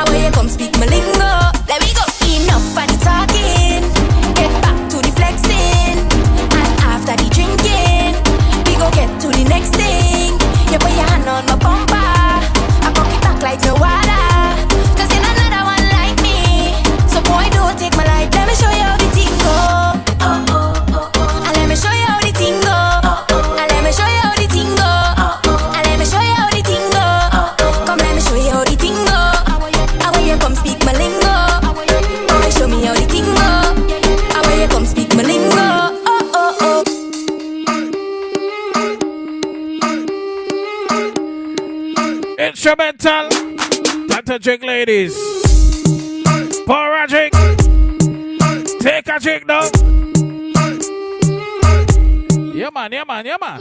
want you come speak my lingo. Let me go. Enough of the talking. Get back to the flexing. And after the drinking, we go get to the next thing. You put your hand on my bumper. I pop it back like no water. Take my life, let me show you how the thing go. instrumental. Time to drink, ladies. Pour a drink. Take a drink now. Yeah, man, yeah, man, yeah, man.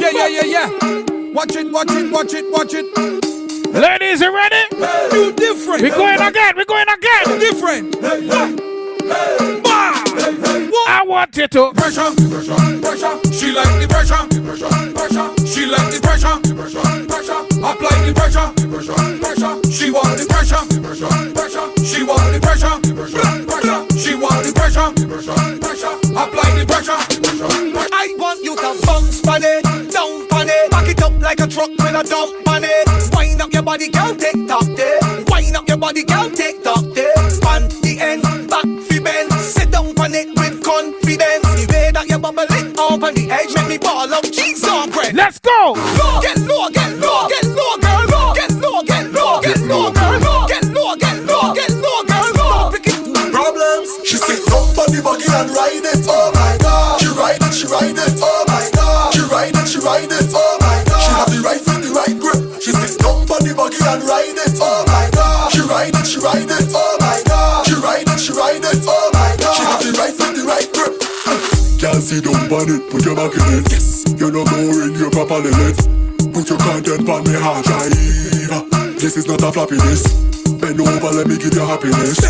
Yeah, yeah, yeah, yeah. Watch it, watch it, watch it, watch it. Ladies, you ready? Hey. You different. We're going again. We're going again. Hey. Different. Hey. Hey. Hey. I want you to pressure, pressure, pressure. She like the pressure, pressure, pressure. She like the pressure, pressure, pressure. Apply the pressure, pressure, pressure. She want the pressure, pressure, pressure. She want the pressure, pressure, pressure. She want the pressure, pressure, pressure. Apply the pressure, pressure, pressure. I want you to bounce on it, down on it, back it up like a truck with a dump on it. Wind up your body, girl, take top there. Wind up your body, girl, take top there. On the end, back fi bend. Sit down on it with confidence. The way that you bubble it up on the edge, make me ball up cheese on bread. Let's go. Low, get low, get low, get low, girl. Low, get low, get low, get low, girl. Low, get low, get low, get low, girl. Low, pick it. Problems. She sit up on the buggy and ride it. Oh my God. She ride it, she ride it. Oh my God. She ride it, she ride it. Oh my God. She have the right foot, the right grip. She sit down on the buggy and ride it, oh my God. She ride it, she ride it, oh my God. She ride it, she ride it, oh my God. She have the right foot, the right grip. Can't sit down on it, put your back in it. Yes, you're not boring, you're properly lit. Put your content on me hard drive. This is not a flappiness. Bend over, let me give you happiness.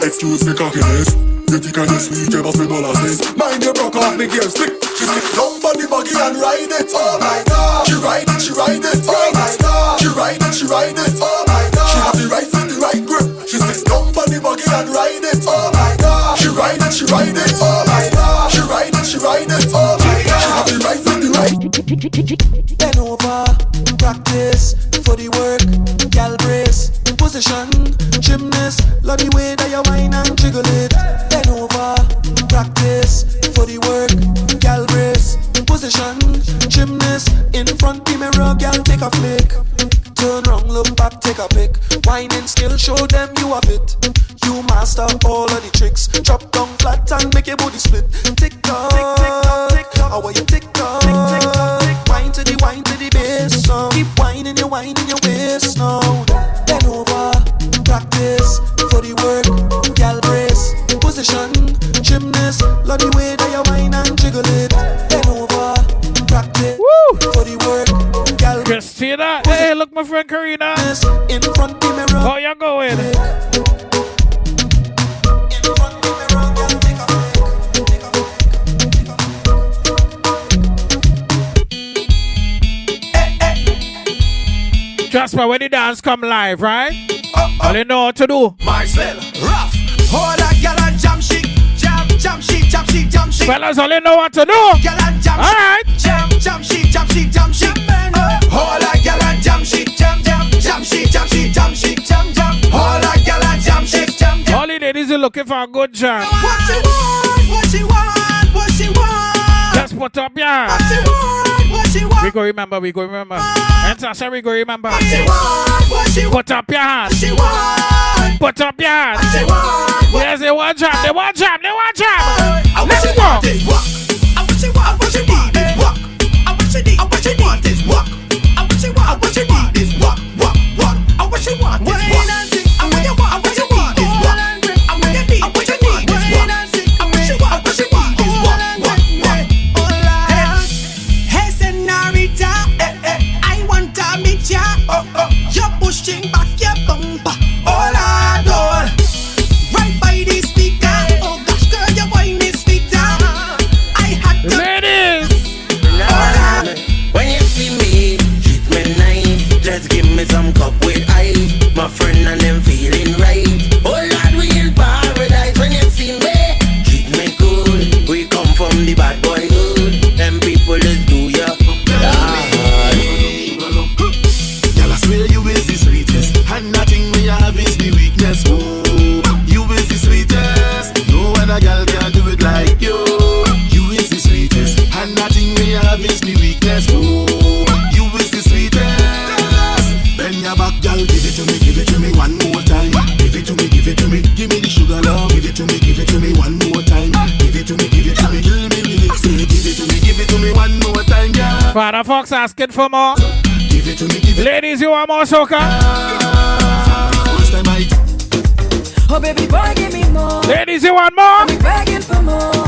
Excuse me cockiness. You think I'm just sweet, you must be molasses. Mind your broke off me gear stick. She sit down on the buggy and ride it, oh my God. She ride it, she ride it, oh my God. She ride it, she ride it, oh my God. She have the right foot, the right grip. She sit down on the buggy and ride it, oh my God. She ride it, she ride it, oh my God. She ride it, she ride it, oh my God. She have the right foot, the right. Bend over, practice for the work, gal brace, position, gymnast. Love the way that you whine and jiggle it. Bend over, practice for the work, gal brace, position, gymnast. In front the mirror, gal take a flick. Turn round, look back, take a pick. Whining skill, show them you have it. You master all of the tricks. Drop down flat and make your body split. Tick tock, tick tock, tick tock. How are you tick tock? Tick tick tock, tick. Wine to the bass now. Keep whining, you whining your waist now. Bend over, practice for the work, gal brace, position, gymnast. Love the way that you whine and jiggle it. Bend over, practice for the work, gal brace. Christina, hey, look, my friend Karina. In front the mirror. How you going? In front the mirror, girl, take a flick, take a flick, take a flick. Jasper, when the dance come live, right? All you know what to do. Marcel, rough, hold a girl and jump shit, jump shit, jump shit, jump shit. Fellas, all you know what to do. Girl and jump all right. Jump shit, jump shit, jump shit. Hold a girl and jump shit, jump shit, jump shit, jump shit, jump jump. Hold a girl and jump shit, jump jump. All you need is looking for a good jump. What she want? What she want? What she want? Let's put up your hands. What she want? We go remember, we go remember. And Sasha, we go remember. Put up your hands. Put up your hands. Yes, they want jam, they want jam, they want jam. Let's go. Give it to me, give it to me one more time. Give it to me, give it to me. Give me the sugar love, give it to me. me one more time, yeah. Father Fox asking for more. Give it to me, give it. Ladies, you want more soca? Oh, baby boy, give me more. Ladies, you want more? I'm begging for more.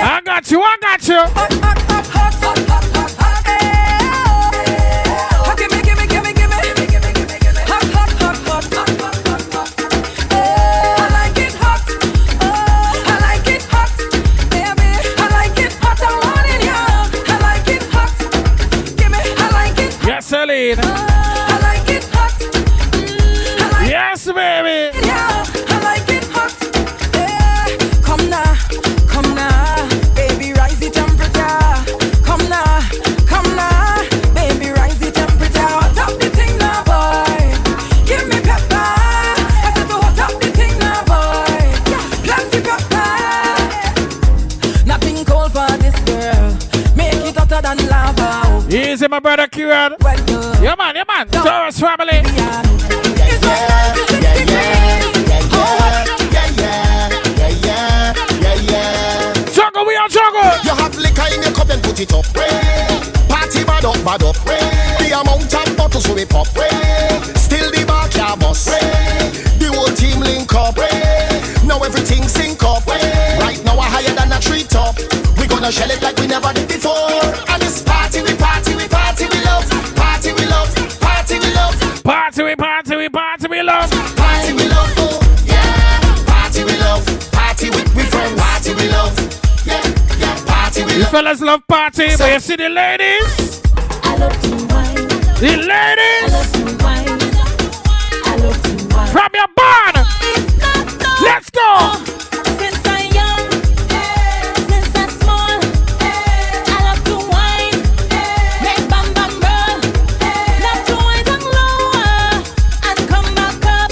I got you, I got you. Hot, hot, hot, hot, hot, hot, hot, hot. Hey, oh. Give me, give me, give me, give me, give me, give me, give me, give me. Hot, hot, hot, hot, hot, hot, hot, hot. I like it hot. Oh, I like it hot, baby. I like it hot, I want it, yeah. I like it hot. Give me, I like it hot. Yes, Aline. Oh, I like it hot. Like yes, baby. It, yeah, I like it hot. Hey, come now, come now. Easy, my brother Kieran. Yeah, man, Taurus family. Juggle, we are juggle. You have liquor in your cup and put it up. Party bad up, bad up. The amount of bottles will be pop. Still the bar can bust. The whole team link up. Now everything sync up. Right now we're higher than a treetop. We're gonna shell it like we never did before. And it's party, we party, we party, we love. Party, we love. Party, we love. Party, we party, we party, we love. Party, we love, oh, yeah. Party, we love. Party with we friends. Party, we love. Yeah, yeah. Party, we love. You fellas love party, so, but you see the ladies. I love to wine. The ladies. I love to wine. I love to wine. From your barn. Let's go. Since I'm young, since I'm small, I love to wine, make bam bam roll, love to wine down lower and come back up.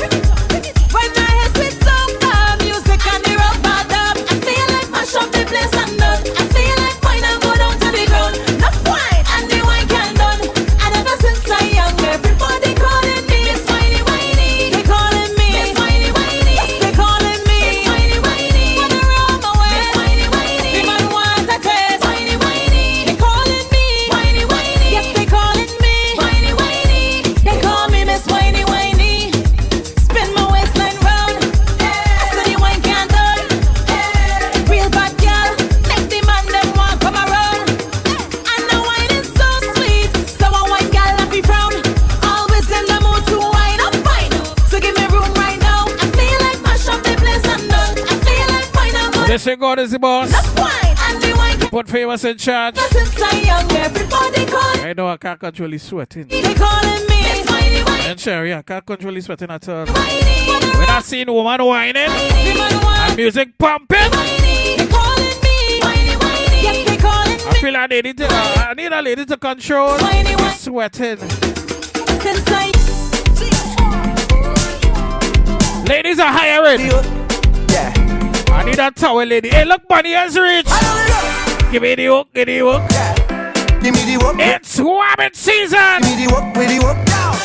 When I hear sweet soca music and the rubber dub, I feel like mash up the place and done. I feel like wine and go down to the ground. Love wine and the wine can done. And ever since I'm young, everybody calling me Miss Winey Winey. They calling me Miss Winey Winey. They calling me Miss Winey Winey. Wanna roll my way, Miss Winey Winey. The man want a taste, Winey Winey. They calling me Winey Winey. Yes, they calling me Winey Winey. They call me Miss Winey Winey. Spin my waistline round. I said the wine can't done. Real bad girl, make the man them want come around. And the wine is so sweet, so I wine girl happy from. Always in the mood to wine up, wine up. So give me room right now. I feel like mash up the place and done. I feel like wine and go. This ain't God is the boss. Love wine and the wine can. Put famous in charge. Ever since I'm young, everybody calling. I know I can't control his sweating. They calling me Miss Winey Winey. And Sherry, I can't control his sweating at all. Winey. When I seen woman whining, and music pumping, They calling me Winey Winey. Yes, they calling me I feel like I need a lady to control Winey Winey. His sweating. Since ladies are hiring. Yeah. I need a towel, lady. Hey, look, Bunny has reached. Give me the hook, give me the hook. Yeah. Give me the hook. It's Wabbit season. Give me the hook, with the hook now.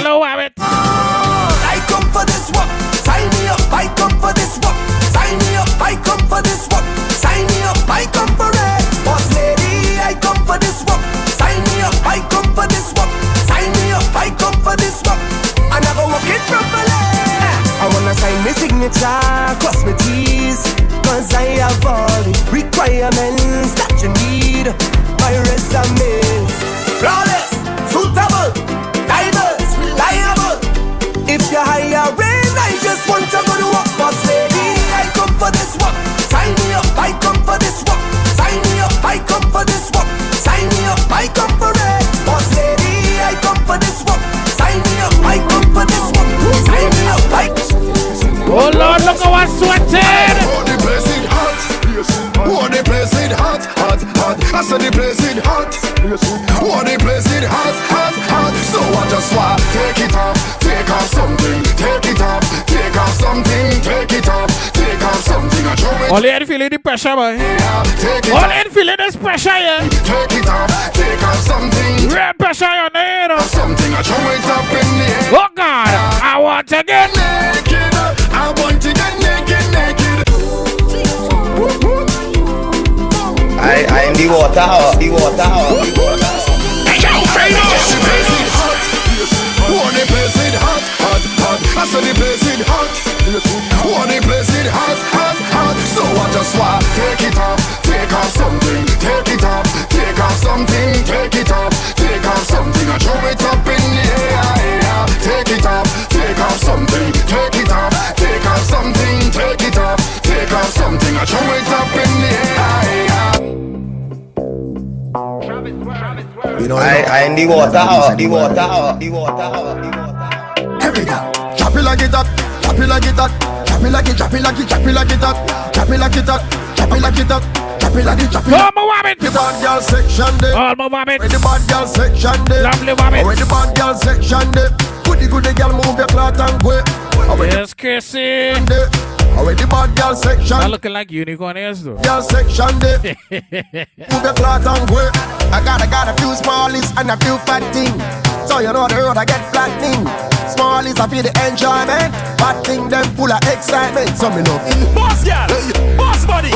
Hello, Wabbit. I come for this work. Sign me up. I come for this work. Sign me up. I come for this work. Sign me up. I come for it. Boss lady, I come for this work. Sign me up. I come for this work. Sign me up. I come for this work. I never work it properly. I wanna sign my signature, cross my T's, cause I have all the requirements that you need. My resume flawless, suitable, diverse, reliable. If you're hiring, I just want to go to work, boss lady. I come for this work, sign me up. I come for this work, sign me up. I come for this work, sign me up. I come for it, boss lady. I come for this work, sign me up. I come for this work, sign me up. I come. Oh Lord, look how I sweated! Oh, the place is hot. Oh, the place is hot, hot, hot. I said the place is hot. Oh, the place is hot, hot, hot. So I just want take it off, take off something, take it off, take off something, take it off, take off something. I throw it. All you feeling the pressure, boy. Yeah, take it. All you feeling this pressure, yeah. Take it off, take off something. Real pressure on the head. Something I throw it up in the air. Oh God, I want to get naked. I want to get naked. I am the He water her. He water her. He water her. So I just want take it off. Take off something. Take it off. Take off something. Take it off. Take off something. I throw it up in the air. Take it off. Take off something. Take it off. Take off something. Take it off. Take off something. I throw it up in the air. You know, I need water. I water. I water. Every time, chop it like it up. Chop it like it up. Chop it like it, chop it like it, chop it like it up. Chop it like it up, chop it like it up. Chop it like it, chop it like it. All my Wabbit! The bad girl section dip. All my Wabbit! Where the bad girl section dip. Lovely Wabbit! Where the bad girl section dip. Goody goody girl move your cloth and quit. Yes, Chrissy! Where the bad girl section. Not looking like unicorn ears though. Girl section dip. Move your cloth and quit. I got a few smallies and a few fat things. So you know the road I get flat thing. Small is a feel the enjoyment. Bad thing them full of excitement. So me love boss girl, boss body,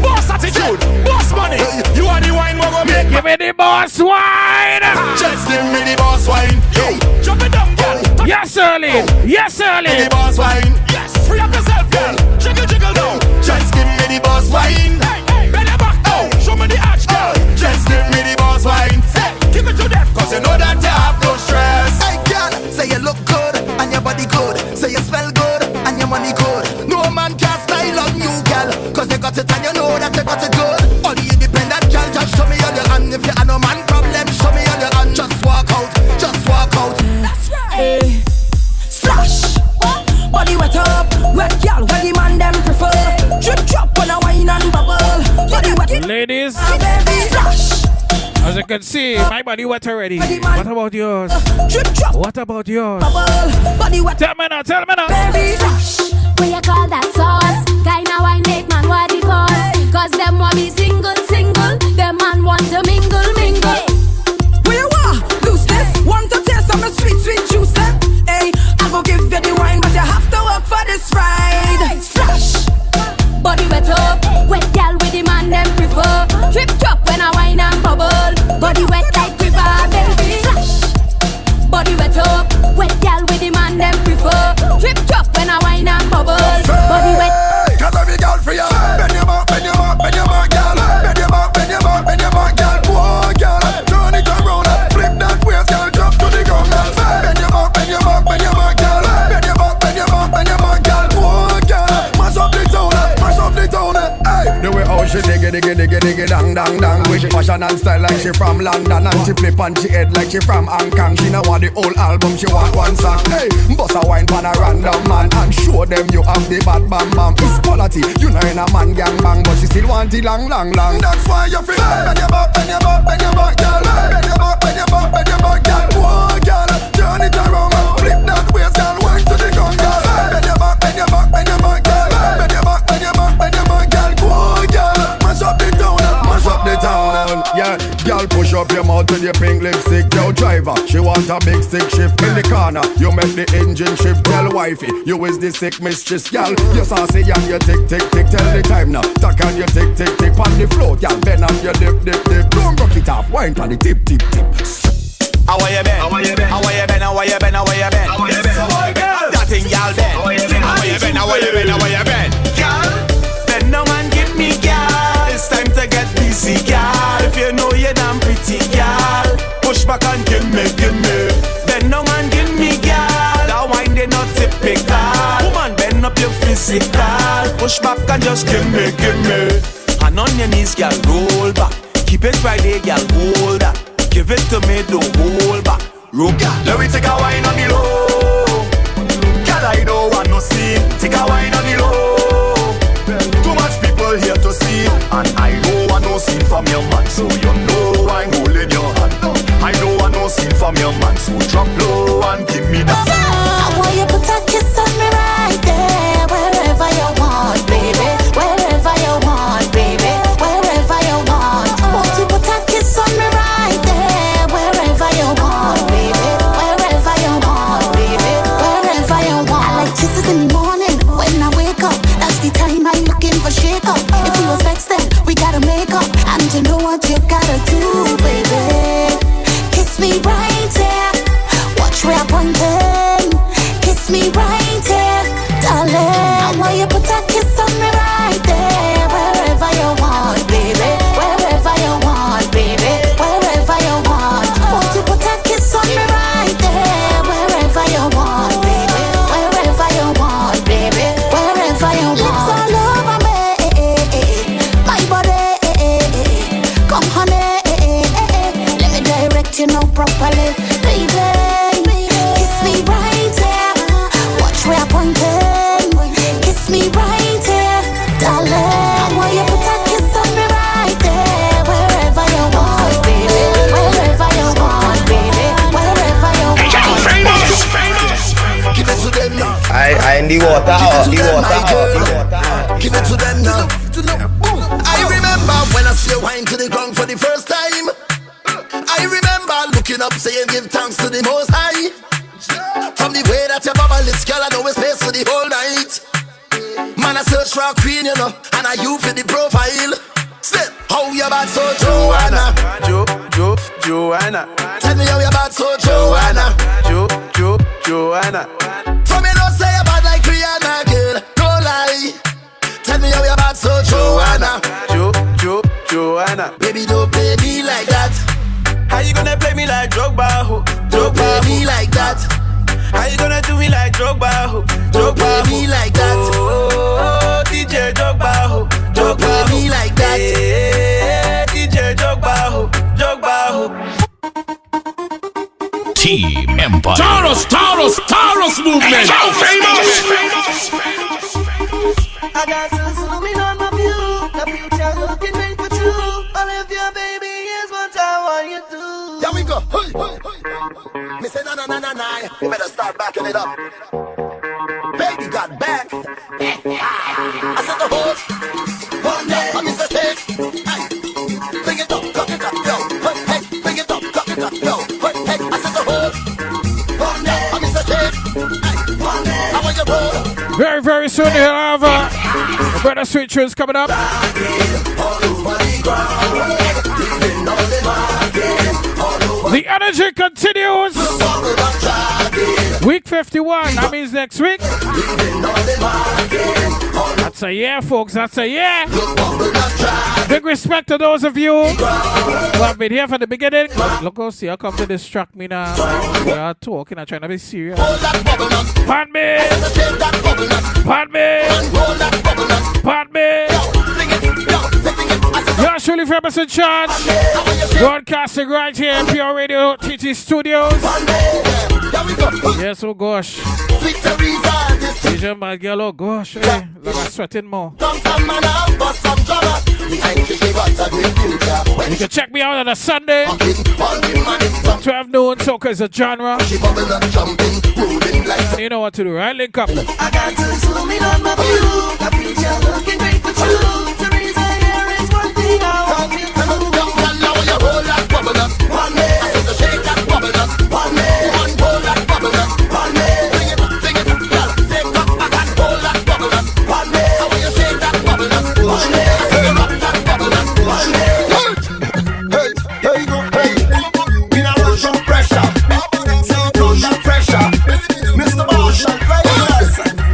boss attitude, boss money. You are the wine we gon' make. Give me the boss wine. Just give me the boss wine. Yo, drop it down, girl. Yes, early. Yes, early. Give me the boss wine. Yes, free up yourself, girl. Jiggle, jiggle down. Just give me the boss wine. Hey, hey, bend your back down. Show me the arch, girl. Just give me the boss wine. Hey, give it to them, 'cause you know that you have no stress. Hey, girl, say you look good. And your body good, so you smell good, and your money good. No man can style on you, girl, 'cause you got it and you know that you got it good. Only independent girl, just show me all your hand. If you have no man problem, show me all your hand. Just walk out, just walk out. That's right. Hey. Splash, what? Body wet up, wet girl, where the man them prefer. Drip drop on a wine and bubble. Body wet, ladies. Baby. Splash. As you can see, my body wet already. What about yours? What about yours? Tell me now. Baby, what you call that sauce? Guy now I make man what it costs. 'Cause them want be single, single. Them man want to mingle, mingle. Where you are? Lose this. Want to taste some sweet, sweet juice. Hey, I go give you the wine, but you have to work for this ride. Splash. Body wet up. Wet girl with the man them prefer. Trip chop when I wine and bubble. Body wet like river, baby. Splash. Body wet up. Wet girl with the man them prefer. Trip chop when I wine and bubble. Body wet. 'Cause every girl for you. Bend your back, bend your back, bend your back, girl. Bend your back, bend your back, bend your back, girl. Whoa, girl. Turn it around and flip that waist, girl. Jump to the ground, girl. Bend your back, bend your back, bend your back, girl. Bend your back, bend your back, bend your back, girl. Whoa, girl. Mash up the town, mash up the town, hey. The way how she diggy, diggy, diggy, diggy, dang, dang, dang. With fashion and style like she from London. And she flip on she head like she from Hong Kong. She not want the whole album, she want one song. Hey, bust a wine pan a random man and show them you have the bad bam bam. It's quality, you know in a man gang bang. But she still want it long, long, long. That's why you feel bend your back, bend your back, bend your back, girl. Bend your back, bend your back, bend your back, girl. Whoa, girl, turn it around and flip that waist, girl. Wine to the ground, girl. Bend your back, bend your back, bend your back, girl. Bend your back, bend your back, bend your back, girl. Whoa, girl, mash up the town, mash up the town. Yeah, girl, push up your mouth with your pink lipstick. Yo, driver, she want a big stick shift in the corner. You make the engine shift, girl, wifey. You is the sick mistress, girl. You saucy and you tick, tick, tick. Tell the time now. Tuck and you tick, tick, tick. On the floor, girl. Bend up your dip, dip, dip. Don't rock it off. Wine on the tip, tip, tip. How are you been? How are you been? How are you been? How are you been? How are you been? How are you been? How are you been? That thing, y'all been. How are you been? How are you been? How are you been? Girl, bend down and give me, girl. It's time to get busy, girl. If you know you're damn pretty, girl, push back and give me, give me. Bend down and give me, girl. That wine they not typical. Woman, bend up your physical. Push back and just give me, give me. And on your knees, girl, roll back. Keep it right there, girl, hold that. Give it to me, don't hold back. Roll, girl. Let me take a wine on the low. Girl, I don't want no scene. Take a wine on the low. Too much people here to see, and I know. Seen from your man, so you know I'm holding your hand. I know I no seen from your man, so drop low and give me that. I want you put a kiss on me right there, wherever you want, baby, wherever you want, baby, wherever you want. Won't you put a kiss on me right there, wherever you want, baby, wherever you want, baby, wherever you want. I like kisses in the morning when I wake up. That's the time I'm looking for shake up. If we was vexed, then we gotta make up. up and you know what you gotta do, baby. Kiss me right there, watch where I'm pointing. Kiss me right there, darling. I want you put that kiss on me right there. Wherever you want, baby. Wherever you want, baby. Wherever you want. Won't you put that kiss on me right there? Wherever you want, baby. Wherever you want, baby. Wherever you want. Lips all over me, my body. Come honey, let me direct you now properly, baby. Kiss me right there, watch where I'm pointing. Kiss me right there, darling. I want you put that kiss on me right there. Wherever you want, baby. Wherever you want, baby. Wherever you want. Give it to them now. I in the water, give it to them now. I remember when I see you wine to the ground for the first time. I remember looking up saying give thanks to the Most High. From the way that your bubble is, girl, I know it's space for the whole night. Man, I search for a queen, you know, and I you for the profile. Say, how you bad so Joanna? Joanna. Tell me how you bad so Joanna. Joanna. From you know say you bad like Rihanna, girl, no lie. Tell me how you bad so Joanna. Joanna. Baby, don't play me like that. How you gonna play me like Drogba, ho? Don't play me like that. How you gonna do me like Drogba, ho? Don't play me like that. Oh, DJ Drogba, ho? Don't play me like that. Yeah, DJ Drogba, ho? Team Empire. Taurus movement. So famous. I got you zooming on my view. The future looking great for you. All of your baby. There we go. Me say na na na na na. You better start backing it up. Baby got back. I said the horse. One day I miss the stage. Bring it up, cock it up, yo. Hey, bring it up, cock it up, yo. Hey, I said the horse. One day I miss the stage. One day I want your boy. Very very soon you'll have a better sweet tunes coming up. The energy continues. Week 51, that means next week. That's a year, folks, that's a year. Big respect to those of you who have been here from the beginning. Look how see, I come to distract me now. We are talking, I'm trying to be serious. Pardon me. Pardon me. Pardon me. You're surely famous in charge. Broadcasting right here in Pure Radio TT Studios. Yes, oh gosh. DJ Mad Girl, oh gosh. Hey, like I'm sweating more. You can check me out on a Sunday. 12 noon, soca is a genre. And you know what to do, right? Link up. I got to zoom in on my view. The future looking great for you.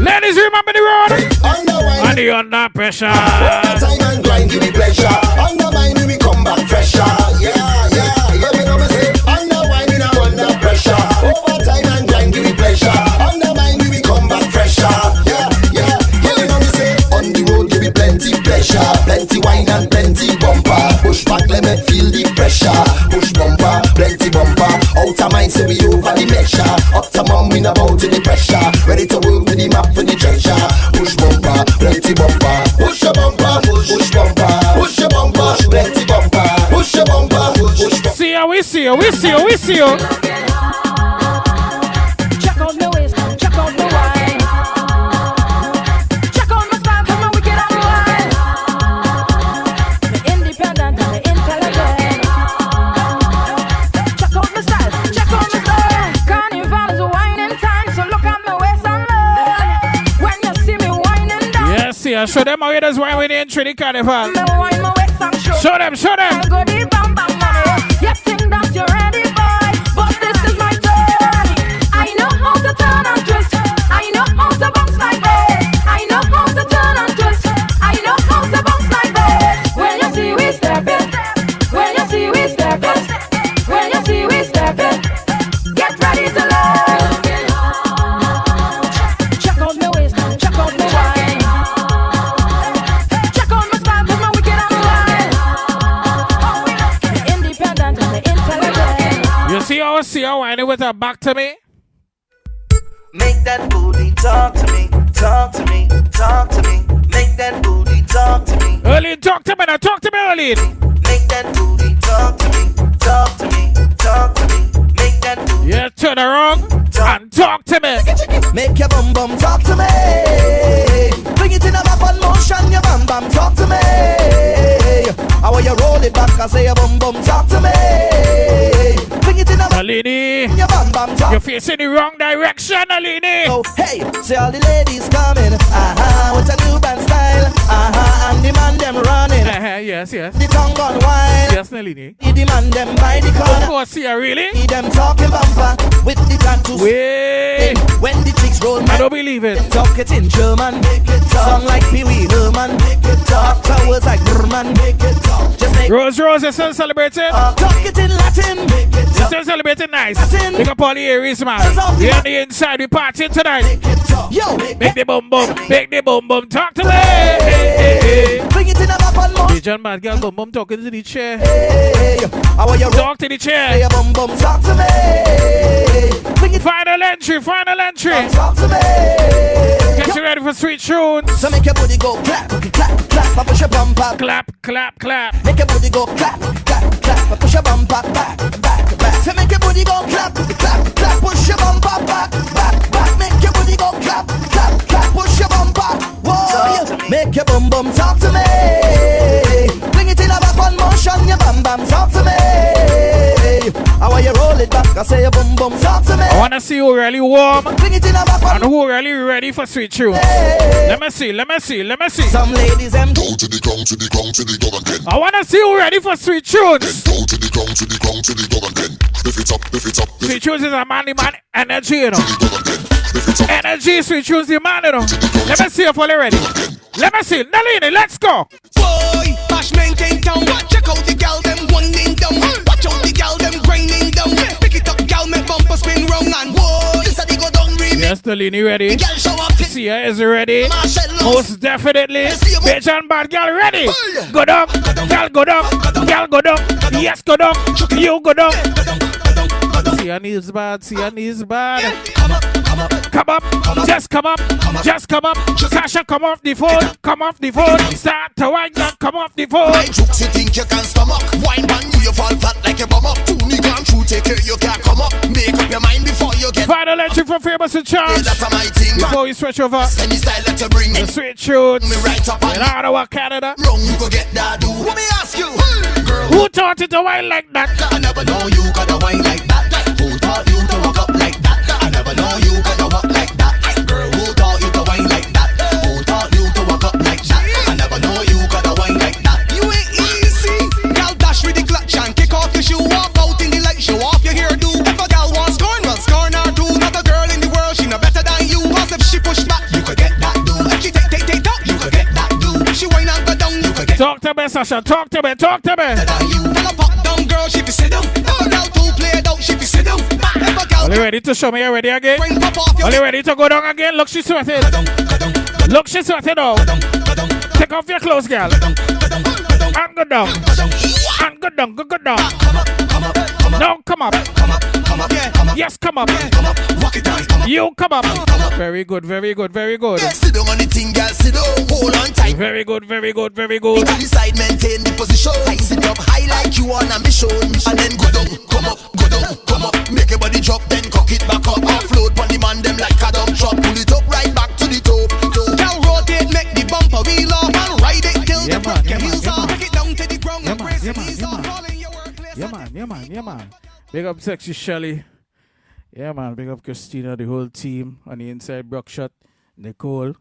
Ladies, remember the road. And the under pressure. And grind give me pleasure. Under mind we come back fresher. Yeah, yeah, yeah. We know we say under wine we now under pressure. Over time and grind give me pleasure. Under mind we come back fresher. Yeah, yeah, yeah. We know we say on the road give me plenty pleasure, plenty wine and plenty bumper. Push back, let me feel the pressure. Push bumper, plenty bumper. Outer mind say we over the measure. Up to mom we now bow to the pressure. Ready to work with the map for the treasure. Push bumper, plenty bumper. Push your bumper, push bumper. Push your bumper, plenty bumper. Push your bumper, push bumper. See ya, we see ya, we see ya, we see ya. Check on the waist, check on the wine. Check on the spine, come on, we get out of line. The independent and the intelligent. Check on the style, check on the style. Carnival is whining time, so look at my waist and low. When you see me whining down. Yes, yeah, show them how it is wine when they enter the carnival. Show them, show them. You think that you're ready, boy, but this is my turn. I know how to turn and twist. I know how to bounce like this. I know how to turn and twist. I know how to bounce like this. When you see we step in, when you see we step in, when you see we step in, get ready to love. Check out my waist, check out my wine. Check out my style, cause my wicked outline. Independent and the intelligent. You see how I see her whining with her back to me? Make that booty talk to me, talk to me, talk to me. Make that booty talk to me. Early, talk to me now, talk to me early. Make that booty talk to me, talk to me, talk to me. Make that booty. Yeah, turn around and talk to me. Make your bum bum talk to me. Bring it in a bop and motion, your bum bum talk to me. I want you roll it back, I say your bum bum talk to me. Alini, you're facing the wrong direction, Alini. Oh, hey, see all the ladies coming. Aha, with a new band style. Aha, and the man them running. Yes, yes. The tongue gone wild. Yes, Nalini. The man them by the corner. Of course, yeah, really. See them talking bumper with the tattoos. Wait. When the chicks roll, man, I don't believe it. Talk it in German. Make it talk. Song like Pee Wee Herman. Make it talk. Towers like German. Make it talk. Just make Rose Rose is still celebrating. Talk it in Latin. Make it talk. Still celebrating nice. Look up all the areas, man. We're on the inside, we partying tonight. Yo, make the bum bum, make the bum bum talk to me. Bring it in a bop and motion. John Bad Girl bum bum talking to the chair. Talk to the chair. Bum bum talk to me. Final entry, final entry. Talk to me. Get you ready for sweet tunes. So make your booty go clap, clap, clap. I push your bum back. Clap, clap, clap. Make your booty go clap, clap, clap. I push your bum back, back, back, back. So make your booty go clap, clap, clap, push your bumper back, back, back. Make your booty go clap, clap, clap, push your bumper. Whoa, make your bum bum talk to me. Bring it in a back on motion, your bum bum talk to me. I want you roll it back, I say your bum bum talk to me. I wanna see who really warm and who really ready for sweet tune. Let me see, let me see, let me see. Some ladies them down to the ground, to the ground, to the ground again. I wanna see who ready for sweet tunes. Down to the ground, to the ground, to the ground again. If it's up. Sweet tunes is a manly man energy, you know. Energy, sweet tunes, the man, you know. Let me see if you're ready. Let me see. Nalini, let's go. Boy, bashman came down. Check out the gal, them winding down. Watch out the gal, them grinding down. Pick it up, gal, make bumper spin round and whoa. This is the go down remix. Yes, Nalini ready. Sia is ready. Most definitely. Bitch and bad gal ready. Go down. Gal go down. Gal go down. Yes, go down. You go down. Sian is bad. Come up, just come up, just come up. Sasha, come off the phone. Start to wind up, come off the phone. My jokes you think you can stomach. Wine man, you fall flat like a bum up. Two knee gone through, take care, you can't come up. Make up your mind before you get. Final entry from Famous and Charms. Before you switch over. Semi style that you bring. The sweet shoots. Me right up on Ottawa, Canada. Wrong, you go get that, dude. Let me ask you. Girl, who taught you to wine like that? I never know you got to wine like that. Who taught you to walk up like that? I never know you gonna walk like that. Girl, who taught you to wine like that? Who taught you to walk up like that? I never know you gonna wine like that. You ain't easy. Gal dash with the clutch and kick off your shoe. Walk out in the light, show off your hairdo. If a gal wants scorn, well scorn her too. Not a girl in the world, she no better than you. As if she push back, you could get that dude. If she take talk, you could get that dude. If she wine and go down, you could get. Talk to me, Sasha. Talk to me. Tell her pop down, girl. She be sit down. Oh, now too played out. She be sit down. Are you ready to show me already again? Are you ready to go down again? Look, she's sweating. Look, she's sweating now. Take off your clothes, girl. And go down. And go down. Now come up. Yes, come up. You come up. Very good. Very good. The side maintain the position. I sit up high like you on ambition. And then go down, come up. Make your body drop, then cock it back up. Offload on the man, them like a dump truck. Pull it up right back to the top. Now rotate, make the bumper wheel up and ride it till the broken heels off. Take it down to the ground and press the knees off. Yeah man. Big up Sexy Shelly. Yeah man, big up Christina, the whole team on the inside, Brockshot, Nicole.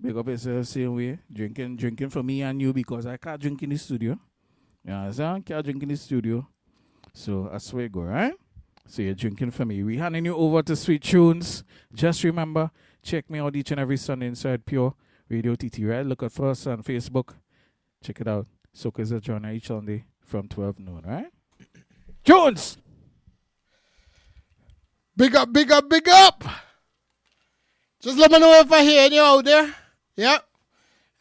Big up yourself, same way. Drinking for me and you because I can't drink in the studio. You understand? Can't drink in the studio. So that's where you go, right? So you're drinking for me. We're handing you over to Sweet Tunes. Just remember, check me out each and every Sunday inside Pure Radio TT, right? Look out for us on Facebook. Check it out. So is a journal each Sunday from 12 noon, right? Jones! Big up, big up, big up! Just let me know if I hear any out there. Yep.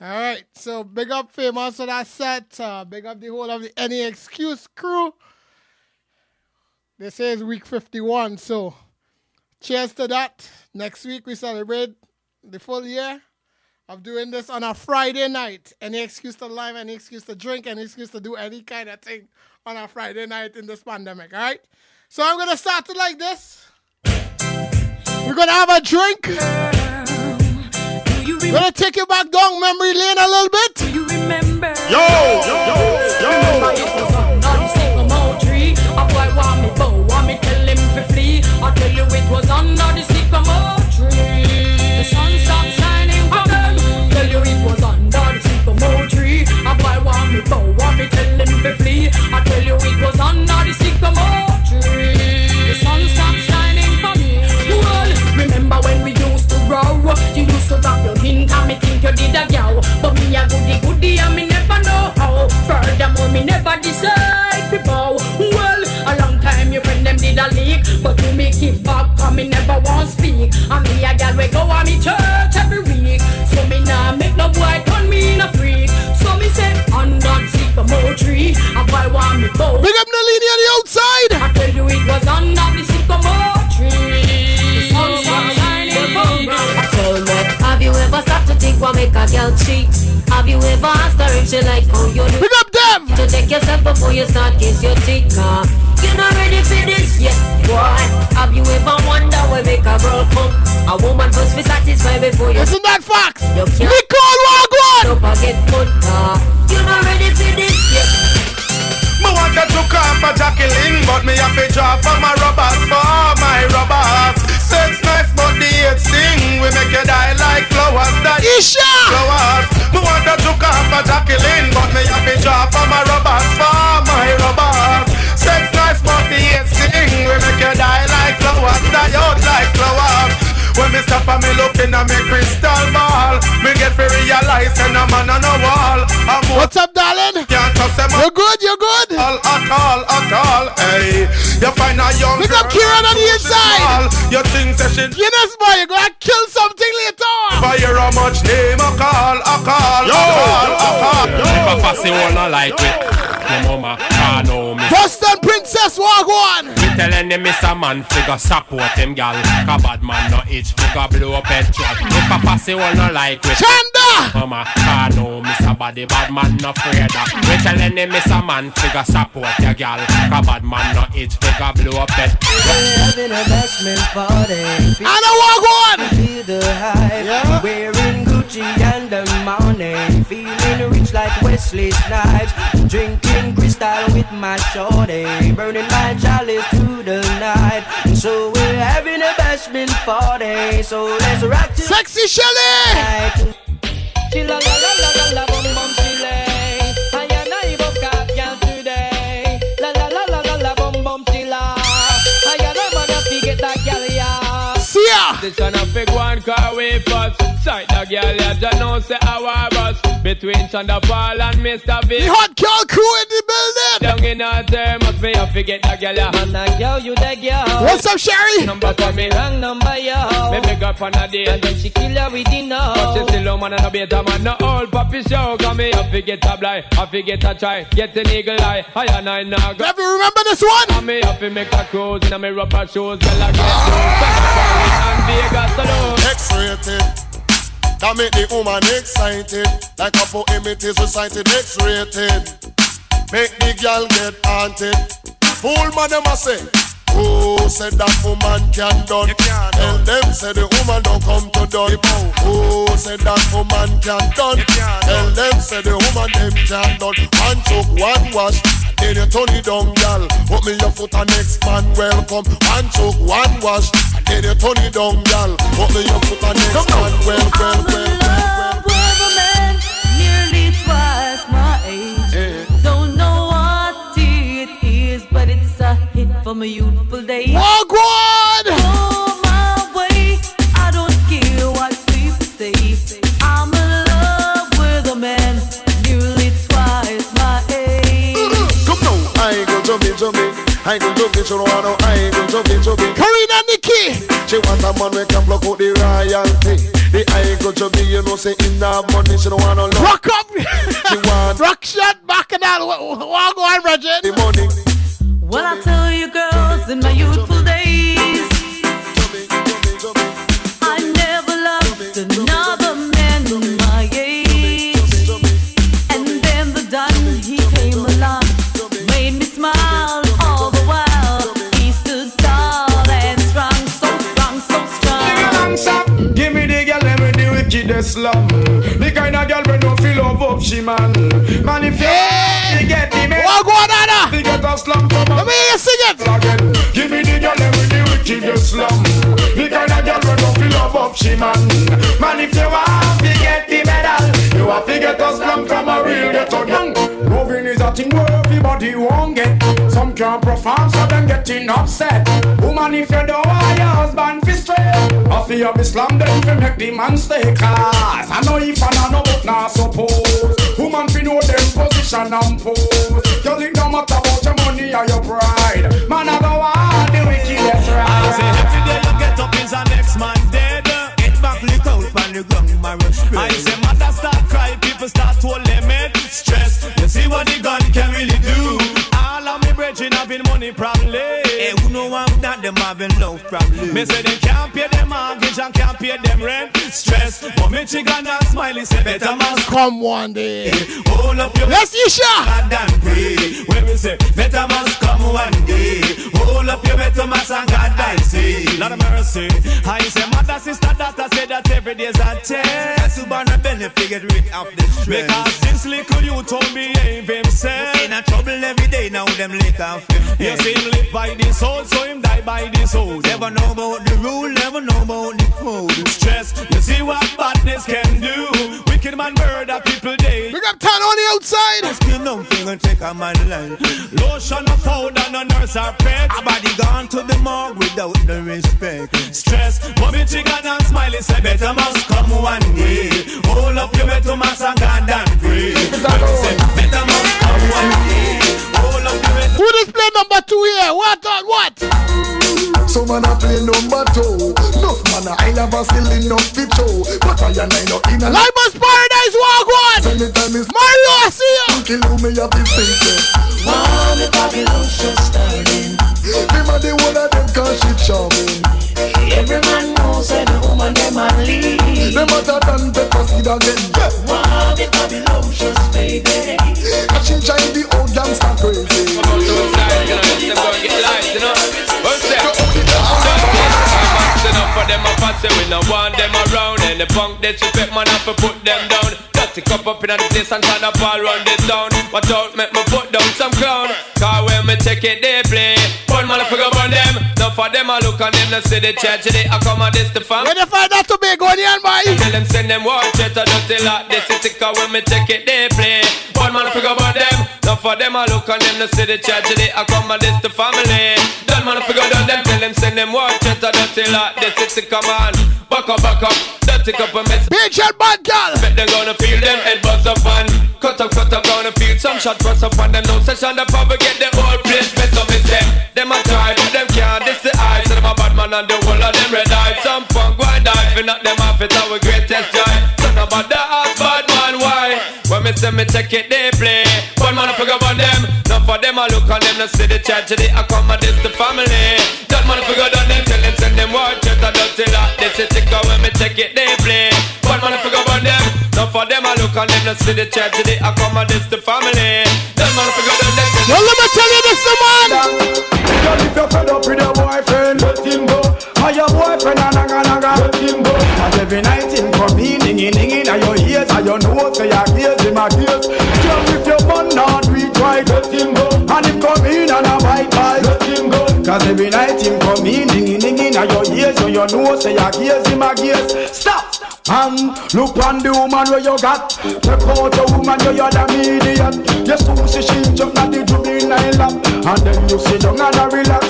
All right. So big up Famous on that set. Big up the whole of the AnyExqs crew. This is week 51, so cheers to that. Next week we celebrate the full year of doing this on a Friday night. Any excuse to live, any excuse to drink, any excuse to do any kind of thing on a Friday night in this pandemic, all right? So I'm going to start it like this. We're going to have a drink. We're going to take you back down memory lane a little bit. Do you remember? Yo! Remember I tell you it was under the sycamore tree. The sun stopped shining for them. Tell you it was under the sycamore tree. A boy want me bow, want me tell him to flee. I tell you it was under the sycamore tree. The sun stopped shining for me. Well, remember when we used to row? You used to drop your hint and me think you did a yow. But me a goody goody and me never know how. Furthermore, me never decide to bow. Well, a long time your friend them did a leak. But you me keep back, cause me never want speak. And me a gal we go on me church every week. So me nah make no boy turn me in a freak. So me say, under the sycamore tree. A boy want me bow. Big up the lady on the outside. I tell you it was under the sycamore tree. The sun started shining for me. I told her, have you ever stopped to think what make a girl cheat? Have you ever asked her if she like how you do? Big up them! To check yourself before you start kiss your teeth, car. You're not ready for this yet, boy. Have you ever wondered where make a girl come? A woman must be satisfied before you. Isn't that facts? You can't. We call Wagwan! Don't forget good, you're not ready for this yet. I want to look up a Jacqueline, but me have to drop on my rubbers for my rubbers. Sex nice, but the eight thing we make you die like flowers. That Isha! Flowers. I want to look up a Jacqueline, but me have to drop on my rubbers for my rubbers. Sex nice, but the yes thing we make you die like flowers, die out like flowers. When me stop and me looking at me crystal ball, me get to realize and a man on a wall. What's up, darling? Can't touch them all. You're good. At all. Hey, you find a young girl. Pick up Kieran on the inside. Your things that she. You know, boy, you're gonna kill something later. If I hear how much name I call. Yo. If I pass it, one I like it. Mama, no, Boston Princess walk one. We telling them it's a man figure support him gal. A bad man no itch figure blow up head truck. If a passy will not like it. Chanda! Mama, no, Mr. Body bad man no afraid. We telling them it's a man figure support your gal. A bad man no itch figure blow up head. We're having a bashment party. And a walk one. Feel the hype. Yeah. Wearing Gucci and the money. Feeling rich like Wesley Snipes. Drinking crystal with my shorty, burning my chalice through the night. So we're having a bashment party. So let's rock to sexy Shelly. She la la la la la bum bum chile. I am not even got down today. La la la la la la bum bum chila. I am not gonna get that galia. See ya. This on a big one car way fast. Sight the girl, you just know say our boss. Between Chandapal and Mr. V. The hot girl crew in the building. Down in our there, must be a forget the girl. And a girl, you the girl. What's up, Sherry? Number for me, wrong number, yo. Me pick up on a day. And then she kill her with the no. But she still a man and a beta man. No old puppy show. Cause me a forget a blight. I forget a try. Get an eagle eye. I and I now go. Have you remember this one? I me have to make a cruise. And I me rubber shoes. Girl, I get those. And Vegas alone. X-rated. That make the woman excited, like a poem it is recited, X-rated. Make the girl get haunted. Fool man them a say, who said that woman can done? Tell them say the woman don't come to done. Who said that woman can done? Tell them say the woman them can done. One took one wash, then you turn it down, girl. Put me your foot and next man welcome. One took one wash. Did you turn it down, girl? What do you put on this man? Well, I'm in love with a man nearly twice my age. Don't know why. from a youthful day. Oh, God! Go my way, I don't care what people say. I'm in love with a man nearly twice my age. Come now, I ain't gonna jump in, I ain't gonna jump in, so no, I ain't gonna jump in. Karina Nikki! She want a man who can block out the royalty. The ain't go to me, you know, say in that money, she don't want no love. Rock up! She want rock shot back and out. What go on, Roger? The money. Well, I tell you, girls, in my youthful days, I never loved another man my age. And then the dawn, he came along, made me smile all the while. He stood tall and strong, so strong, so strong. Give me the girl, every day with kid that's love. The kind of girl we don't feel love up, she man. Man, if you get the man, what go on, Anna? Let me sing it. Give me the girl every day we keep the slum. The kind of girl we don't feel above she man. Man, if you want to get the medal, you have to get a slum from a real ghetto gang. Roving is a thing where everybody won't get. Some can't perform, so them getting upset. Woman, if you don't want your husband to stray, I feel of the slum, then you make the man stay. Cause I know if I know but not suppose. Woman, we know them position and pose. Girl, it don't matter about your money or your pride. Man, I go on the wickedest ride. I say every day you get up is an next man dead. Get back lit out on the ground, my respect. I say mother start crying, people start to lament stress. You see what the gun can really do. All of me brethren having money probably. Hey, who know I'm not them having love probably. Me say they can't pay them mortgage and can't pay them rent. Stress, but me chicken and smiley say better man. Come one day. Hold up your let's Isha. When we say better must come one day, hold up your better mass and God I say, Lord of mercy. I say mother, sister, daughter say that every day's a test. Subhana benefit get rid of the stress. Because this little you told me ain't himself. In a trouble every day now them liquor. You see him live by this soul, so him die by this soul. Never know about the rule, never know about the code. Stress, you see what badness can do. Wicked man murder people day. Big up town on the outside. Let's kill nothing and take a man life. Lotion of powder and a nurse are pet. A body gone to the morgue without the respect. Stress, mommy chicken and smiley say better must come one day. Hold up your better mass and God and pray. Better must come one day. Hold up your better. Who is play number two here? What on what? So man I play number two. No man I never still enough to show. But I and I not in a life must paradise walk one. Mario I see you. Kill me up this thing. Man, the Babylonian starting. Them are the one of them cause she charming. Every man knows that the woman them are leave. Them are that and the proceed again. Man, the Babylonian baby. Cause she try the old gangster crazy. I'm on your side, you know, it's about your life, you know. What's that? I'm for them up and say we no want them around. And the punk disrespect man have to put them down. Cup up in a place and try to ball round the town. Watch out, make me put down some clown. Cause when me take it, they play. One man forgot on them. Now for them, I look on them, let's see the church. They come on this the fam. When they find out to be going on, boy. Tell them, send them watch it. I don't tell like this. It's cause when me take it, they play. One man forgot on them. Now for them, I look on them, let's see the church. They come on this the family. Don't man forgot on them. Tell them, send them watch it. I don't tell like this. It's come on. Back up, don't take up a mess. Bitch and bad girl. Bet they're gonna feel them head buzz up and cut up, gonna feel some shot bust up on them. No session, the power get them all place. Mess up with them. Them a try, but them can't. This the eyes, so them a bad man and the whole of them red eyes. Some punk why dive, and not them off it our greatest joy. Son of a ass bad man, why? When me say me check it, they play. One man I forgot about them. Not for them I look on them, no see the tragedy. I come and this the family. That man I forgot on them, tell them send them watch it. I don't tell that this is it. When me take it, they play. One man I forgot about them. Now for them I look on them, no see the tragedy. I come and this the family. That man I forgot on them. Yo, let me tell you this, man. Girl, if you're fed up with your boyfriend, let him go. Or your boyfriend, let him go. Cause every night him come in, ding-a-ding-a-ding. And your ears, and your nose, and your ears, and my ears. Girl, if you're fun, not we try, let him go. And him come in and I bite by, let him go. Cause every night him come in, ding-a-ding-a-ding. And your ears, and your nose, and your ears, and my ears. Stop! And look on the woman where you got. Check out the woman where you're the idiot. Yes, you see she jump at the jubilee in her lap. And then you sit down and relax.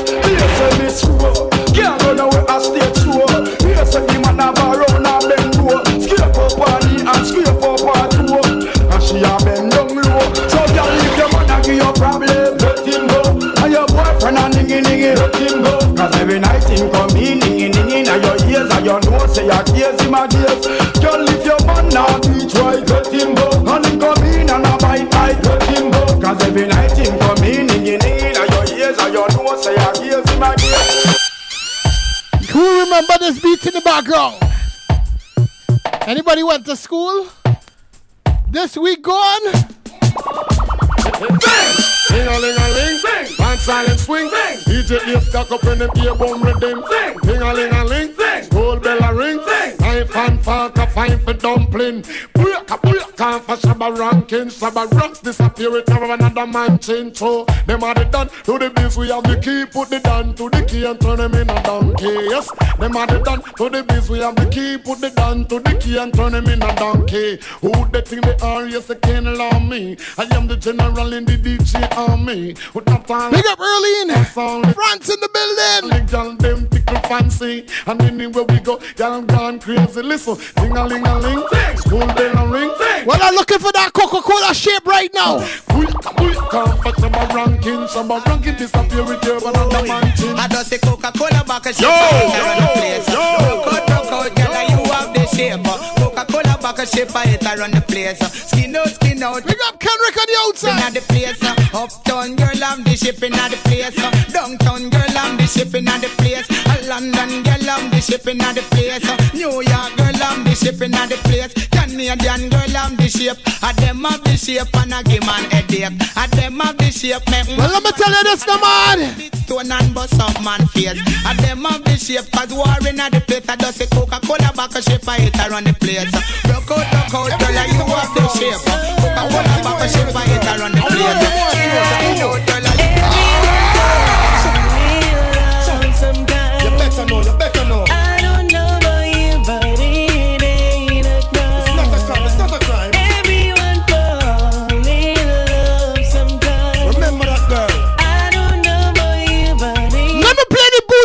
problem, let him go. And your boyfriend a ningy-ningy, let him go. Cause every night him come in, ningy-ningy. Now your ears and your nose, say your gaze, him a gaze. Girl, if your man now teach right, let him go. And him come in and a bite tight, let him go. Cause every night him come in, ningy-ningy. Now your ears and your nose, say your gaze, him a gaze. Who remember this beat in the background? Anybody went to school? This week gone? Bang! Ding-a-ling-a-ling, bang! Band silent swing, bang! DJ is stuck up in the beer bomb rhythm, bang! Ding-a-ling-a-ling, bang! School bell a ring, bang! Time fan falka, fine for dumpling. Bulaka for Shabba ranking. Shabba rocks disappear, it never another man change. So, them are the done to the biz, we have the key. Put the down to the key and turn them in a donkey. Yes, them are the done to the biz, we have the key. Put the down to the key and turn them in a donkey. Who they think they are, yes, they can't allow me. I am the general in the DJ army. With that time, big up Erlene, France in the building. Girl, them tickle fancy. And anywhere we go, y'all gone crazy. Listen, ding-a-ling-a-ling, school bell a ring. Well, I'm looking for that Coca-Cola shape right now. I just the Coca-Cola back a shape. Yo, you have the shape. Coca-Cola back a shape, I hit around the place. Skin out, skin out. Big up Kendrick on the outside. The place. Uptown girl, I'm the shipping at the place. Downtown girl, I'm the shipping at the place. London girl, I'm the shipping at the place. New York girl, I'm the shipping at the place. Canadian girl, I'm the shape. I them of the shape and I give man headache. I them of the shape. Well, let me tell you this, no man. Stone and bust up man face. I them of the shape, cause warring at the place. I just a Coca-Cola back a shape, I hit around the place. Broke out, girl, you have the shape. Coca-Cola back a shape, I hit around the place. You better know, you better know.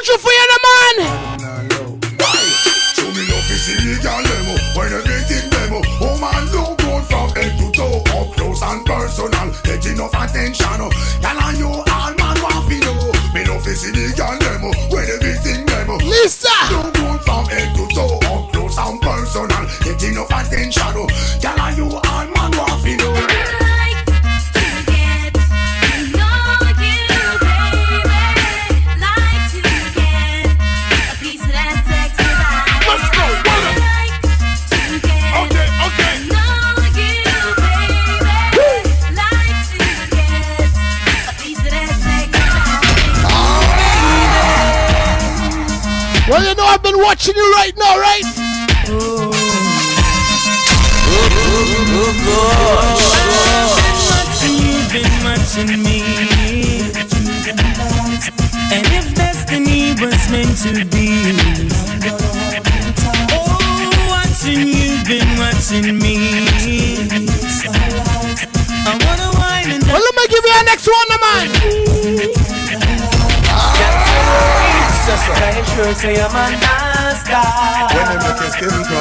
For you, the man. Show me love is illegal demo. When everything demo, oh man, no good from head to toe, up close and personal, get enough attention. Oh, and you all man want to know. Me love is illegal demo. When everything demo, Lisa, no good from head to toe, up close and personal, get enough attention. Oh, and you all man want to know. Well, you know I've been watching you right now, right? Oh. Oh, gosh. You've been watching me. And if destiny was meant to be, oh, watching you've been watching me. I wanna wine and well, let me give you our next one, man. I'm sure say I'm a nice guy. When I'm looking skin dry,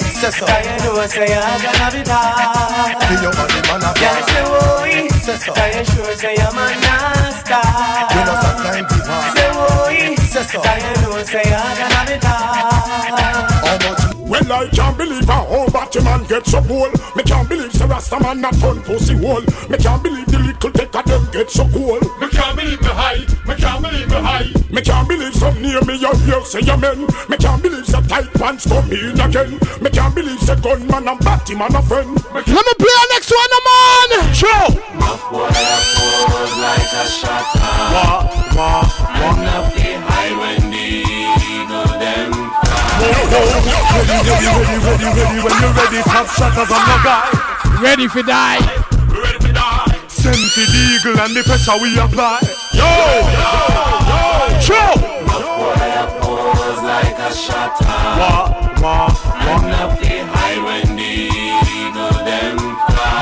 say so. I know say I'm gonna be bad. Feel your money, man, I'm bad. Say so. I'm sure say I'm a nice guy. You know sometimes we want. Say so. I know say I'm gonna be bad. How much? Well, I can't believe a whole Batman gets so cool. Me can't believe the Rasta man not turn pussy wall. Me can't believe the little take of them get so cool. Me can't believe me high, me can't believe me high. Me can't believe some near me out here say amen. Me can't believe the tight pants come in again. Me can't believe the gunman and Batman a friend. Let me play our next one, man. Show. Muff what I pose like a shot. One of the high when the eagle them. Ready, when you're ready, top shot as I'm not guy. Ready for die. Ready for die. Send the eagle and the pressure we apply. Yo, yo, show. Pose like a shot. One up the high when the eagle them fly.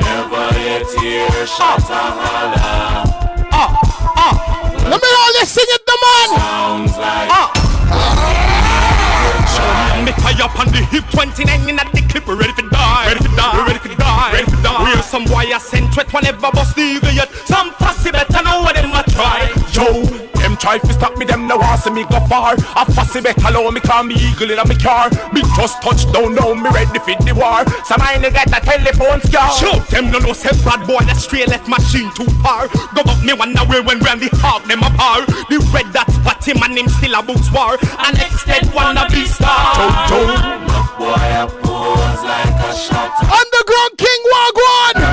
Never yet hear shot a holler. Let me all this sing it, the man. Sounds like. Me tie up on the hip, 29 in at the clip, ready for die. Ready for die. Ready for die. Ready for die. Real some wire say. one ever bust the idiot. Some fussy better know what them a try. Yo, them try to stop me, them no want see me go far. A fussy better know me, call me eagle in a me car. Me just touch down now, me ready for the war. Some I ain't got a telephone scar. Shoot them no no say bad boy, that straight left machine too far. Go up me one away when Randy hog them apart. The red that's party, my name still a boots war. An extend wanna be star. Yo, look boy, I pose like a shot. Underground King Wagwan.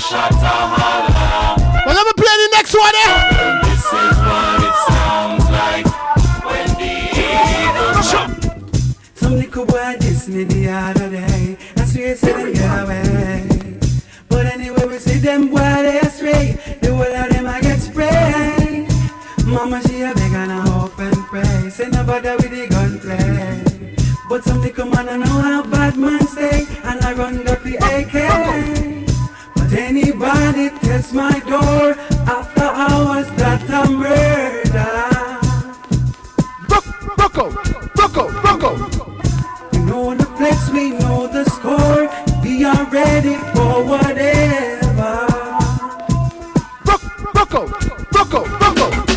Shut up, well, let me play the next one, eh? And this is what it sounds like when the evil. Some little boy dissed me the other day. I swear I said them get away. But anyway, we see them boy they astray. The whole of them I get sprayed. Mama, she a beg and I hope and pray. Say no bother with the gunplay. But some little man I know how bad man stay. And I run up the AK. Anybody test my door after hours that a murder. Rocco. You know the place, we know the score. We are ready for whatever. Rocco.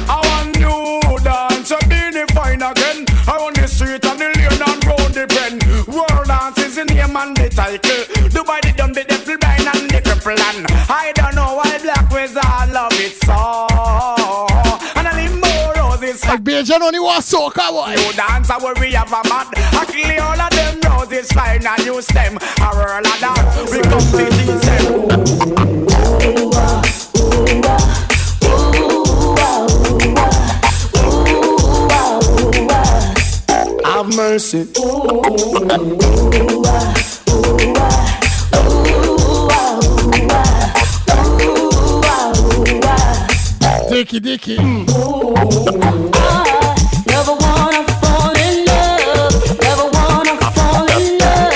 I want new dance, a beanie fine again. I want the street and the lane and round the pen. World dance is in name and the title. Dubai the dumb, the devil blind and the cripple. And I don't know why black wizard love it so. And I live more roses. Like Beijing only was soca boy. You dance a where we have a mad. I kill all of them roses flying and you stem. I roll a dance, we come to these them. Have mercy. Dicky. I never wanna fall in love. Never wanna fall in love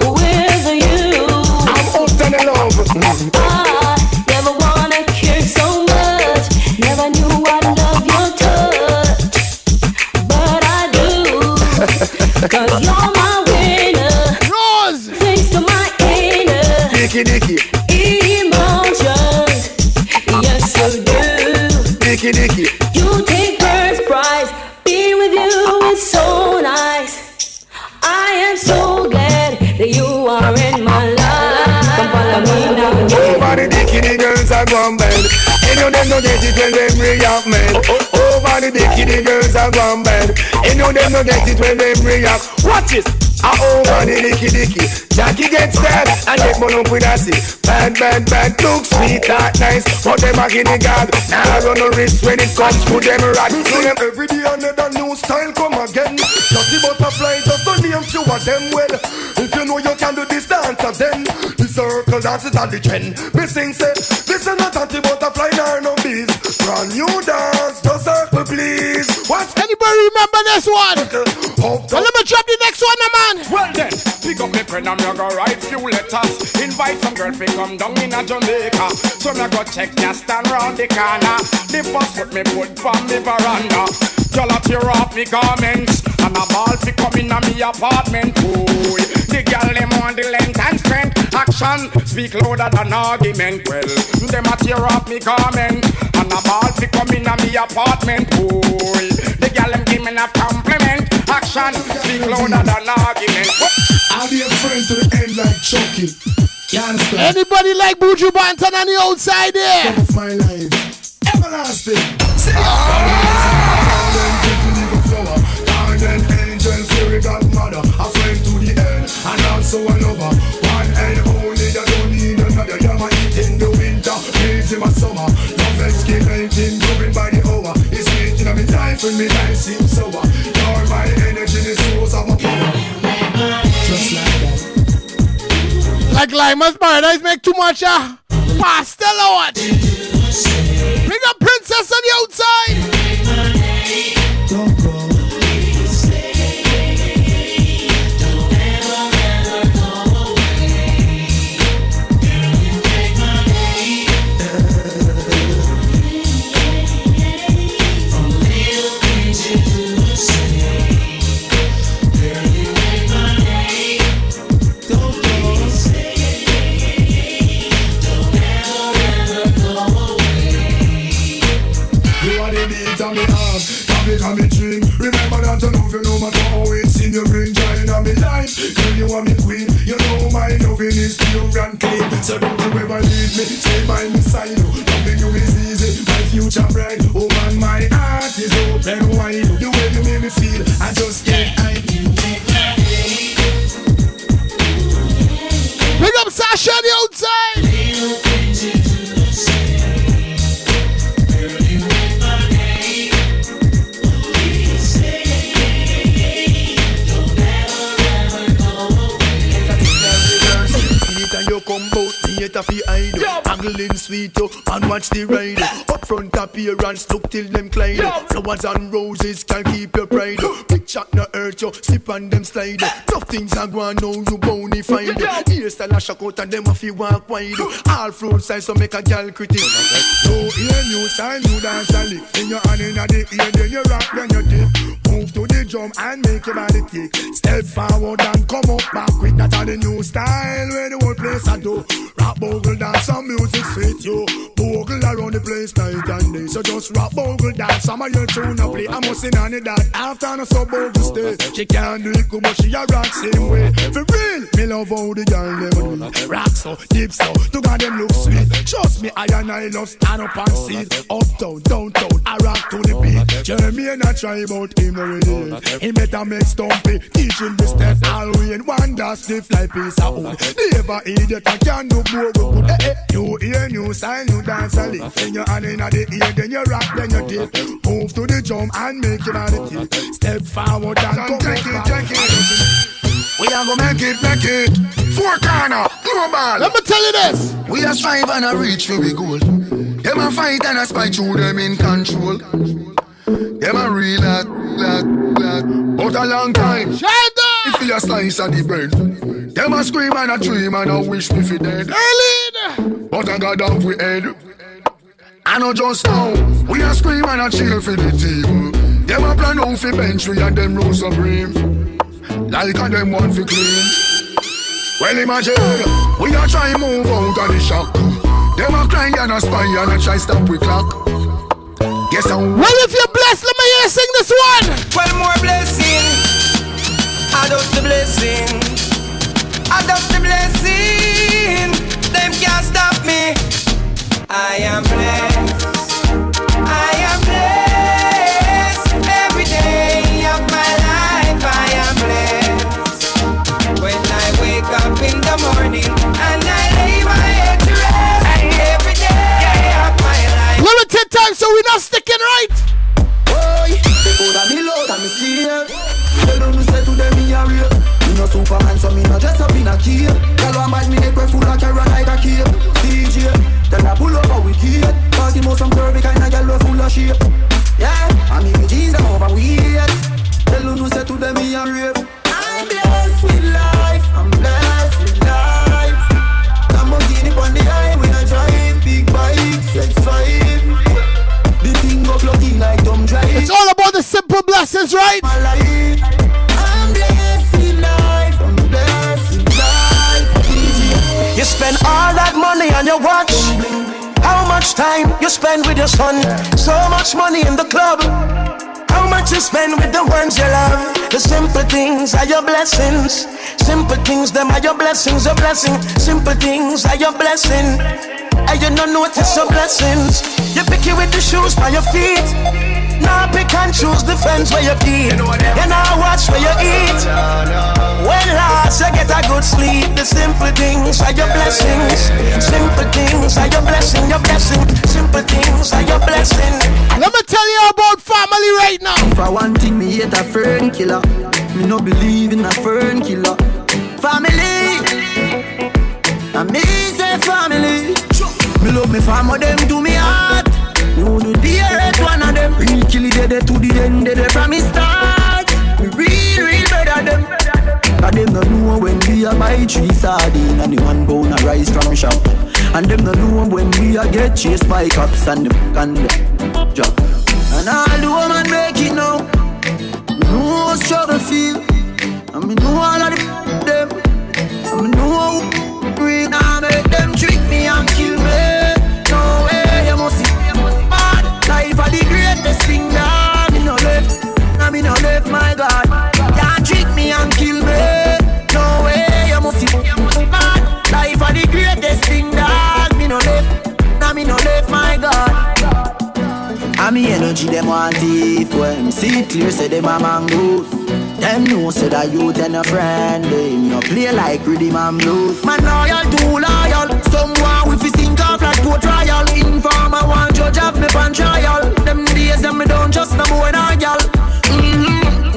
with you. I'm out and alone. I never wanna care so much. Never knew I love your touch, but I do. 'Cause you're my winner. Rose. Thanks to my inner. Dicky. You take first prize. Being with you is so nice. I am so glad that you are in my life. Come follow me now. Over the dicky, the girls are gone bad. Ain't no them no dirty when them bring up men. Over the dicky, the girls are gone bad. Ain't no them no dirty when them bring up. Watch it. I over the dicky. Jackie gets that and get more up with us. Bad, looks sweet, that nice. But them are guinea gag. Now I run a risk when it comes to them rats. So them every day another new style come again. Dirty butterflies, just the name few of them well. If you know you can do this dance of them. The circle dances are the trend. Missing say, this is not dirty butterfly, nor no bees. Brand new dance, the circle please. What? Anybody remember this one? Well, let me drop the next one, man. Well then, pick up the pen and me go write few letters. Invite some girl fi come down in a Jamaica. So me go check ya stand round the corner. The first foot me put from the veranda. Girl a tear off me garments and a ball fi come in a me apartment. Ooh, the girl them on the length and strength. Action speak louder than argument. Well, them a tear off me garment and a ball fi come in a me apartment. Ooh, the girl them give me a compliment. Action speak louder than argument. I'll be a friend to the end like choking. Anybody like Buju Banton on the outside there? Of my life, everlasting. See then angel, fairy godmother, a friend to the end, and also another. One and only, I don't need another. You're my heat in the winter, heat in my summer. Love escalating, going by the hour. It's heating up my life when my life seems sober. You're my energy, the source of my power. Just like that. Like Lima's Paradise make too much pastel out. Bring a princess on the outside. Don't go. Don't ever go away. From little things you do and say. bitch. Girl, you are me queen. You know my loving is pure and clean. So don't you ever leave me. Stay by my side. Loving you is easy. My future bright. Oh man, my heart is open wide. The way you make me feel, I just can't hide. Pick up Sasha on the outside. Angling sweet up and watch the ride. Up front appearance look till them climb. Flowers and roses can keep your pride. Picture no hurt you, sip on them slide. Tough things are going now you bounty find. Hairstyle a shock out and them off you walk wide. All fruit size so make a gal critic. No ear new style you dance and lick. In your hand in the ear then you rock then you dip. Move to the drum and make your body kick. Step forward and come up back quick. That's all the new style where the whole place I do. Rap bogle dance some music sweet you. Bogle around the place night and day. So just rap bogle dance some of your tune and play. I must sing on it that after no sub bogle stay. She can't do it good but she a rock same way. For real, me love how the girl never do. Rock so, deep so, to God them look sweet. Trust me, I and I love stand up and sit. Uptown, downtown, I rock to the beat. Jeremy and I try about him already. He better make stumpy, teach him the steps. Always in one dance, stiff like piece of wood. Never idiot, I can do more. You hear new style, you dance a lick. Then you hand in the ear, then you rock, then you dip. Move to the drum and make your body tilt. Step forward and come back. We are gonna make it, four corner, no ball. Let me tell you this. We are strive and a reach for we goal. Them a fight and a spy through them in control. Them a real lad, but a long time. Shut up! If you a slice of the bread. Them a scream and a dream and a wish me fi dead. Ellen! But I got down we head. I know just now, we a scream and a cheer for the team. Them a plan out fi bench we and them rose supreme. Like a them one fi clean. Well imagine, we a try move out of the shock. Them a cry and a spy and a try stop we clock. Guess how? Well if you're blessed, let me hear you sing this one. Well more blessing, add up the blessing. I got the blessing, them can't stop me. I am blessed, I am blessed. Every day of my life I am blessed. When I wake up in the morning and I lay my head to rest. Every day of my life. Limited time so we're not sticking right. Boy, they put on me load and me see them. They don't say to them me a real. No Superman, so me no dress up in a cape. Tell her mad me neck full of carrot like a cape. DJ, tell her pull over with it. Cause the most some curvy kind of girl full of shape. Yeah, I mean me jeans them over weird. Tell her no say to them me a rave. I'm blessed with life, I'm blessed with life. Lamborghini on the highway when I drive. Big bike, sex five. The thing go plugging like dumb drive. It's all about the simple blessings, right? My life. You spend all that money on your watch. How much time you spend with your son? So much money in the club. How much you spend with the ones you love? The simple things are your blessings. Simple things, them are your blessings, your blessing. Simple things are your blessing. And you don't notice your blessings. You picky with the shoes by your feet. Now pick and choose the friends where you keep. You now watch where you eat. When last you get a good sleep. The simple things are your blessings. Simple things are your blessing, your blessing. Simple things are your blessing. Let me tell you about family right now. For one thing, me hate a fern killer. Me no believe in a fern killer. Family, I me say family. Me love me family, them do me heart. No, no, dearest one of them. Real killy dead to the end, dead from his start. We real better them. And them no know when we are buy 3 sardines and the 1 pound of rice from shop. And them no know when we are get chased by cops and the f***ing job. And all the woman make it now. We know how struggle feel. And we know all of the f*** them. And we know how we now make them trick me and kill me. For the greatest thing that me no left, I me no left, my God. Can't trick me and kill me. G them want teeth when see clear say them a mongoose. Them know say that you ten a friend. They no play like rhythm and blues. Man loyal too loyal. Someone with his sink off like go trial. Informer one judge have me pan trial. Them days them me don't just no boy na gyal.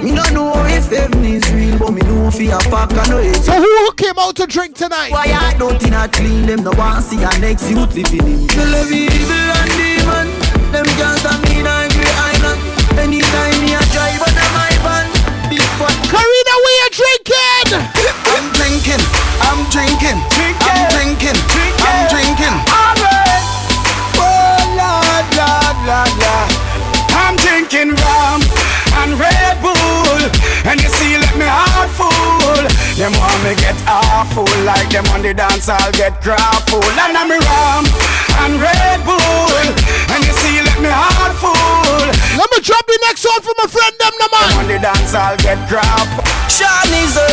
Me no know if heaven is real, but me know fi a fuck and no hate. So who came out to drink tonight? Why I don't think I clean them. No one see a next youth living in. The love evil and demon. Them can't stand me in a grey island. Anytime me a drive under my van. Karina, we are drinking. I'm drinking, I'm drinking, I'm drinking, I'm drinking. Oh la la la la, I'm drinking rum and Red Bull, and you see, let me heart full. Them want me get awful, like them on the dance I'll get grappled. And I'm rum and Red Bull, and you see, let me heart full. Let me drop the next one for my friend, them no man. On the dance I'll get grappled. Shaniza,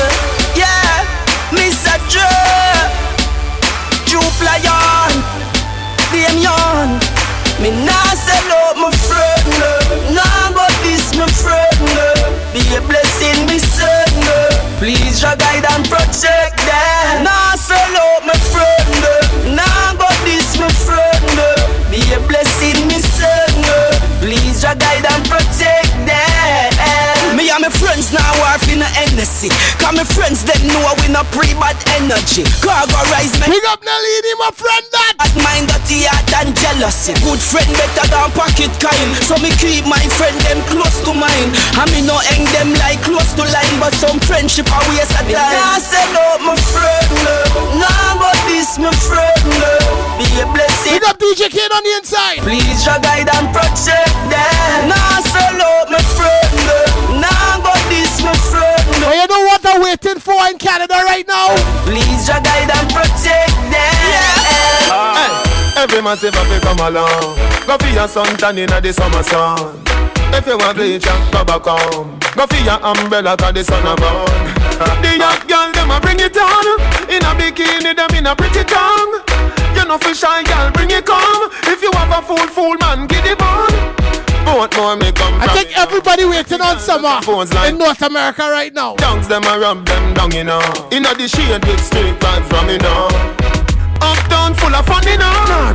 yeah, Mr. J, Jupla Yon, Dame Yon. Me nah sell out my friend, nah but this my friend, be a blessing, me son. Please your guide and protect them. Nah sell out my friend, nah but this my friend, be a blessing, me son. Please your guide and protect them. Me and my friends now are in the Hennessy. Cause my friends them know we no pre-bad energy. Gargarize me. Big up Nalini, my friend that. At mind dirty heart and jealousy. Good friend better than pocket kind. So me keep my friend them close to mine. And me no hang them like close to line. But some friendship are waste of time. Nah sell out my friend, nah but this my friend, be a blessing. Big up DJ Kid on the inside. Please your guide and protect them. Nah sell out my friend, nah but this my friend. But you know what they're waiting for in Canada right now? Please your guide and protect them. Yeah. Hey, every man say papi come along. Go for your sun tan in the summer sun. If you want bleach and rubber come. Go for your umbrella cause the sun a burn. The young girl them a bring it on. In a bikini them in a pretty tongue. You know for shy girl bring it come. If you have a fool man give it on. I think everybody waiting on summer in North America right now. Dunks them and rub them down, you know. In the shade with straight bags from, you know. Uptown full of fun, you know.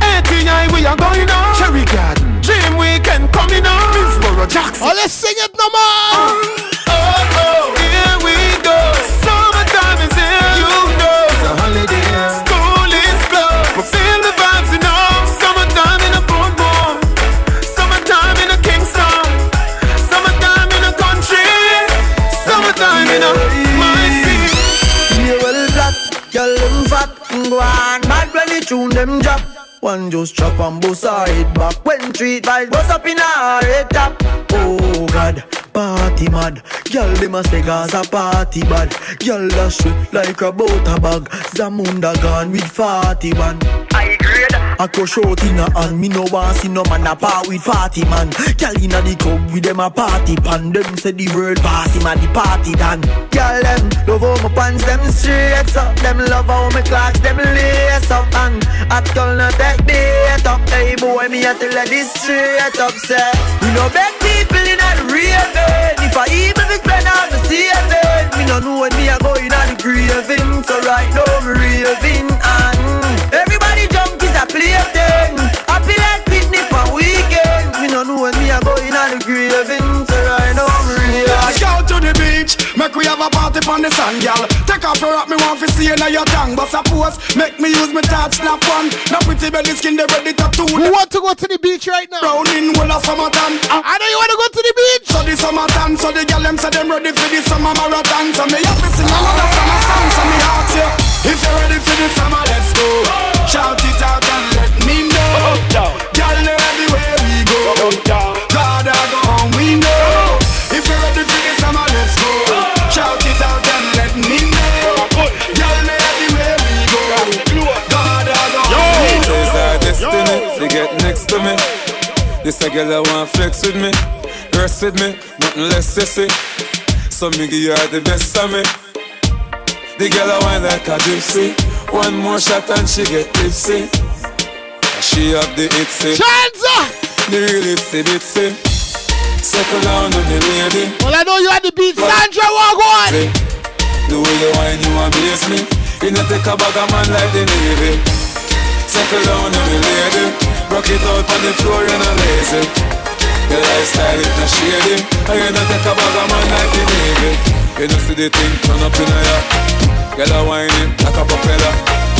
ATI we are going on. Cherry Garden, Dream Weekend coming on. Miss Jackson. Oh, let's sing it no more. Oh, oh, here we go. Summertime is here, you know. It's a holiday. School is closed. We'll feel the vibes, you know. Summertime in a boat. Summertime in a my city. You will black, you them fat, go on mad when you tune them drop. One just chop and bust a head back. When treat vibes bust up in a red top. Oh God, party mad. Girl them a say God's a party bad. Girl dash sweet like a butter bag. Zamunda gone with 41. I grade. I go short in a hand. Me no one see no man a part with party man. Girl inna the club with them a party pan. Them say the world pass him at the party dan. Girl them love how my pants them straight up. Them love how my clocks them lace up. And at girl not take date up. Hey boy me a tell her this straight up say. We no beg people in a real bed. If I even be friend I'm a saving. Me no know when me a going on the grieving. So right now I'm raving and everybody jump is a plaything. Happy like picnic on weekend. Me no know when me a going on the grieving. So right now I'm raving. Go to the beach, make we have a party on the sun, girl. Take off your rock, me want to see you now your tongue. But suppose, make me use my touch, snap on. Now pretty belly skin, they ready to tune. We want to go to the beach right now. Brown in whole of summertime. I know you want to go to the beach. So the summertime, so the girl them say them ready for the summer marathon. So me have to sing another summer song. So me ask you, if you're ready for the summer, let's go. Shout it out and let me know. Girl, know everywhere we go. God, I go on, we know. If you're ready for the summer, let's go. Shout it out and let me know. Y'all know everywhere we go. God, I go on, we know. Choose our destiny, they get next to me. This a girl I want flex with me. Rest with me, nothing less sissy. So me give you all the best of me. The girl I want like a gypsy. One more shot and she get tipsy. She up the itsy. Chanza! the really see it, see. Circle down on the lady. Well, I know you had the beat, Sandra, walk on. The way you whine, you amaze me. You not take a bag of man like the Navy. Circle down on the lady. Rock it out on the floor, you're not lazy. The lifestyle is not shady. And you not take a bag of man like the Navy. You not see the thing turn up in a yacht. Girl, I whine it like a propeller.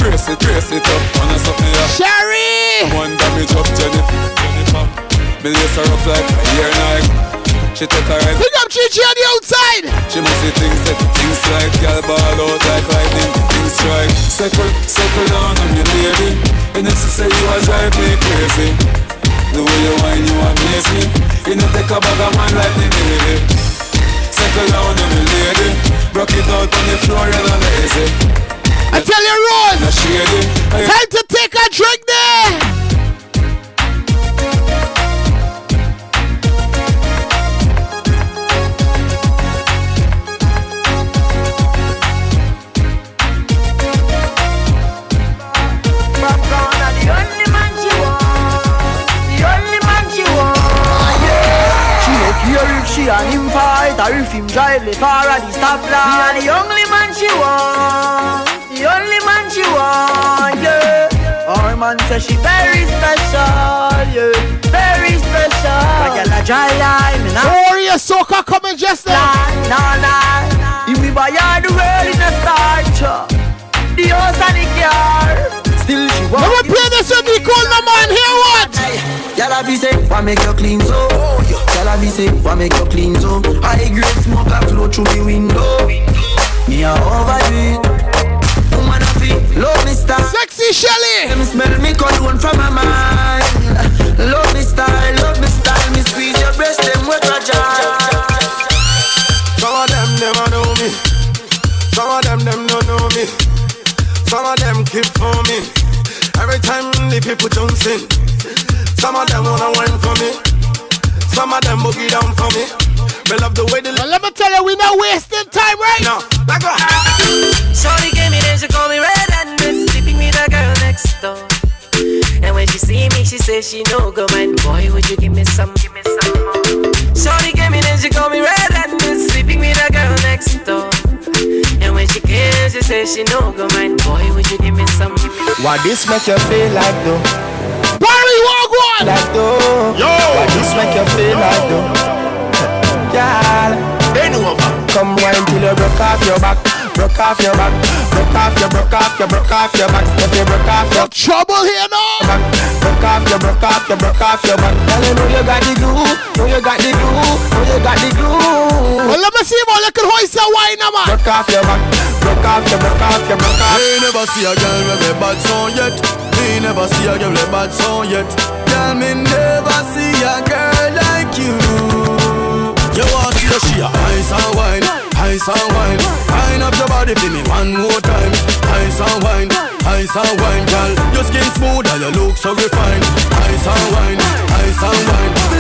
Brace it up, on us up here. Sherry! One damage up, Jennifer. Me lace her up like a year night. She took her head. Pick up Chichi on the outside! She must see things that things like girl ball out like lightning, things strike. Circle, circle down on your baby. And if she say you are driving me crazy. The way you whine, you amaze me. You know take a bag of man like the baby. Circle down on your lady. Rock it out on the floor, you're not lazy. I tell you, Rose, time to take a drink there. But gonna the only man she wants, yeah. She don't care if she and him fight or if him drive the far at the stoplight. Me are the only man she wants. The only man she want, yeah. Our man says she very special, yeah. Very special. But girl, I dry line, me nah. Warrior soccer coming just now. Nah, nah, nah. If we buy her the world in a star, the house and the car. Still she want. Let me play this with me, cool no man, hear what? Y'all be say, why make you clean so? Y'all be say, why make you clean so? High grade smoke a flow through the window. Me a overdo it. Love me style, sexy Shelly. Let me smell me cologne from my mind. Love me style, me squeeze your breast them with a jar. Some of them never know me. Some of them don't know me. Some of them keep for me. Every time the people jumps in. Some of them wanna wine for me. Some of them boogie down for me. But love the way they. Well, let me tell you, we not wasting time, right? No, back up. Shorty gave me then she called me red-handed, sleeping with a girl next door. And when she see me, she says she no go man. Boy, would you give me some more. Shorty gave me then she called me red-handed, sleeping with a girl next door. And when she came, she says she no go man. Boy, would you give me some. Why this make you feel like though? Barry, walk one. Like though. Yo. Why this make you feel like though? Girl, they know about. Come wine till you broke off your back. Broke off your back, broke off your, broke off your, broke off your back. If you broke off your trouble here now. Broke off your, broke off your, broke off your back. Tell you know you got the glue, know you got the glue, know you got the glue. Well, let me see more little hoist and wine, man. Broke off your back, broke off your, broke off your, broke off. We never see a girl with a bad song yet. We never see a girl with a bad song yet. Girl, me never see a girl like you. You want to see a she a ice and wine. Ice and wine, wine up your body for me one more time. Ice and wine, girl. Your skin smooth and your look so refined. Ice and wine,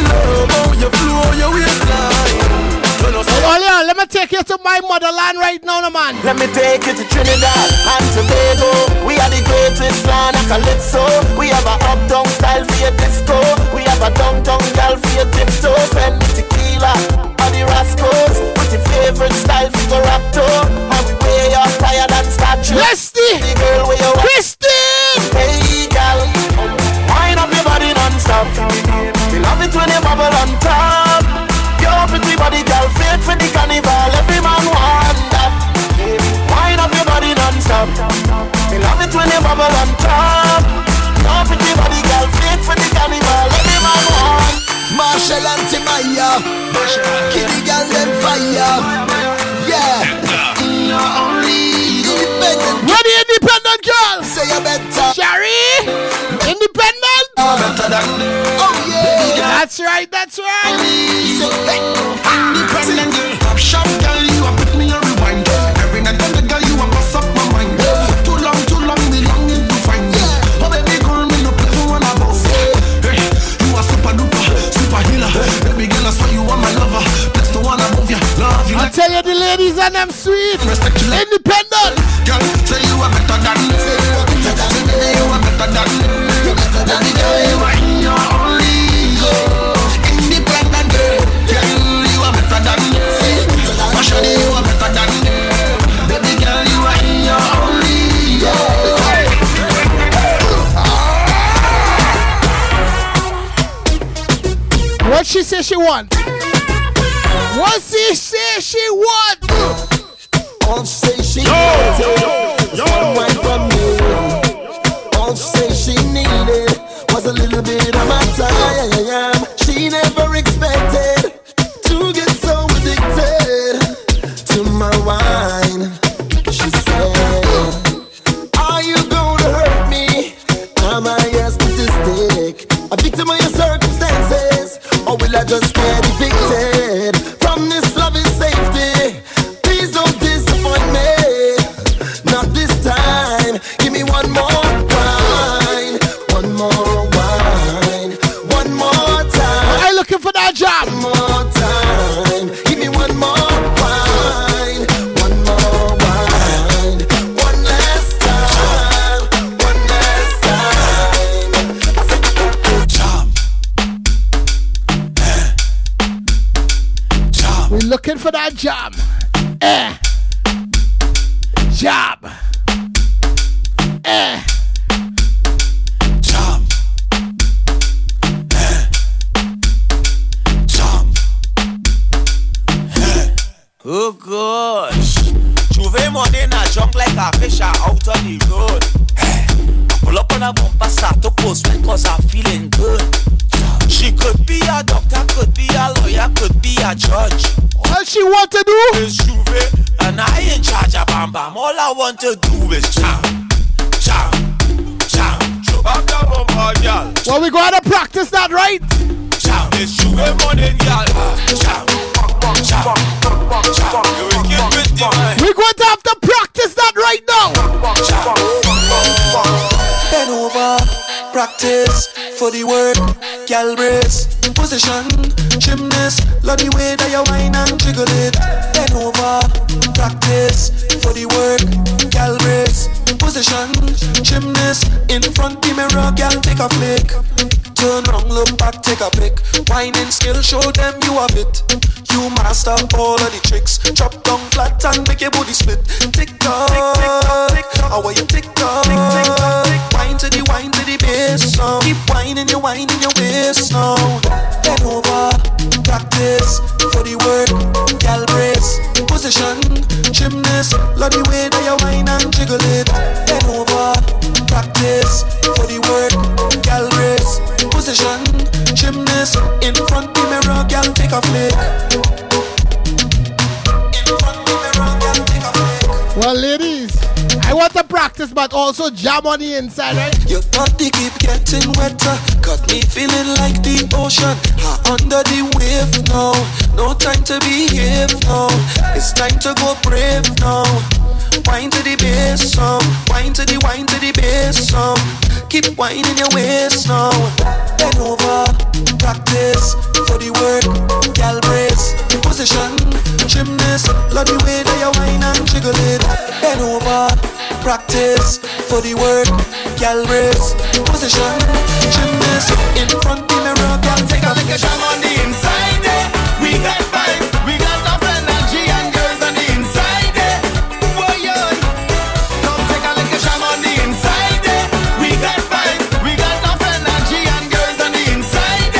love how you flow your waistline. Oh yeah, let me take you to my motherland right now, no man. Let me take you to Trinidad and Tobago. We are the greatest land of Calypso. We have a up-down style for your disco. We have a down-down girl for your tiptoe. Send me tequila. The rascals with your favorite style for the raptor. How we wear your tired and statue. Christy! The girl where you want. Christy! Hey, girl. Wind up your body non-stop. We love it when you bubble on top. Your pretty body, girl, fit for the carnival. Every man want that. Wind up your body non-stop. We love it when you bubble on top. Your pretty body, girl, fit for the carnival. Every man want. Marshall and Timaya, Kitty Gang and Fire. Yeah, you're only independent. Where the independent girl? Say you better. Sherry, independent. Better than. Oh yeah. That's right. That's right. Say independent. Top shop girl, you a put me a rewind. Every night on the girl, you a bust up my mind. Too long, me longing to find you. Oh baby girl, me no play for one about. Hey, you a super duper. Baby girl, I saw you on my lover. That's the one I love you. Love you. I tell you the ladies and I'm sweet. Independent. Girl, tell you I'm better than. Say you are better than. Say you are better than. You're better than the girl. You are in your own league. what she say she want? What she say she want? All say she needed was from me. All say she needed was a little bit of my time. She never expected to get so addicted to my wine. She said, are you going to hurt me? Am I a statistic, a victim of your circumstances, or will I just get evicted from this loving safety? Please don't disappoint me, not this time. Give me one more wine, one more wine, one more time. Are you looking for that job? One more time. Give me one more wine, one more wine, one last time, one last time. Job, job. We're looking for that job. Job. Job. Job. Oh gosh. Juve money in a junk like a fish out on the road. I pull up on a bumper start to post me cause I'm feeling good. She could be a doctor, could be a lawyer, could be a judge. All she want to do is Juve, and I in charge of Bam Bam. All I want to do is jam, jam, jam. Well, we gotta practice that, right? Jam, it's Juve money, y'all. Jam, jam, jam. We going to have to practice that right now. Bend over. Practice for the work, gal brace, in position, gymnast, love the way that you whine and jiggle it. Bend over, practice for the work, gal brace, in position, gymnast, in front the mirror, gal take a flick. Turn round, look back, take a pick. Whining skill, show them you have it. You master all of the tricks. Drop down flat and make your body split. Tick tock, how are you tick tock? Wine to the bit. So keep whining, you're whining your waist now. Bend over, practice for the work, gal brace, position, gymnast, love the way that you whine and jiggle it. Bend over, practice for the work, gal brace, position, gymnast, in front the mirror, gal take a flick. In front the mirror, gal take a flick. Well, ladies, I want to practice, but also jam on the inside, right? Your body keep getting wetter, got me feeling like the ocean. I'm under the wave now, no time to behave now. It's time to go brave now. Wine to the bass, some wine to the bass, some. Keep whining your waist now. Bend over, practice for the work, gal brace, position, gymnast, love the way that you whine and jiggle it. Bend over, practice for the work, gal brace, position, gymnast, in front of the mirror, gal take a look at jam on the inside. We got vibes, we got love, energy, and girls on the inside. Boy, come take a look at jam on the inside. We got vibes, we got love, energy, and girls on the inside.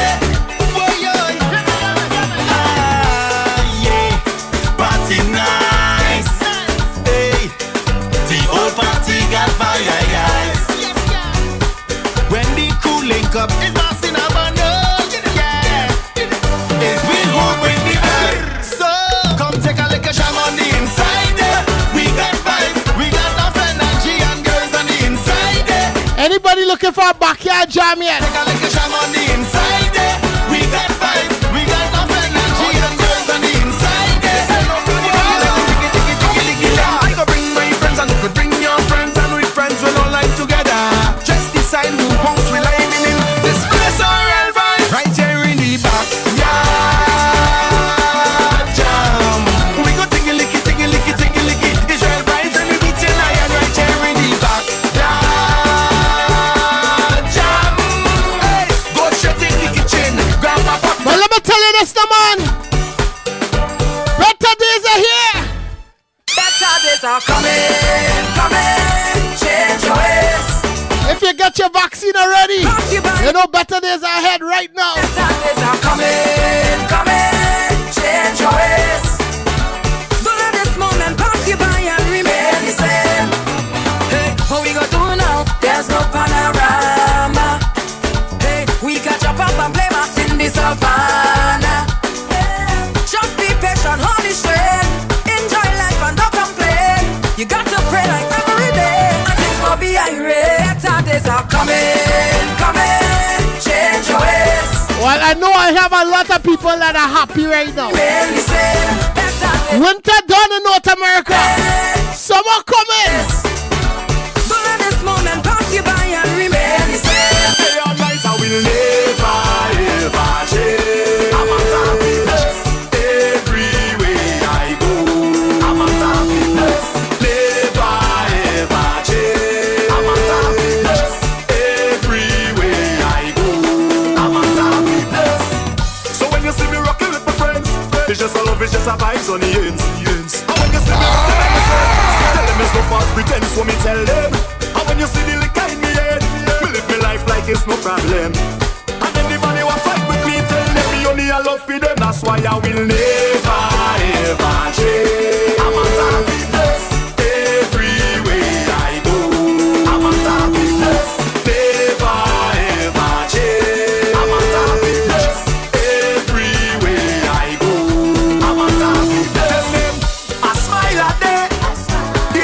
Boy, ah yeah, party nice. Hey, the whole party got fire. Link up, it's us in a bundle, yeah. It's we who bring the air. So, come take a lick of jam on the inside. We got vibes, we got enough energy and girls on the inside. Anybody looking for a backyard jam yet? Take a lick of jam on the inside. We got vibes, we got enough energy and girls on the inside. I go bring my friends and you could bring your friends, and we friends will all like together. Just decide who wants to. If you get your vaccine already, you know better days are ahead right now. Well, I know I have a lot of people that are happy right now. Winter done in North America. Summer coming. On the ends. And when you see me looking at myself, tell them it's no false pretense, so me tell them. And when you see the liquor in me head, me live me life like it's no problem. And anybody who fight with me, tell them me only a love for them. That's why I will never ever change. I'm a happiness every way I go. I'm a happiness never ever change. I'm a happiness every way I go. I'm a tell them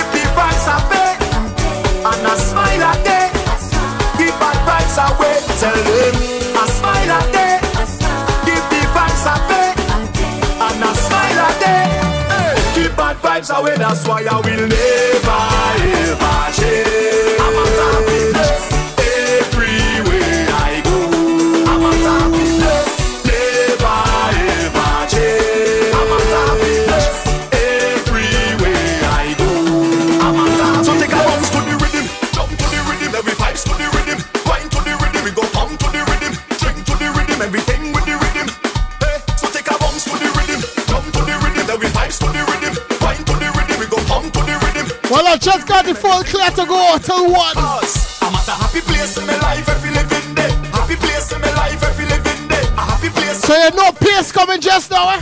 a smile a day, give the vibes a day, and a smile a day. Hey, keep bad vibes away, that's why I will never ever change. I'm a happiness every way I go. I'm a happiness never ever change. I'm a happiness every way I go. I'm a happiness. So take a bounce to the rhythm, jump to the rhythm, every vibes to the rhythm. We go come to the rhythm, drink to the rhythm, everything with the rhythm. Hey, so take a bounce to the rhythm, jump to the rhythm, then we vibes to the rhythm, wine to the rhythm, we go come to the rhythm. Well, I just got the full clear to go till one. I'm at a happy place in my life, every living day. Happy place in my life, every living day. A happy place. So you know peace coming just now, eh?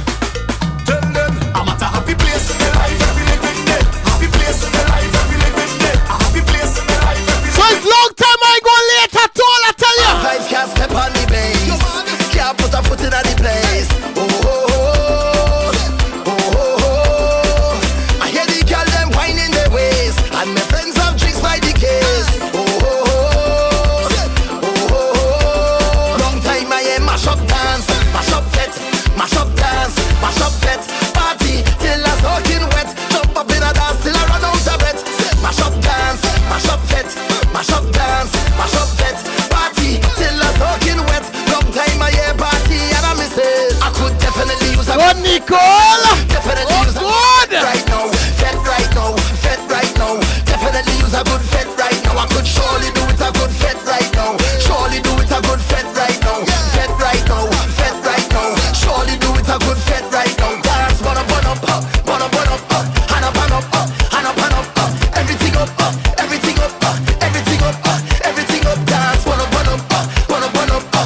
Tell them I'm at a happy place in my life, every living day. Happy place in my life, every living day. A happy place in my life, every living day. So it's long time I go late at all. Vibes can't step on the bass, can't put a foot in the place. Oh, oh, oh, oh, oh. I hear the girl them whining their ways, and my friends have drinks by the case. Oh, oh, oh, oh, oh. Long time I hear mash up set, party till I'm soaking wet. Jump up in a dance till I run out of breath. Mash up set, mash up dance, mash up set. Nicole, definitely use a good right now, fed right now, fed right now. Definitely use a good fed right now. I could surely do it a good fed right now. Surely do it a good fed right now. Fed right now, fed right now. Surely do it a good fed right now. Dance, bun up, and up, everything up, everything up, everything up, everything up. Dance, bun up.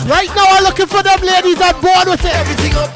Right now, I'm looking for them ladies that bored with it. Everything up.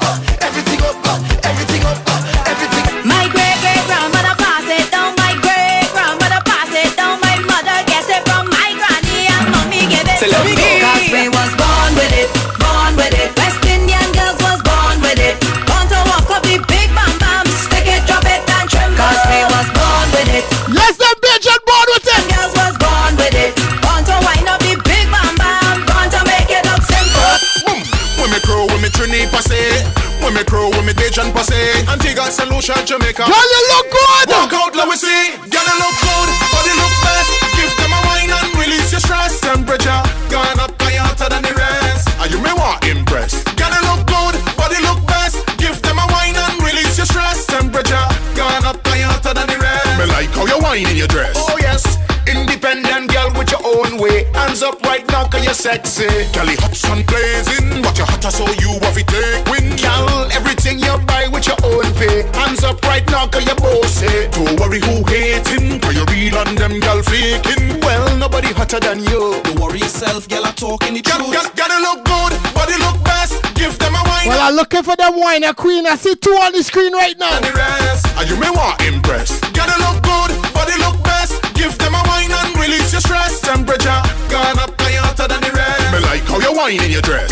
Jamaica. Girl, you look good! Walk out, let me see. Girl, you look good, body look best. Give them a wine and release your stress. Temperature gone up higher than the rest. Are you may want impressed? Girl, you look good, body look best. Give them a wine and release your stress. Temperature gone up higher than the rest. Me like how you wine in your dress. Oh yes, independent girl with your own way. Hands up right now 'cause you're sexy. Girl, you hot sun blazing, but you're hotter so you have to take wind. Girl, everything you buy with your own pay. Hands up right now, 'cause you boss it. Don't worry who hating, 'cause you real on them girl faking. Well, nobody hotter than you. Don't worry yourself, girl, I'm talking the truth. Gotta look good, body look best. Give them a wine Well, I'm looking for them whiner queen. I see two on the screen right now. And the rest, and you may want impressed. Gotta look good, body look best. Give them a wine and release your stress. Temperature gone up higher than the rest. Me like how you whine in your dress.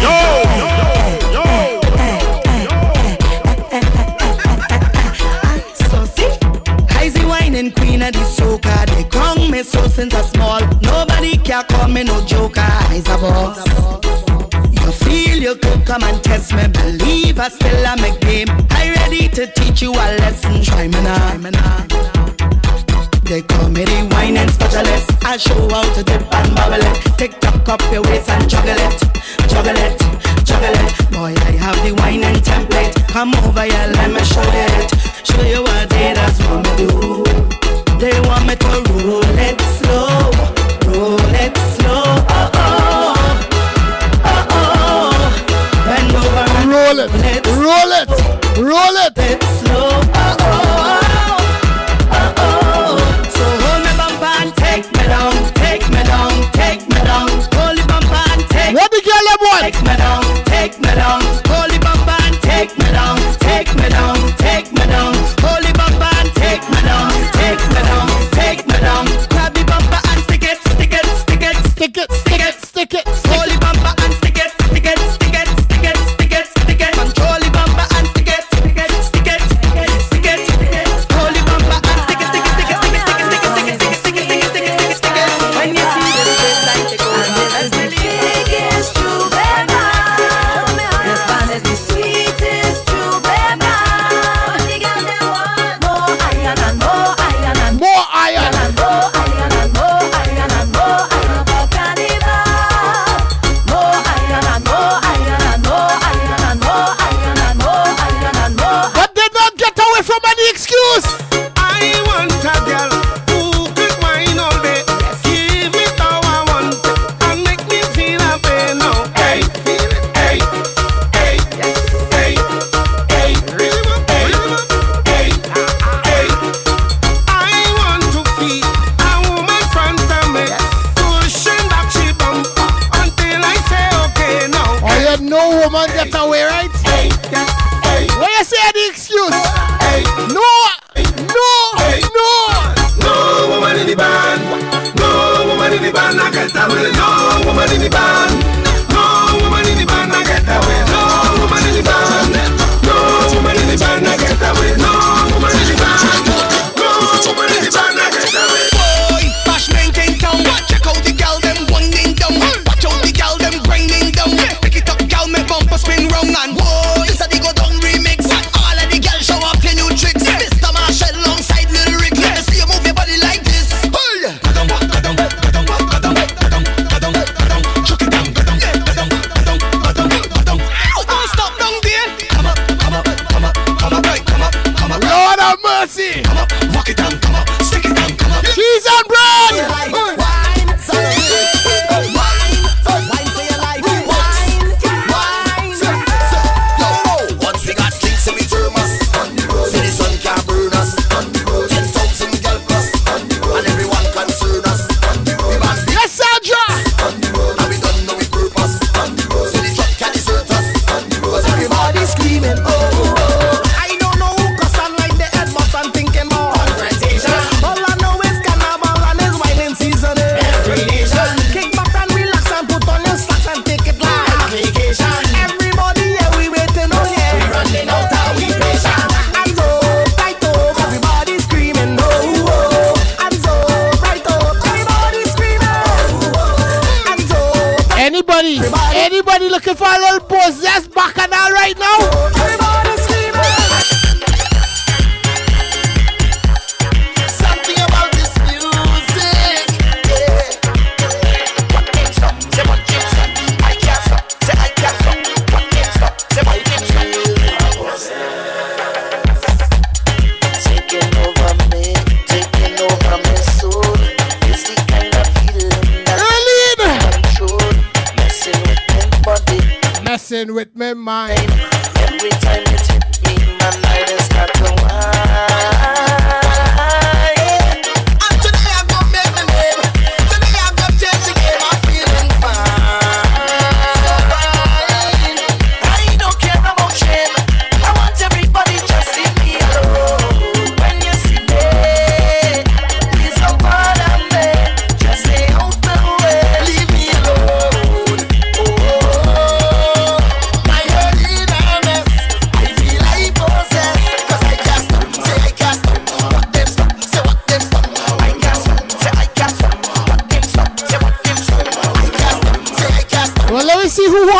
Yo. Crazy whining queen of the soca. They crown me so since I small. Nobody can call me no joker. I's a boss. You feel you could come and test me. Believe I still am a game. I ready to teach you a lesson. Try me now. They call me the whining specialist. I show how to dip and bubble it. Tick tock up your waist and juggle it. Boy, I have the whining template. Come over here, let me show it. Show you what they just want me do. They want me to roll it slow. Oh. Bend over and roll it slow. Oh. So hold me bumper and take me down. Hold the bumper and take. What the girl them want? Take me down. Hold the bumper and take me down. Hold the bumper and take me down. Grab the bumper and stick it. Hold the bumper and stick it. Control the bumper and stick it. Hold the bumper and stick it. When you see the face like the gold, that's the biggest true baby. The fun is the sweetest true baby.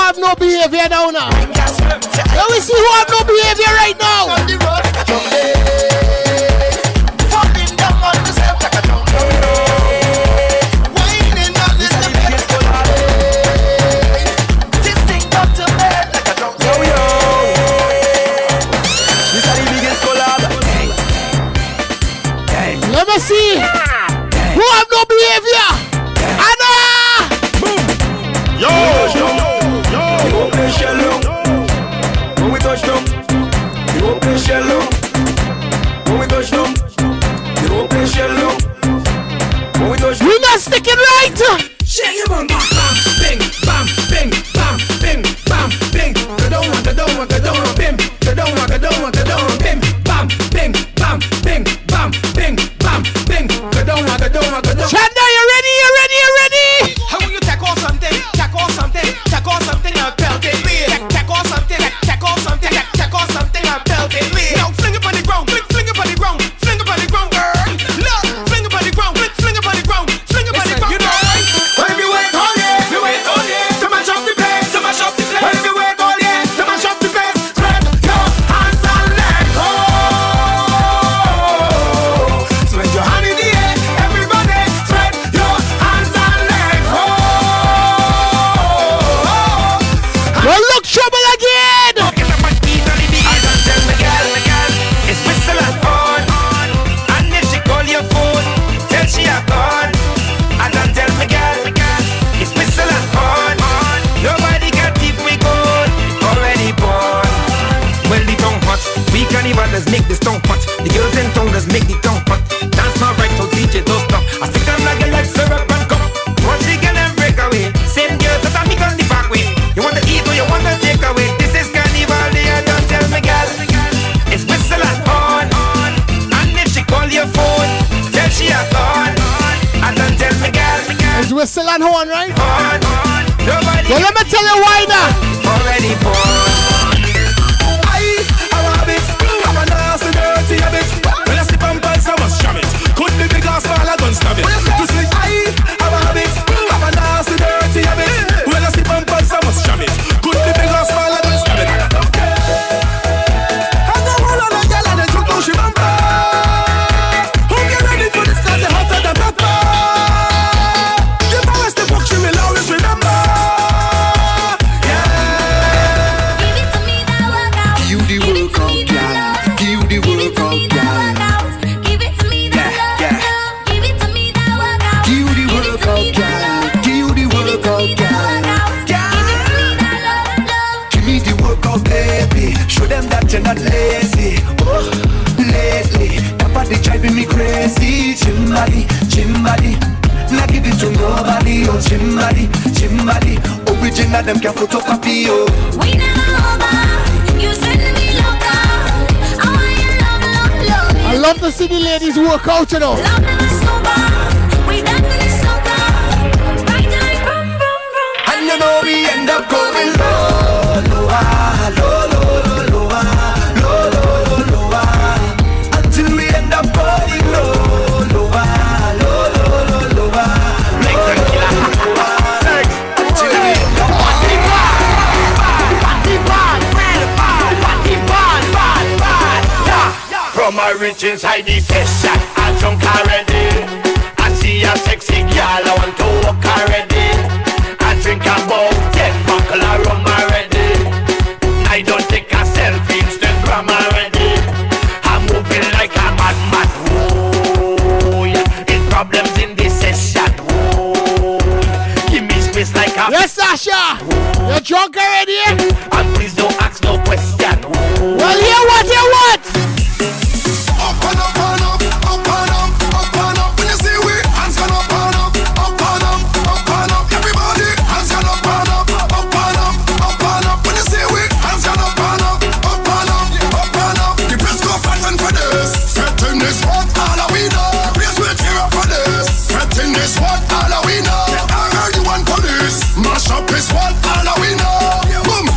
have no behavior down now. Let me see who have no behavior right now. Let me see who have no behavior. Anna. Yo. Play shallow. When we touch them, you won't play shallow. When we touch them, you won't play shallow. When we touch them, we not sticking right. Shake your bum, bam, bang, bam, bang, bam, bang, bam, bang. They don't want, they don't want, they don't want, bam. They don't want, they don't want, they don't want, bam, bam, bang, bam, bang, bam, bang, bam, bang. They don't want, they don't want, they don't. Chanda, you ready? You ready? You ready? How will you tackle something? Tackle something? Tackle something? I'll tell you. Tackle something? Tackle something? Tackle something? I'll tell you. Now fling it on the ground. Fling it on the ground. Fling it on the ground, girl. Look, fling it on the ground. Fling it on the ground. Fling it on the ground. You know what? What if you wait all day? You wait all day to mash up the place. To mash up the place. What if you wait all day to mash up the place? Spread your hands and let go. Spread your hand in the air, everybody. Spread your hands and let go. Well, look, trouble again. Make this tongue hot. The girls in town just make the tongue hot. Dance my right till DJ don't stop. I stick on like a life syrup and cup. Once you get them break away, same girls that I meet on the back way. You want to eat or you want to take away? This is carnival day, I don't tell me girl. It's whistle and horn. And if she call your phone, tell she a gone. I don't tell me girl. It's whistle and horn, right? Nobody. Well, let me tell you why now. Already born. To sleep, I have a habit, have a nasty dirty habit. When I sleep on pants, I must jam it. Could be big or small, I don't stab it. And the whole of the girl and the truck, she bumper. Who get ready for this, cause it's hotter than pepper. The palace, the book, she will always remember. Yeah. Give it to me, that workout. Give the workout, girl. Give the workout, girl. You're not lazy, oh, lately that body driving me crazy. Chimbali, chimbali, not give it to nobody. Oh, chimbali, chimbali, original them can photocopy. Oh, we never over, you send me loca. I want you love, love, love me. I love to see the ladies work out, you know. Love never sober, we dance in the soca. Right like brum, brum, brum. And you know we end up going low, lower, low, low. I reach inside the session, I drunk already. I see a sexy girl, I want to walk already. I drink about 10 bottle of rum already. I don't take a selfie, Instagram already. I'm moving like a madman. Whoa, yeah. It's problems in this session. Whoa, give me space like a. Yes, Sasha. Whoa. You're drunk already. And please don't ask no question. Whoa. Well, hear what you want. What all we know, mash up this one all we know. Boom,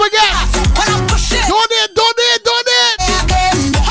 forget. Donate, donate, donate. Tell me now if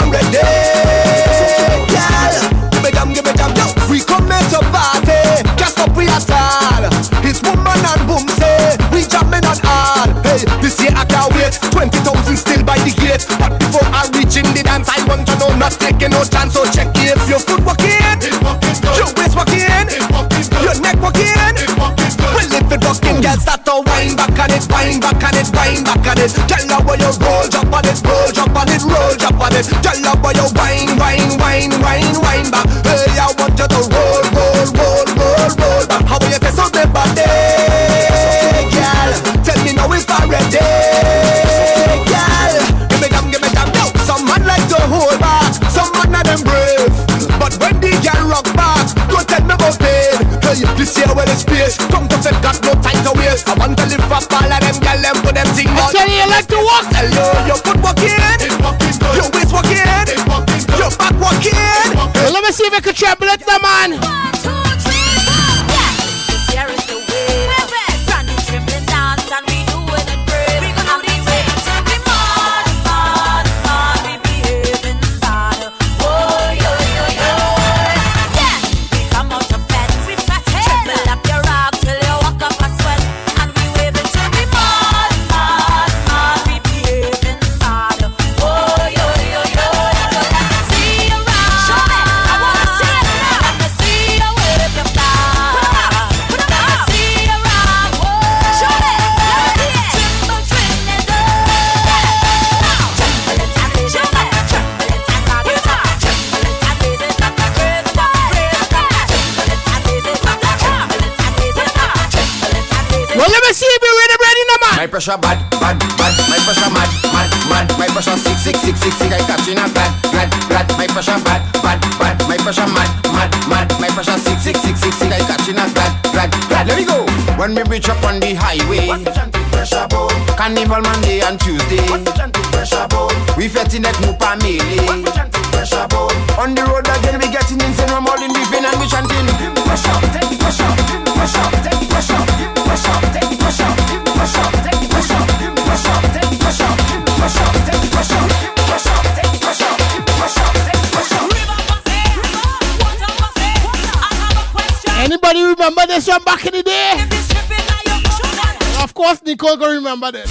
I'm ready. you to roll, roll, roll, roll, roll. How will you test out the body, girl? Tell me now if I'm ready, girl. Give me them now. Some man like to hold back, some man not them brave. But when the girl rock back, don't tell me about pain. Hey, this year where it's space, come to fit, got no time to waste. I want to live for all of them, girl, them for them thing. I tell you, you like to walk. Hello, your foot walking, your waist walking, your back walking. Let me see if I can treble it, the man. 1, 2, 3, yeah. This year is the way. We're red. Brand new tripling dance and we do it and brave. We gonna be great. We mad, mad, mad. We behaving bad. Oh, yo, yo, yo. Yeah. We come out of bed. We fat head. Triple up your abs till you walk up a sweat. And we waving till we mad, mad, mad. We behaving bad. Oh, yo, yo, yo. So let me see you rock. Show me. Well, let me see if you're ready, no man. My pressure bad, bad, bad. My pressure mad, mad, mad. My pressure sick, sick, sick, sick, sick. I got you in a bad, bad, bad. My pressure bad, bad, bad. My pressure mad, mad, mad. My pressure sick, sick, sick, sick, sick. I got you in a bad, bad, bad. Let me go. When we reach up on the highway, pressure bone. Carnival Monday and Tuesday, pressure bone. We fetting that new family, pressure bone. On the road again, we getting insane. We're all in the vein and we chanting. Pressure, take pressure, pressure, take pressure, pressure. Take pressure, give me pressure, take pressure, give me pressure, take pressure, give me pressure, take pressure, give me pressure, take pressure, give me pressure, take pressure. Anybody remember this one back in the day? Of course, Nicole gonna remember this.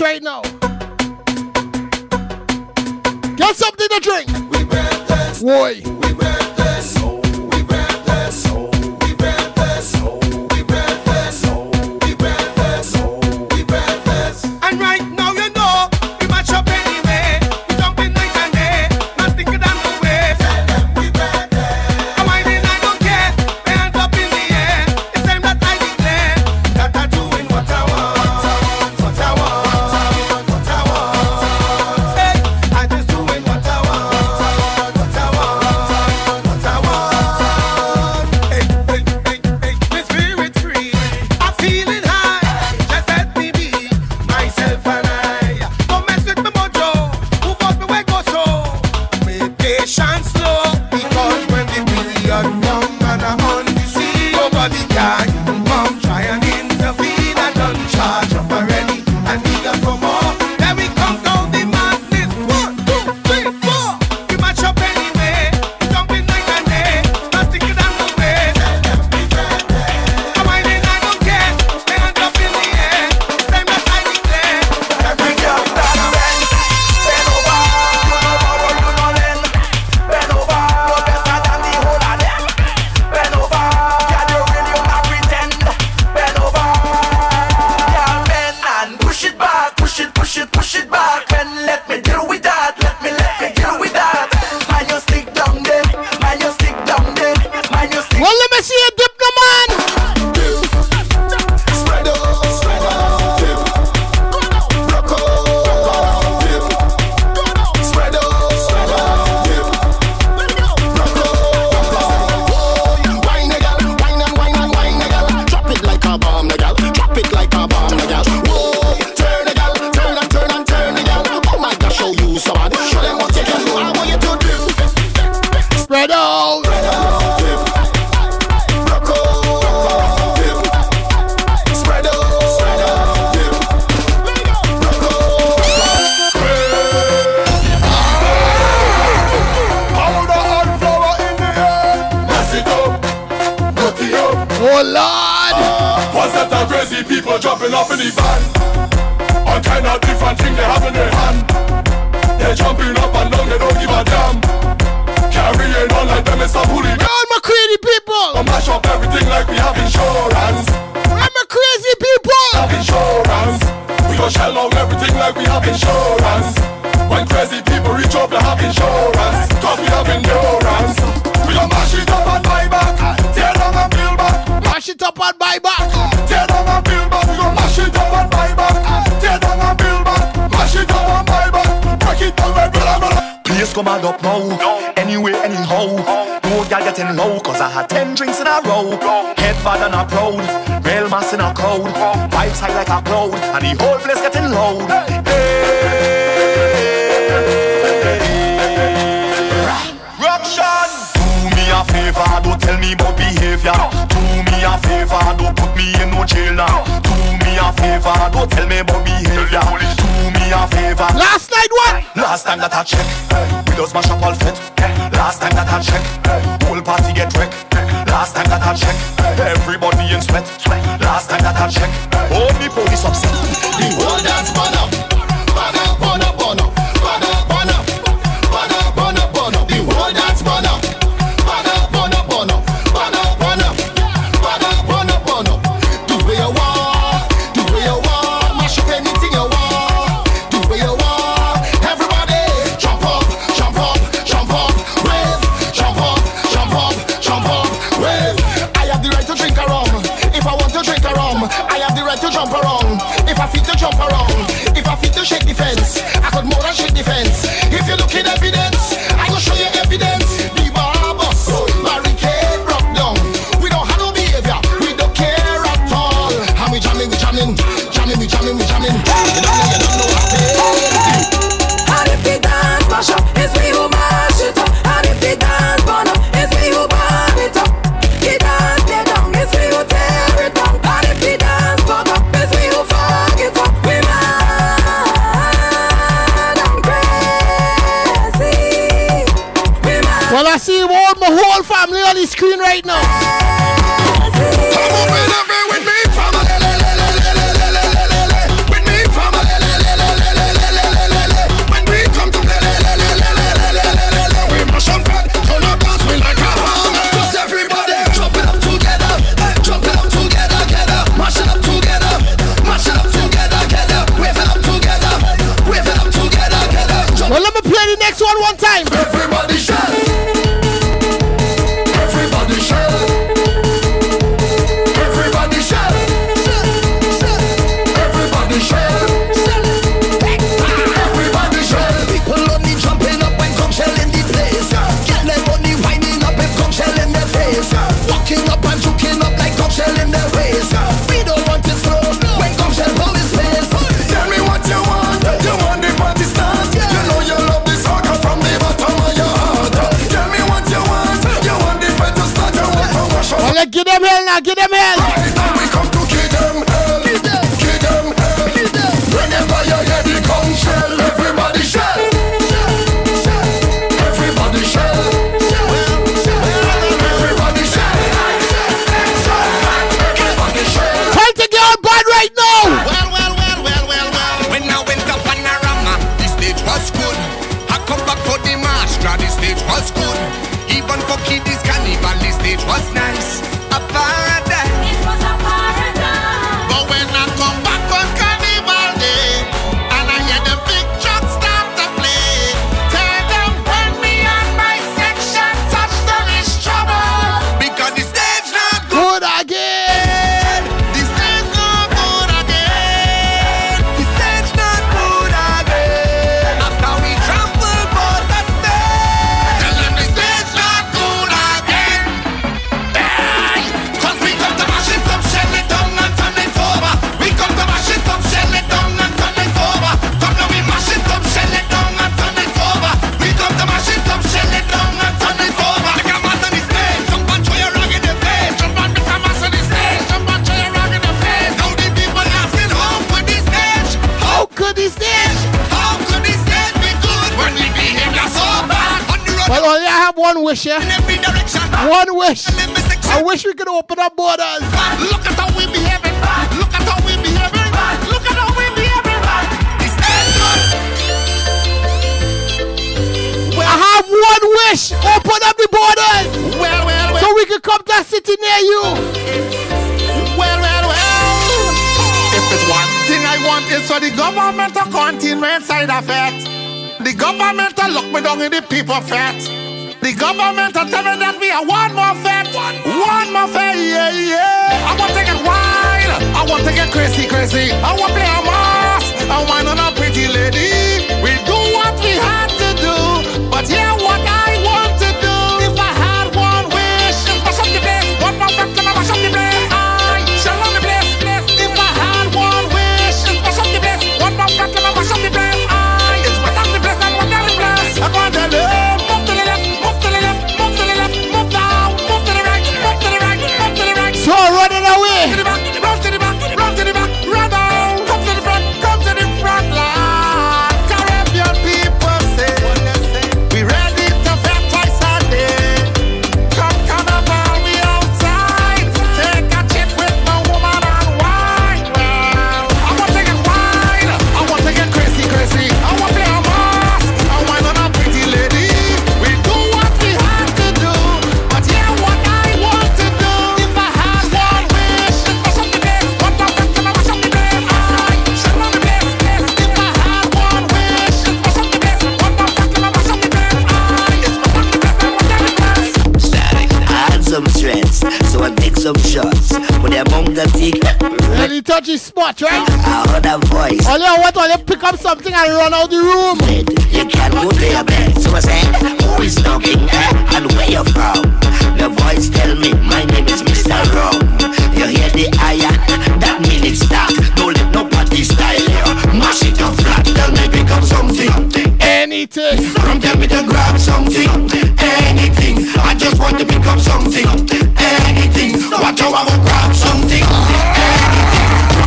Right now, get something to drink. We breathless, boy. We breathless, oh, we breathless, oh, we breathless, oh, we breathless, oh, we breathless, oh, we breathless. And right now, you know, we match up anyway. We jumping night and day, nothing could have no way. Tell them we breathless. I'm whining, I don't care. My hands up in the air. It's time that I declare that I'm doing what I want. Oh Lord! What's that the crazy people jumping up in the van? All kind of different things they have in their hand. They're jumping up and down, they don't give a damn. Carrying on like them is a hooligan. All my crazy people! I mash up everything like we have insurance. I'm a crazy people! Have insurance. We go shell out everything like we have insurance. When crazy people reach up, they have insurance. Cause we have endurance. We don't mash it up and buy back. Tear down and build back. Mash it up and buy back. Tear down and build back. We gon' mash it up and buy back. Tear down and build back. Mash it up and buy back. Break it down and build back. Please come and up now. Anyway, anyhow. No girl getting low, cause I had 10 drinks in a row. Head bad and a proud. Rail mass in a crowd. Vibes high like a cloud. And the whole place getting loud. Don't tell me about behavior. Do me a favor, don't put me in no jail now. Do me a favor, don't tell me about behavior. Do me a favor. Last night what? Last time that I checked, we just mash up all fit. Last time that I checked, whole party get wrecked. Last time that I checked, everybody in sweat. Last time that I checked, only police upset. The whole dance burn up, burn up, burn up, burn up, burn up, burn up, burn up, burn up, burn up. The whole dance burn up. Screen right now. Come up and over with me, family. With me, family. When we come to play, we mash up, turn up, dance, we like a hammer. Cause everybody, chop it up together, chop it up together, mash it up together, mash it up together, wave it up together, wave it up together, Well, let me play the next one time. Everybody shout. Get them hell now, get them hell! We come to kill them hell, whenever you hear the gong shell, everybody shell, everybody shell, everybody shell, everybody shell. Time to get on board right now! Well, when I went up on a Rama, the stage was good. I come back for the Master, the stage was good. Even for kiddies cannibal, the stage was nice. A paradise. It was a paradise. But when I come back on Carnival Day, and I hear the big trucks start to play, tell them when me and my section touch them is trouble, because the stage not good again. The stage not good again. The stage not good again. After we trample for the stage, tell them the stage not good again. Well, only I have one wish, yeah? One wish. I wish we could open up borders. Look at how we behaving. Look at how we behaving. Look at how we behaving. It's not. I have one wish. Open up the borders. Well. So we can come to a city near you. Well. If it's one thing I want is for the government to continue inside of it. The government to look me down in the people fat. The government are telling that we are one more fed, yeah. I want to get wild, I want to get crazy. I want to play a mask, I want on a pretty lady. We do what we had to do, but yeah, what I want to do. If I had one wish, mash up the place, one more fed, mash up the place. I shall run the place. If I had one wish, mash up the place, one more fed, mash up the place. I is what I'm the place, I want the place. I want to live. So running away. Run down. Come to the front line. Caribbean people say, we ready to fight twice a day. Come up all we outside. Take a chip with my woman and wine. I want to get wild. I want to get crazy. I want to play a mask. I want on a pretty lady. We do what we have to do, but yeah, what I want to do. So I take some shots, but they're among the thick. And he touch his spot, right? I heard a voice. Only I want to pick up something and run out the room. Bed. You can't go to your bed. So I said, who is knocking and where you from? The voice tell me, my name is Mr. Rum. You hear the iron? That means it's dark. Don't let nobody style you. Mash it up flat, tell me pick up something. Anything. Don't tell me to grab something. Anything. I just want to pick up something. Anything. Watch how I will grab something.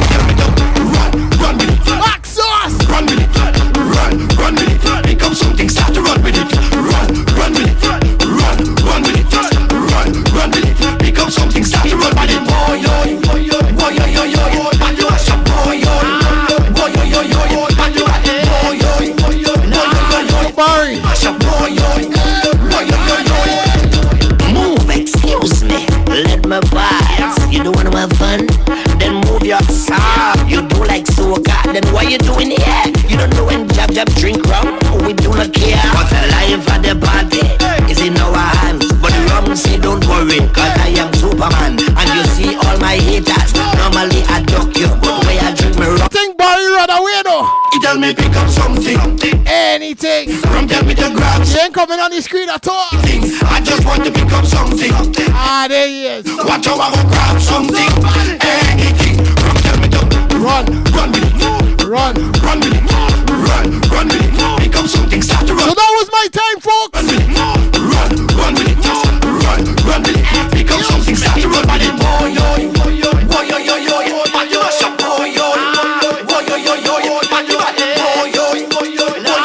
Anything. Don't tell me to run with it. Black sauce. Run with it. Run with it. Pick up something. Start to run with it. Run with it. Run with it. Run with it. Pick up something. Start to run with it. Boy, yo, boy, yo, boy, yo, yo, yo. And you ask your boy, yo, boy, yo, yo, yo. And you ask your boy, yo, boy, yo. Barry. Move, excuse me, let me pass. You don't wanna have fun? Then move your sock. You do like soca, then what you doing here? You don't know when jab drink rum. We do not care. What's the life at the party? Is in our hands. But the rum say don't worry, cause I am Superman. And you see all my haters. Normally I duck you, but when I drink my rum. Think Barry run away though. He tell me pick up something. Anything. From tell me to grab. She ain't coming on the screen at all. I just want to pick up something. Ah, there he is. Watch how I will grab something. Anything. From tell me to run with it. Run with it. Run with it. Pick up something, start to run. So that was my time, folks. Run with it. Run with it. Pick up something, start to run with it. Boy, yo, boy, yo, boy, yo, yo, yo, yo. And you rush up, boy, yo, boy, yo, yo, yo, yo. And you rush up, boy, yo, boy, yo, yo, yo, yo, yo.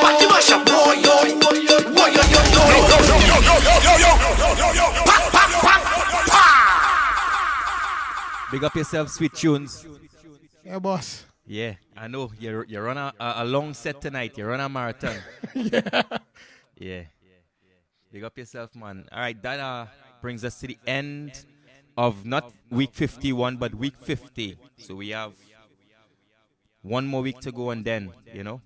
And you rush up, boy, yo, boy, yo, yo, yo, yo. Yo, yo, yo, yo, yo, yo, yo, yo, yo. Pa, pa, pa, pa. Big up yourself, sweet tunes. Yeah, boss. Yeah, I know. You're on a long set tonight. You're on a marathon. Yeah. Big up yourself, man. All right, that brings us to the end of not week 51, but week 50. So we have one more week to go and then, you know.